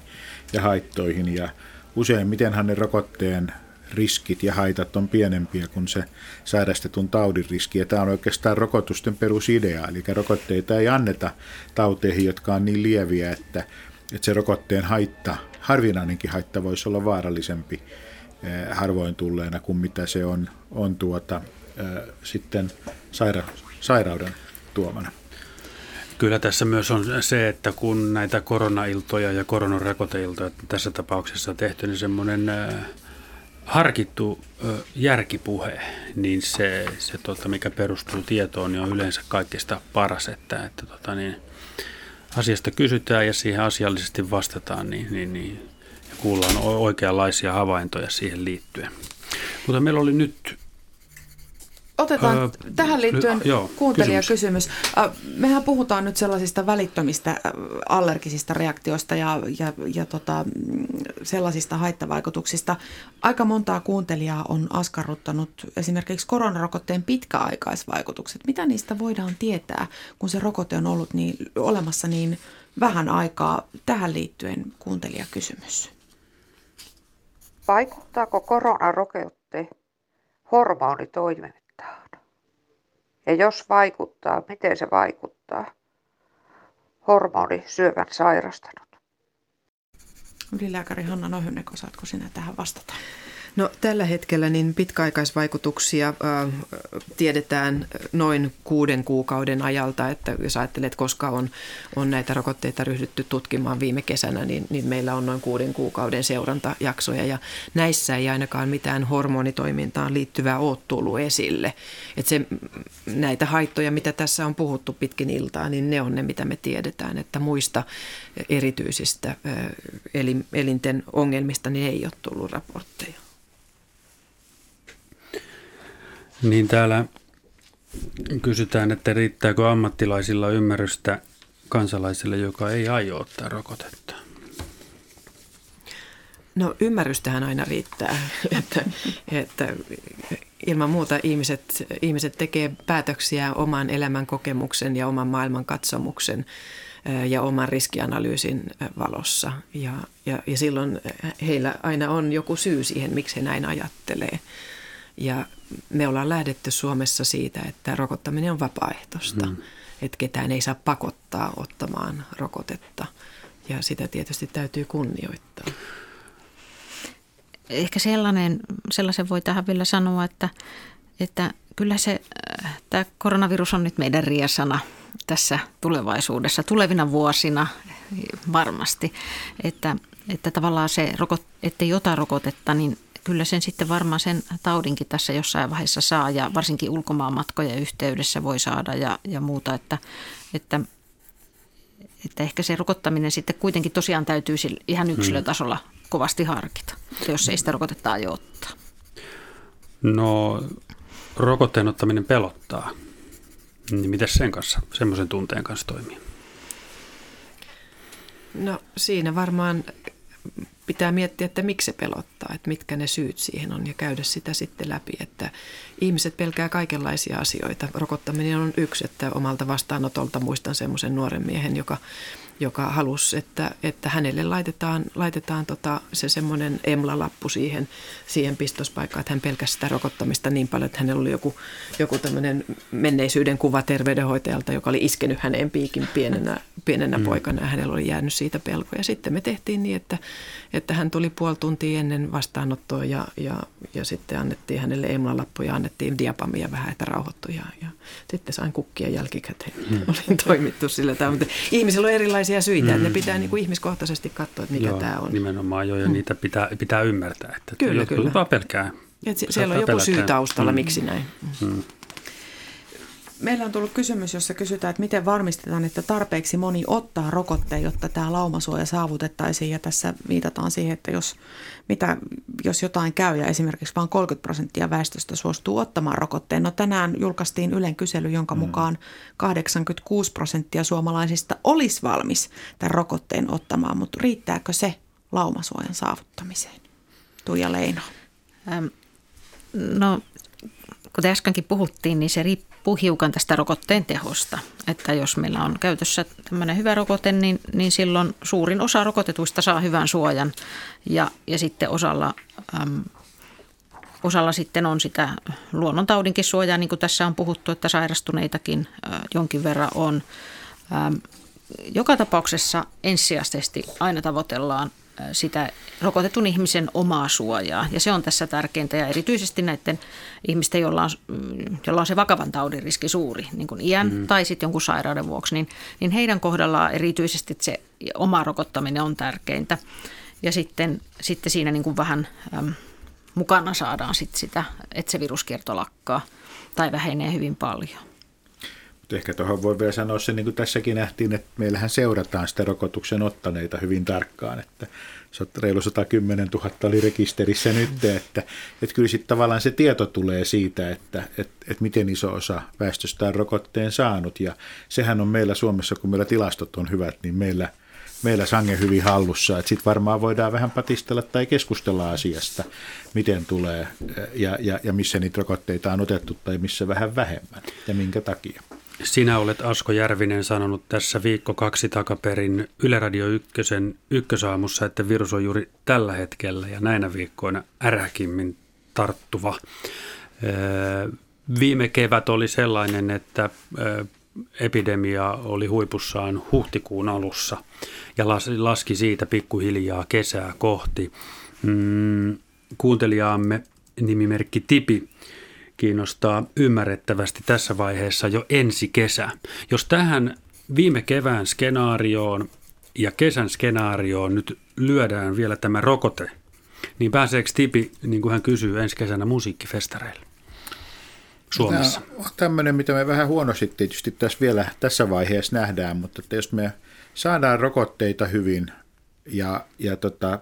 ja haittoihin. Ja useimmitenhan ne rokotteen riskit ja haitat on pienempiä kuin se sairastetun taudin riski. Ja tämä on oikeastaan rokotusten perusidea. Eli rokotteita ei anneta tauteihin, jotka on niin lieviä, että, että se rokotteen haitta, harvinainenkin haitta voisi olla vaarallisempi harvoin tulleena kuin mitä se on, on tuota, äh, sitten saira- sairauden tuomana. Kyllä tässä myös on se, että kun näitä koronailtoja ja koronarokoteiltoja tässä tapauksessa on tehty, niin semmoinen äh, harkittu äh, järkipuhe, niin se, se tota, mikä perustuu tietoon, niin on yleensä kaikista paras, että, että tota, niin, asiasta kysytään ja siihen asiallisesti vastataan, niin, niin, niin kuullaan oikeanlaisia havaintoja siihen liittyen. Mutta meillä oli nyt... Otetaan öö, tähän liittyen ly- joo, kuuntelijakysymys. Kysymys. Mehän puhutaan nyt sellaisista välittömistä allergisista reaktioista ja, ja, ja tota, sellaisista haittavaikutuksista. Aika montaa kuuntelijaa on askarruttanut esimerkiksi koronarokotteen pitkäaikaisvaikutukset. Mitä niistä voidaan tietää, kun se rokote on ollut niin, olemassa niin vähän aikaa? Tähän liittyen kuuntelijakysymys. Vaikuttaako koronarokote hormonitoimintaan? Ja jos vaikuttaa, miten se vaikuttaa? Hormonisyövän sairastanut. Ylilääkäri Hanna Nohynek, osaatko sinä tähän vastata? No, tällä hetkellä niin pitkäaikaisvaikutuksia äh, tiedetään noin kuuden kuukauden ajalta, että jos ajattelet, että koska on, on näitä rokotteita ryhdytty tutkimaan viime kesänä, niin, niin meillä on noin kuuden kuukauden seurantajaksoja ja näissä ei ainakaan mitään hormonitoimintaan liittyvää ole tullut esille. Että se, näitä haittoja, mitä tässä on puhuttu pitkin iltaa, niin ne on ne, mitä me tiedetään, että muista erityisistä äh, elin, elinten ongelmista niin ei ole tullut raportteja. Niin täällä kysytään, että riittääkö ammattilaisilla ymmärrystä kansalaiselle, joka ei aio ottaa rokotetta? No, ymmärrystähän aina riittää, että, että ilman muuta ihmiset, ihmiset tekee päätöksiä oman elämän kokemuksen ja oman maailman katsomuksen ja oman riskianalyysin valossa. Ja, ja, ja silloin heillä aina on joku syy siihen, miksi he näin ajattelee. Ja me ollaan lähdetty Suomessa siitä, että rokottaminen on vapaaehtoista, mm. että ketään ei saa pakottaa ottamaan rokotetta ja sitä tietysti täytyy kunnioittaa. Ehkä sellainen, sellaisen voi tähän vielä sanoa, että, että kyllä se, tämä koronavirus on nyt meidän riesana tässä tulevaisuudessa, tulevina vuosina varmasti, että, että tavallaan se, ettei ota rokotetta, niin kyllä sen sitten varmaan sen taudinkin tässä jossain vaiheessa saa ja varsinkin ulkomaanmatkoja yhteydessä voi saada ja, ja muuta, että, että, että ehkä se rokottaminen sitten kuitenkin tosiaan täytyy ihan yksilötasolla kovasti harkita, jos ei sitä rokotetta aio ottaa. No, rokotteen ottaminen pelottaa, niin mitäs sen kanssa, semmoisen tunteen kanssa toimii? No, siinä varmaan... Pitää miettiä, että miksi se pelottaa, että mitkä ne syyt siihen on ja käydä sitä sitten läpi, että ihmiset pelkää kaikenlaisia asioita. Rokottaminen on yksi, että omalta vastaanotolta muistan semmoisen nuoren miehen, joka, joka halusi, että, että hänelle laitetaan, laitetaan tota, se semmoinen Emla-lappu siihen, siihen pistospaikkaan, että hän pelkäsi sitä rokottamista niin paljon, että hänellä oli joku, joku tämmöinen menneisyyden kuva terveydenhoitajalta, joka oli iskenyt häneen piikin pienenä, pienenä mm. poikana ja hänellä oli jäänyt siitä pelkoja. Sitten me tehtiin niin, että että hän tuli puoli tuntia ennen vastaanottoa ja, ja, ja sitten annettiin hänelle Emla-lappu ja annettiin diapamia vähän, että rauhoittui. Ja, ja sitten sain kukkia jälkikäteen. Mm. Olin toimittu sillä tavalla. Mutta ihmisillä on erilaisia syitä, mm. että ne pitää niin kuin ihmiskohtaisesti katsoa, että mikä joo, tämä on. Nimenomaan joo, ja mm. niitä pitää, pitää ymmärtää. Että kyllä, kyllä. Jotkut vaan pelkää. Sie- siellä on joku pelätään. Syy taustalla, mm. miksi näin. Mm. Mm. Meillä on tullut kysymys, jossa kysytään, että miten varmistetaan, että tarpeeksi moni ottaa rokotteen, jotta tämä laumasuoja saavutettaisiin. Ja tässä viitataan siihen, että jos, mitä, jos jotain käy ja esimerkiksi vain kolmekymmentä prosenttia väestöstä suostuu ottamaan rokotteen. No tänään julkaistiin Ylen kysely, jonka mukaan kahdeksankymmentäkuusi prosenttia suomalaisista olisi valmis tämän rokotteen ottamaan. Mutta riittääkö se laumasuojan saavuttamiseen? Tuija Leino. Ähm, no... Kuten äskenkin puhuttiin, niin se riippuu hiukan tästä rokotteen tehosta. Että jos meillä on käytössä tämmöinen hyvä rokote, niin, niin silloin suurin osa rokotetuista saa hyvän suojan. Ja, ja sitten osalla, äm, osalla sitten on sitä luonnontaudinkin suojaa, niin kuin tässä on puhuttu, että sairastuneitakin äh, jonkin verran on. Ähm, joka tapauksessa ensisijaisesti aina tavoitellaan äh, sitä rokotetun ihmisen omaa suojaa, ja se on tässä tärkeintä, ja erityisesti näiden ihmisten, joilla on, jolla on se vakavan taudin riski suuri, niin kuin iän mm-hmm. tai sitten jonkun sairauden vuoksi, niin, niin heidän kohdallaan erityisesti se oma rokottaminen on tärkeintä, ja sitten, sitten siinä niin kuin vähän äm, mukana saadaan sit sitä, että se viruskierto lakkaa tai vähenee hyvin paljon. Ehkä tuohon voi vielä sanoa se, niin kuin tässäkin nähtiin, että meillähän seurataan sitä rokotuksen ottaneita hyvin tarkkaan, että reilu sata kymmenen tuhatta oli rekisterissä nyt, että, että kyllä sitten tavallaan se tieto tulee siitä, että, että, että miten iso osa väestöstä on rokotteen saanut, ja sehän on meillä Suomessa, kun meillä tilastot on hyvät, niin meillä Meillä sangen hyvin hallussa, että sitten varmaan voidaan vähän patistella tai keskustella asiasta, miten tulee ja, ja, ja missä niitä rokotteita on otettu tai missä vähän vähemmän ja minkä takia. Sinä olet, Asko Järvinen, sanonut tässä viikko kaksi takaperin Yle Radio Ykkösen ykkösaamussa, että virus on juuri tällä hetkellä ja näinä viikkoina ärhäkimmin tarttuva. Viime kevät oli sellainen, että epidemia oli huipussaan huhtikuun alussa ja laski siitä pikkuhiljaa kesää kohti. Mm, kuuntelijaamme nimimerkki Tipi kiinnostaa ymmärrettävästi tässä vaiheessa jo ensi kesä. Jos tähän viime kevään skenaarioon ja kesän skenaarioon nyt lyödään vielä tämä rokote, niin pääseekö Tipi, niin kuin hän kysyy, ensi kesänä musiikkifestareille Suomessa? Tämä on tämmöinen, mitä me vähän huonosti tietysti tässä vielä tässä vaiheessa nähdään, mutta että jos me saadaan rokotteita hyvin ja, ja tota,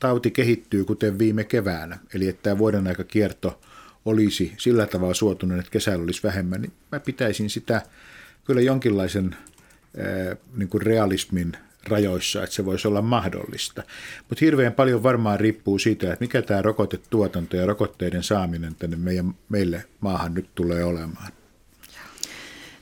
tauti kehittyy kuten viime keväänä, eli että tämä vuoden aikakierto olisi sillä tavalla suotunut, että kesällä olisi vähemmän, niin mä pitäisin sitä kyllä jonkinlaisen ää, niin kuin realismin rajoissa, että se voisi olla mahdollista. Mutta hirveän paljon varmaan riippuu siitä, että mikä tämä rokotetuotanto ja rokotteiden saaminen tänne meidän, meille maahan nyt tulee olemaan.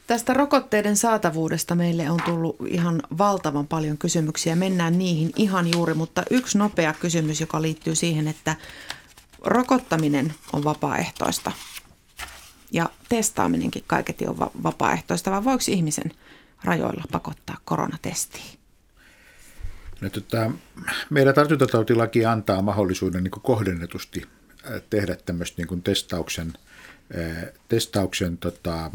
Tästä rokotteiden saatavuudesta meille on tullut ihan valtavan paljon kysymyksiä. Mennään niihin ihan juuri, mutta yksi nopea kysymys, joka liittyy siihen, että rokottaminen on vapaaehtoista ja testaaminenkin kaiketi on va- vapaaehtoista, vai voiko ihmisen rajoilla pakottaa koronatestiin? No, tota, meidän tartuntatautilaki antaa mahdollisuuden niin kuin kohdennetusti tehdä tämmöistä niin kuin testauksen, testauksen tota,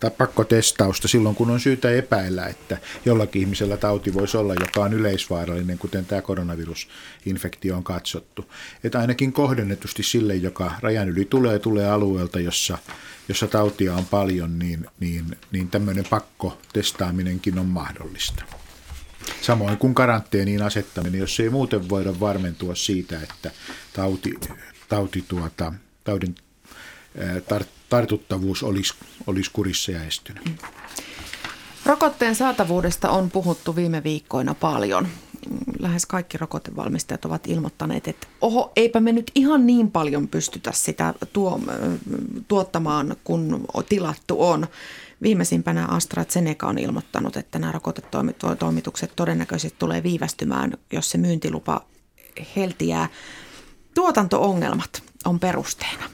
tai pakkotestausta silloin, kun on syytä epäillä, että jollakin ihmisellä tauti voisi olla, joka on yleisvaarallinen, kuten tämä koronavirusinfektio on katsottu. Että ainakin kohdennetusti sille, joka rajan yli tulee, tulee alueelta, jossa, jossa tautia on paljon, niin, niin, niin tämmöinen pakkotestaaminenkin on mahdollista. Samoin kuin karanteeniin asettaminen, jos ei muuten voida varmentua siitä, että tauti, tauti tuota, taudin tar, tartuttavuus olisi, olisi kurissa ja estynyt. Rokotteen saatavuudesta on puhuttu viime viikkoina paljon. Lähes kaikki rokotevalmistajat ovat ilmoittaneet, että oho, eipä me nyt ihan niin paljon pystytä sitä tuo, tuottamaan, kun tilattu on. Viimeisimpänä AstraZeneca on ilmoittanut, että nämä rokotetoimitukset todennäköisesti tulee viivästymään, jos se myyntilupa heltiää. Tuotanto-ongelmat on perusteena.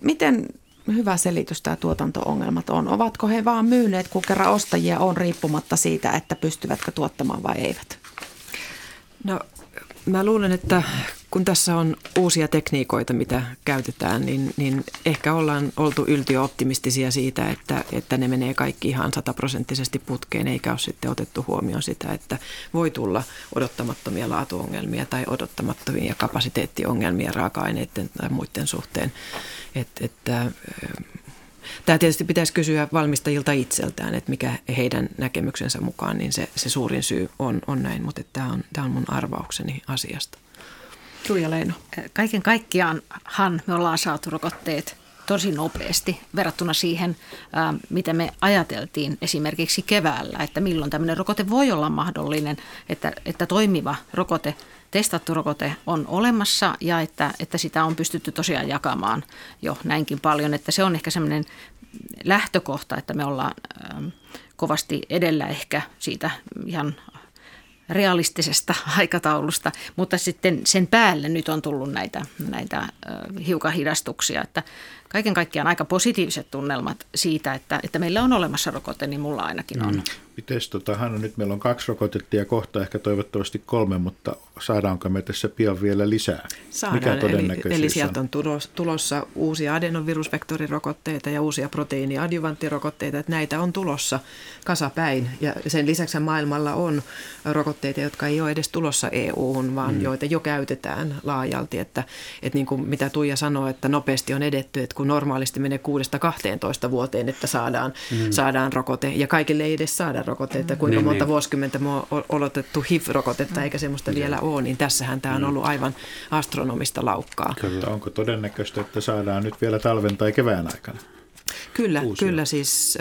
Miten hyvä selitys tämä tuotanto-ongelmat on? Ovatko he vaan myyneet, kun kerran ostajia on, riippumatta siitä, että pystyvätkö tuottamaan vai eivät? No mä luulen, että kun tässä on uusia tekniikoita, mitä käytetään, niin, niin ehkä ollaan oltu yltiöoptimistisia siitä, että, että ne menee kaikki ihan sataprosenttisesti putkeen, eikä ole sitten otettu huomioon sitä, että voi tulla odottamattomia laatuongelmia tai odottamattomia kapasiteettiongelmia raaka-aineiden tai muiden suhteen. Et, että, tämä tietysti pitäisi kysyä valmistajilta itseltään, että mikä heidän näkemyksensä mukaan, niin se, se suurin syy on, on näin, mutta tämä on, tämä on mun arvaukseni asiasta. Tuija Leino. Kaiken kaikkiaanhan me ollaan saatu rokotteet tosi nopeasti verrattuna siihen, mitä me ajateltiin esimerkiksi keväällä, että milloin tämmöinen rokote voi olla mahdollinen, että, että toimiva rokote, testattu rokote on olemassa ja että, että sitä on pystytty tosiaan jakamaan jo näinkin paljon, että se on ehkä semmoinen lähtökohta, että me ollaan kovasti edellä ehkä siitä ihan realistisesta aikataulusta, mutta sitten sen päälle nyt on tullut näitä, näitä hiukan hidastuksia, että kaiken kaikkiaan aika positiiviset tunnelmat siitä, että, että meillä on olemassa rokote, niin mulla ainakin on. Mm. Mites tota, Hanna, nyt meillä on kaksi rokotetta ja kohta ehkä toivottavasti kolme, mutta saadaanko me tässä pian vielä lisää? Saadaan, mikä todennäköisyys eli, eli sieltä on tulossa uusia adenovirusvektorirokotteita ja uusia proteiiniadjuvanttirokotteita, että näitä on tulossa kasapäin. Ja sen lisäksi maailmalla on rokotteita, jotka ei ole edes tulossa E U:hun, vaan mm. joita jo käytetään laajalti. Että, että niin kuin mitä Tuija sanoi, että nopeasti on edetty, että kun normaalisti menee kuudesta kahteentoista vuoteen, että saadaan, mm. saadaan rokote ja kaikille ei edes saada rokoteita. Kuinka niin, monta niin. vuosikymmentä me on odotettu H I V-rokotetta eikä sellaista ja. vielä ole, niin tässähän tämä on ollut aivan astronomista laukkaa. Kyllä. Onko todennäköistä, että saadaan nyt vielä talven tai kevään aikana? Kyllä, uusia. Kyllä siis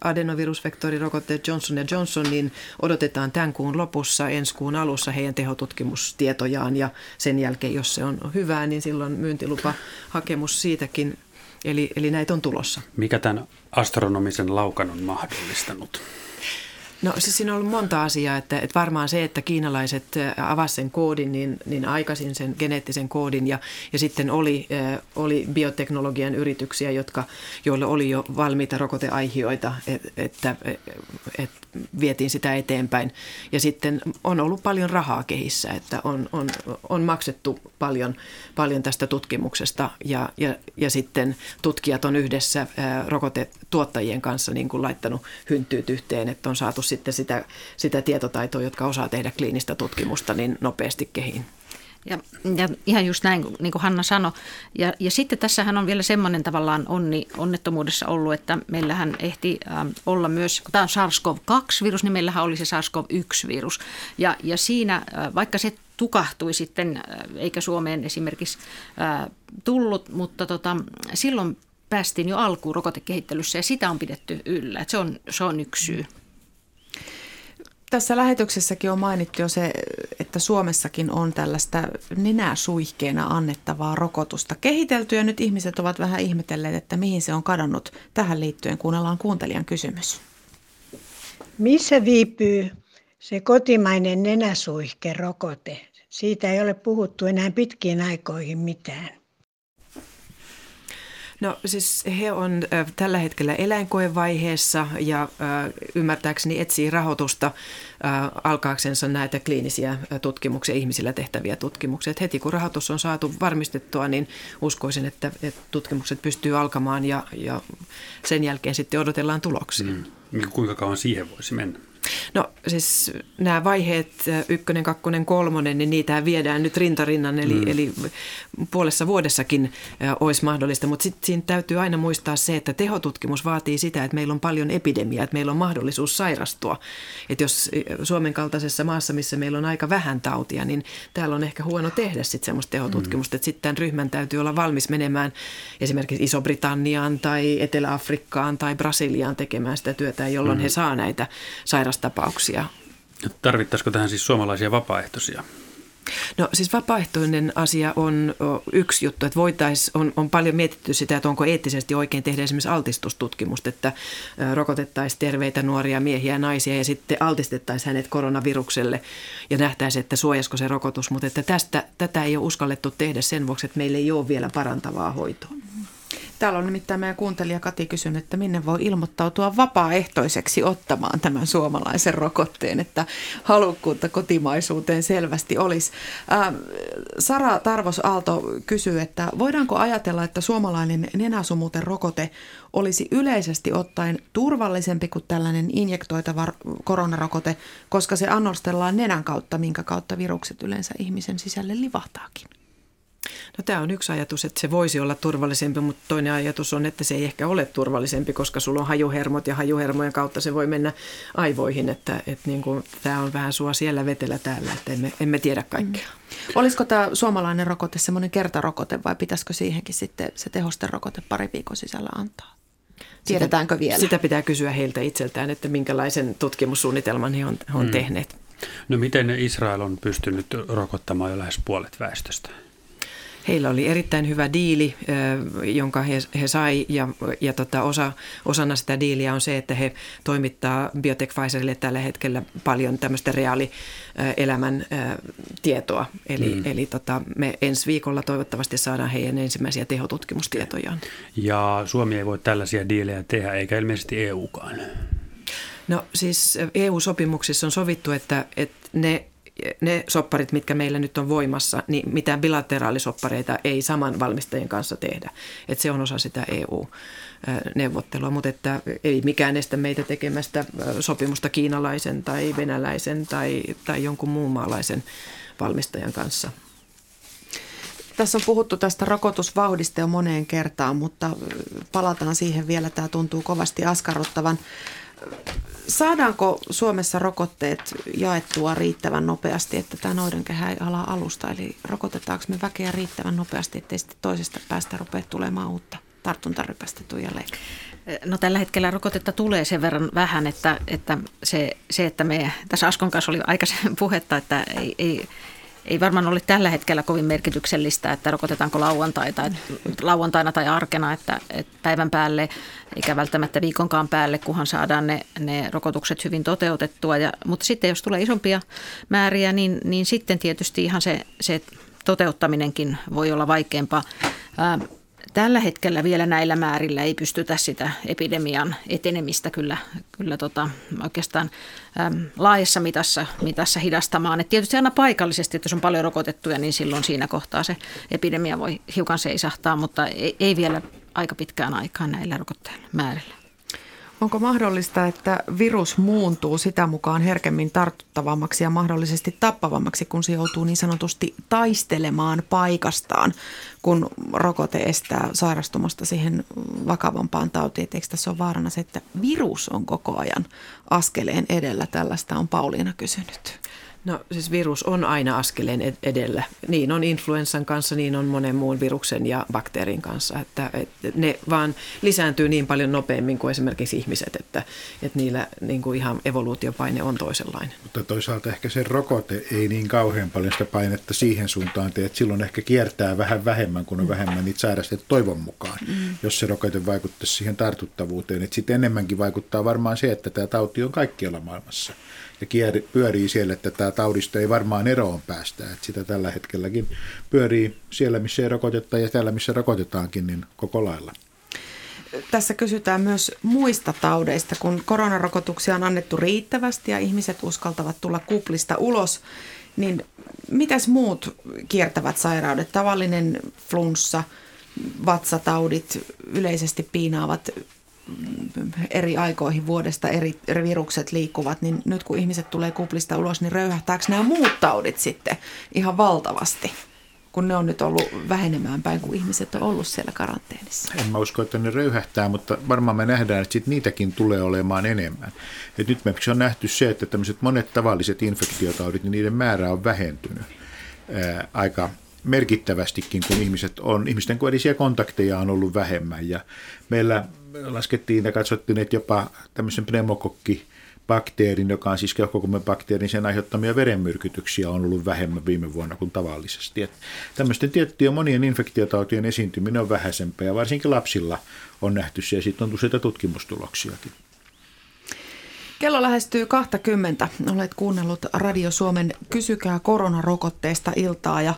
adenovirusvektorirokote Johnson ja Johnson, niin odotetaan tämän kuun lopussa, ensi kuun alussa heidän tehotutkinustietojaan ja sen jälkeen, jos se on hyvää, niin silloin myyntilupahakemus siitäkin. Eli, eli näitä on tulossa. Mikä tämän astronomisen laukan on mahdollistanut? No siis siinä on ollut monta asiaa, että, että varmaan se, että kiinalaiset avasivat sen koodin, niin, niin aikaisin sen geneettisen koodin ja, ja sitten oli, oli bioteknologian yrityksiä, jotka, joilla oli jo valmiita rokoteaihioita, että, että, että vietiin sitä eteenpäin. Ja sitten on ollut paljon rahaa kehissä, että on, on, on maksettu paljon, paljon tästä tutkimuksesta ja, ja, ja sitten tutkijat on yhdessä rokotetuottajien kanssa niin kuin laittanut hynttyyt yhteen, että on saatu sitten sitä, sitä tietotaitoa, jotka osaa tehdä kliinistä tutkimusta, niin nopeasti kehiin. Ja, ja ihan just näin, niin kuin Hanna sanoi. Ja, ja sitten tässähän on vielä semmoinen tavallaan onni, onnettomuudessa ollut, että meillähän ehti äh, olla myös, kun tämä on SARS-koo vee kaksi -virus, niin meillähän oli se SARS-koo vee yksi -virus. Ja, ja siinä, äh, vaikka se tukahtui sitten, äh, eikä Suomeen esimerkiksi äh, tullut, mutta tota, silloin päästiin jo alkuun rokotekehittelyssä ja sitä on pidetty yllä. Että se on, se on yksi syy. Tässä lähetyksessäkin on mainittu jo se, että Suomessakin on tällaista nenäsuihkeena annettavaa rokotusta kehitelty, ja nyt ihmiset ovat vähän ihmetelleet, että mihin se on kadonnut. Tähän liittyen kuunnellaan kuuntelijan kysymys. Missä viipyy se kotimainen nenäsuihkerokote? Siitä ei ole puhuttu enää pitkiin aikoihin mitään. No siis he on äh, tällä hetkellä eläinkoevaiheessa ja äh, ymmärtääkseni etsii rahoitusta äh, alkaaksensa näitä kliinisiä äh, tutkimuksia, ihmisillä tehtäviä tutkimuksia. Et heti kun rahoitus on saatu varmistettua, niin uskoisin, että, että tutkimukset pystyy alkamaan ja, ja sen jälkeen sitten odotellaan tuloksia. Mm. Kuinka kauan siihen voisi mennä? No siis nämä vaiheet ykkönen, kakkonen, kolmonen, niin niitä viedään nyt rintarinnan, eli, mm. eli puolessa vuodessakin olisi mahdollista. Mutta sitten siinä täytyy aina muistaa se, että tehotutkimus vaatii sitä, että meillä on paljon epidemiaa, että meillä on mahdollisuus sairastua. Että jos Suomen kaltaisessa maassa, missä meillä on aika vähän tautia, niin täällä on ehkä huono tehdä sitten semmoista tehotutkimusta. Mm. Että sitten tämän ryhmän täytyy olla valmis menemään esimerkiksi Iso-Britanniaan tai Etelä-Afrikkaan tai Brasiliaan tekemään sitä työtä, jolloin mm. he saa näitä sairastuja. Tapauksia. Tarvittaisiko tähän siis suomalaisia vapaaehtoisia? No siis vapaaehtoinen asia on yksi juttu, että voitais, on, on paljon mietitty sitä, että onko eettisesti oikein tehdä esimerkiksi altistustutkimusta, että rokotettaisiin terveitä nuoria miehiä ja naisia ja sitten altistettaisiin hänet koronavirukselle ja nähtäisiin, että suojasko se rokotus, mutta että tästä, tätä ei ole uskallettu tehdä sen vuoksi, että meillä ei ole vielä parantavaa hoitoa. Täällä on nimittäin meidän kuuntelija Kati kysynyt, että minne voi ilmoittautua vapaaehtoiseksi ottamaan tämän suomalaisen rokotteen, että halukkuutta kotimaisuuteen selvästi olisi. Ää, Sara Tarvos-Aalto kysyy, että voidaanko ajatella, että suomalainen nenäsumuten rokote olisi yleisesti ottaen turvallisempi kuin tällainen injektoitava koronarokote, koska se annostellaan nenän kautta, minkä kautta virukset yleensä ihmisen sisälle livahtaakin? No, tämä on yksi ajatus, että se voisi olla turvallisempi, mutta toinen ajatus on, että se ei ehkä ole turvallisempi, koska sulla on hajuhermot ja hajuhermojen kautta se voi mennä aivoihin. Että, että niin kuin, tämä on vähän sua siellä vetellä täällä, että emme, emme tiedä kaikkea. Mm. Olisiko tämä suomalainen rokote semmoinen kertarokote vai pitäisikö siihenkin sitten se tehosterokote pari viikon sisällä antaa? Tiedetäänkö vielä? Sitä, sitä pitää kysyä heiltä itseltään, että minkälaisen tutkimussuunnitelman he on, he on mm. tehneet. No miten Israel on pystynyt rokottamaan jo lähes puolet väestöstä? Heillä oli erittäin hyvä diili, jonka he, he sai ja, ja tota osa, osana sitä diiliä on se, että he toimittaa Biotech Pfizerille tällä hetkellä paljon tämmöistä reaalielämän tietoa. Eli, mm. eli tota, me ensi viikolla toivottavasti saadaan heidän ensimmäisiä tehotutkimustietoja. Ja Suomi ei voi tällaisia diilejä tehdä, eikä ilmeisesti E U:kaan. No siis E U-sopimuksissa on sovittu, että, että ne... Ne sopparit, mitkä meillä nyt on voimassa, niin mitään bilateraalisoppareita ei saman valmistajien kanssa tehdä. Että se on osa sitä E U-neuvottelua, mutta että ei mikään estä meitä tekemästä sopimusta kiinalaisen tai venäläisen tai, tai jonkun muun maalaisen valmistajan kanssa. Tässä on puhuttu tästä rokotusvauhdista jo moneen kertaan, mutta palataan siihen vielä. Tämä tuntuu kovasti askarruttavan. Saadaanko Suomessa rokotteet jaettua riittävän nopeasti, että tämä noidankehä ei ala alusta? Eli rokotetaanko me väkeä riittävän nopeasti, ettei sitten toisesta päästä rupea tulemaan uutta tartuntarypästä, Tuija Leino? No tällä hetkellä rokotetta tulee sen verran vähän, että, että se, se, että me tässä Askon kanssa oli aikaisemmin puhetta, että ei... ei Ei varmaan ole tällä hetkellä kovin merkityksellistä, että rokotetaanko lauantai tai, lauantaina tai arkena, että, että päivän päälle, eikä välttämättä viikonkaan päälle, kunhan saadaan ne, ne rokotukset hyvin toteutettua. Ja, mutta sitten jos tulee isompia määriä, niin, niin sitten tietysti ihan se, se toteuttaminenkin voi olla vaikeampaa. Tällä hetkellä vielä näillä määrillä ei pystytä sitä epidemian etenemistä kyllä, kyllä tota, oikeastaan äm, laajassa mitassa, mitassa hidastamaan. Et tietysti aina paikallisesti, että jos on paljon rokotettuja, niin silloin siinä kohtaa se epidemia voi hiukan seisahtaa, mutta ei, ei vielä aika pitkään aikaan näillä rokotteen määrillä. Onko mahdollista, että virus muuntuu sitä mukaan herkemmin tartuttavammaksi ja mahdollisesti tappavammaksi, kun se joutuu niin sanotusti taistelemaan paikastaan, kun rokote estää sairastumasta siihen vakavampaan tautiin? Eikö tässä ole vaarana se, että virus on koko ajan askeleen edellä? Tällaista on Pauliina kysynyt. No siis virus on aina askeleen edellä. Niin on influenssan kanssa, niin on monen muun viruksen ja bakteerin kanssa. Että, että ne vaan lisääntyy niin paljon nopeammin kuin esimerkiksi ihmiset, että, että niillä niin kuin ihan evoluutiopaine on toisenlainen. Mutta toisaalta ehkä se rokote ei niin kauhean paljon sitä painetta siihen suuntaan tee, että silloin ehkä kiertää vähän vähemmän, kun on vähemmän niitä sairasteita toivon mukaan, mm. jos se rokote vaikuttaisi siihen tartuttavuuteen. Että sitten enemmänkin vaikuttaa varmaan se, että tämä tauti on kaikkialla maailmassa ja kier, pyörii siellä, että tämä taudista ei varmaan eroon päästä, että sitä tällä hetkelläkin pyörii siellä, missä ei rokoteta ja täällä, missä rokotetaankin, niin koko lailla. Tässä kysytään myös muista taudeista, kun koronarokotuksia on annettu riittävästi ja ihmiset uskaltavat tulla kuplista ulos, niin mitäs muut kiertävät sairaudet, tavallinen flunssa, vatsataudit, yleisesti piinaavat eri aikoihin vuodesta eri, eri virukset liikkuvat, niin nyt kun ihmiset tulee kuplista ulos, niin röyhähtääkö nämä muut taudit sitten ihan valtavasti, kun ne on nyt ollut vähenemään päin, kun ihmiset on ollut siellä karanteenissa? En mä usko, että ne röyhähtää, mutta varmaan me nähdään, että sit niitäkin tulee olemaan enemmän. Et nyt me on nähty se, että tämmöiset monet tavalliset infektiotaudit, niin niiden määrä on vähentynyt ää, aika merkittävästikin, kun ihmiset on, ihmisten kodisia kontakteja on ollut vähemmän ja meillä laskettiin ja katsottiin, että jopa tämmöisen pneumokokkibakteerin, joka on siis keuhkokuumebakteerin, sen aiheuttamia verenmyrkytyksiä on ollut vähemmän viime vuonna kuin tavallisesti. Että tämmöisten tiettyjen monien infektiotautien esiintyminen on vähäisempää ja varsinkin lapsilla on nähty se ja sitten on useita tutkimustuloksiakin. Kello lähestyy kaksikymmentä. Olet kuunnellut Radio Suomen Kysykää koronarokotteesta iltaa ja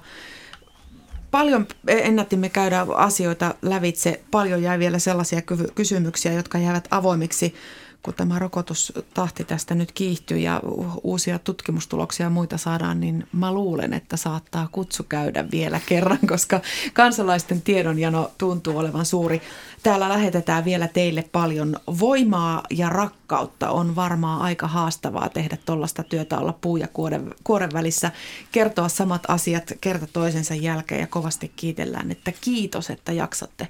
paljon ennättimme käydä asioita lävitse. Paljon jäi vielä sellaisia kysymyksiä, jotka jäävät avoimiksi, kun tämä rokotustahti tästä nyt kiihtyy ja uusia tutkimustuloksia ja muita saadaan, niin mä luulen, että saattaa kutsu käydä vielä kerran, koska kansalaisten tiedonjano tuntuu olevan suuri. Täällä lähetetään vielä teille paljon voimaa ja rakkautta. On varmaan aika haastavaa tehdä tuollaista työtä, olla puu ja kuoren, kuoren välissä, kertoa samat asiat kerta toisensa jälkeen ja kovasti kiitellään, että kiitos, että jaksatte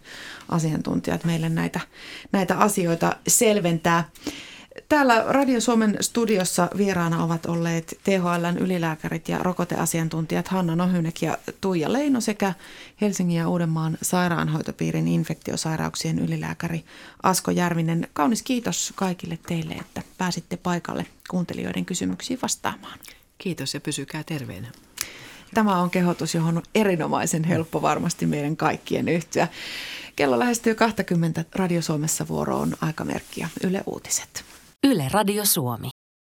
asiantuntijat meille näitä, näitä asioita selventää. Täällä Radio Suomen studiossa vieraana ovat olleet T H L:n ylilääkärit ja rokoteasiantuntijat Hanna Nohynek ja Tuija Leino sekä Helsingin ja Uudenmaan sairaanhoitopiirin infektiosairauksien ylilääkäri Asko Järvinen. Kaunis kiitos kaikille teille, että pääsitte paikalle kuuntelijoiden kysymyksiin vastaamaan. Kiitos ja pysykää terveenä. Tämä on kehotus, johon on erinomaisen helppo varmasti meidän kaikkien yhtyä. Kello lähestyy kaksikymmentä. Radio Suomessa vuoroon aikamerkkiä Yle Uutiset. Yle Radio Suomi.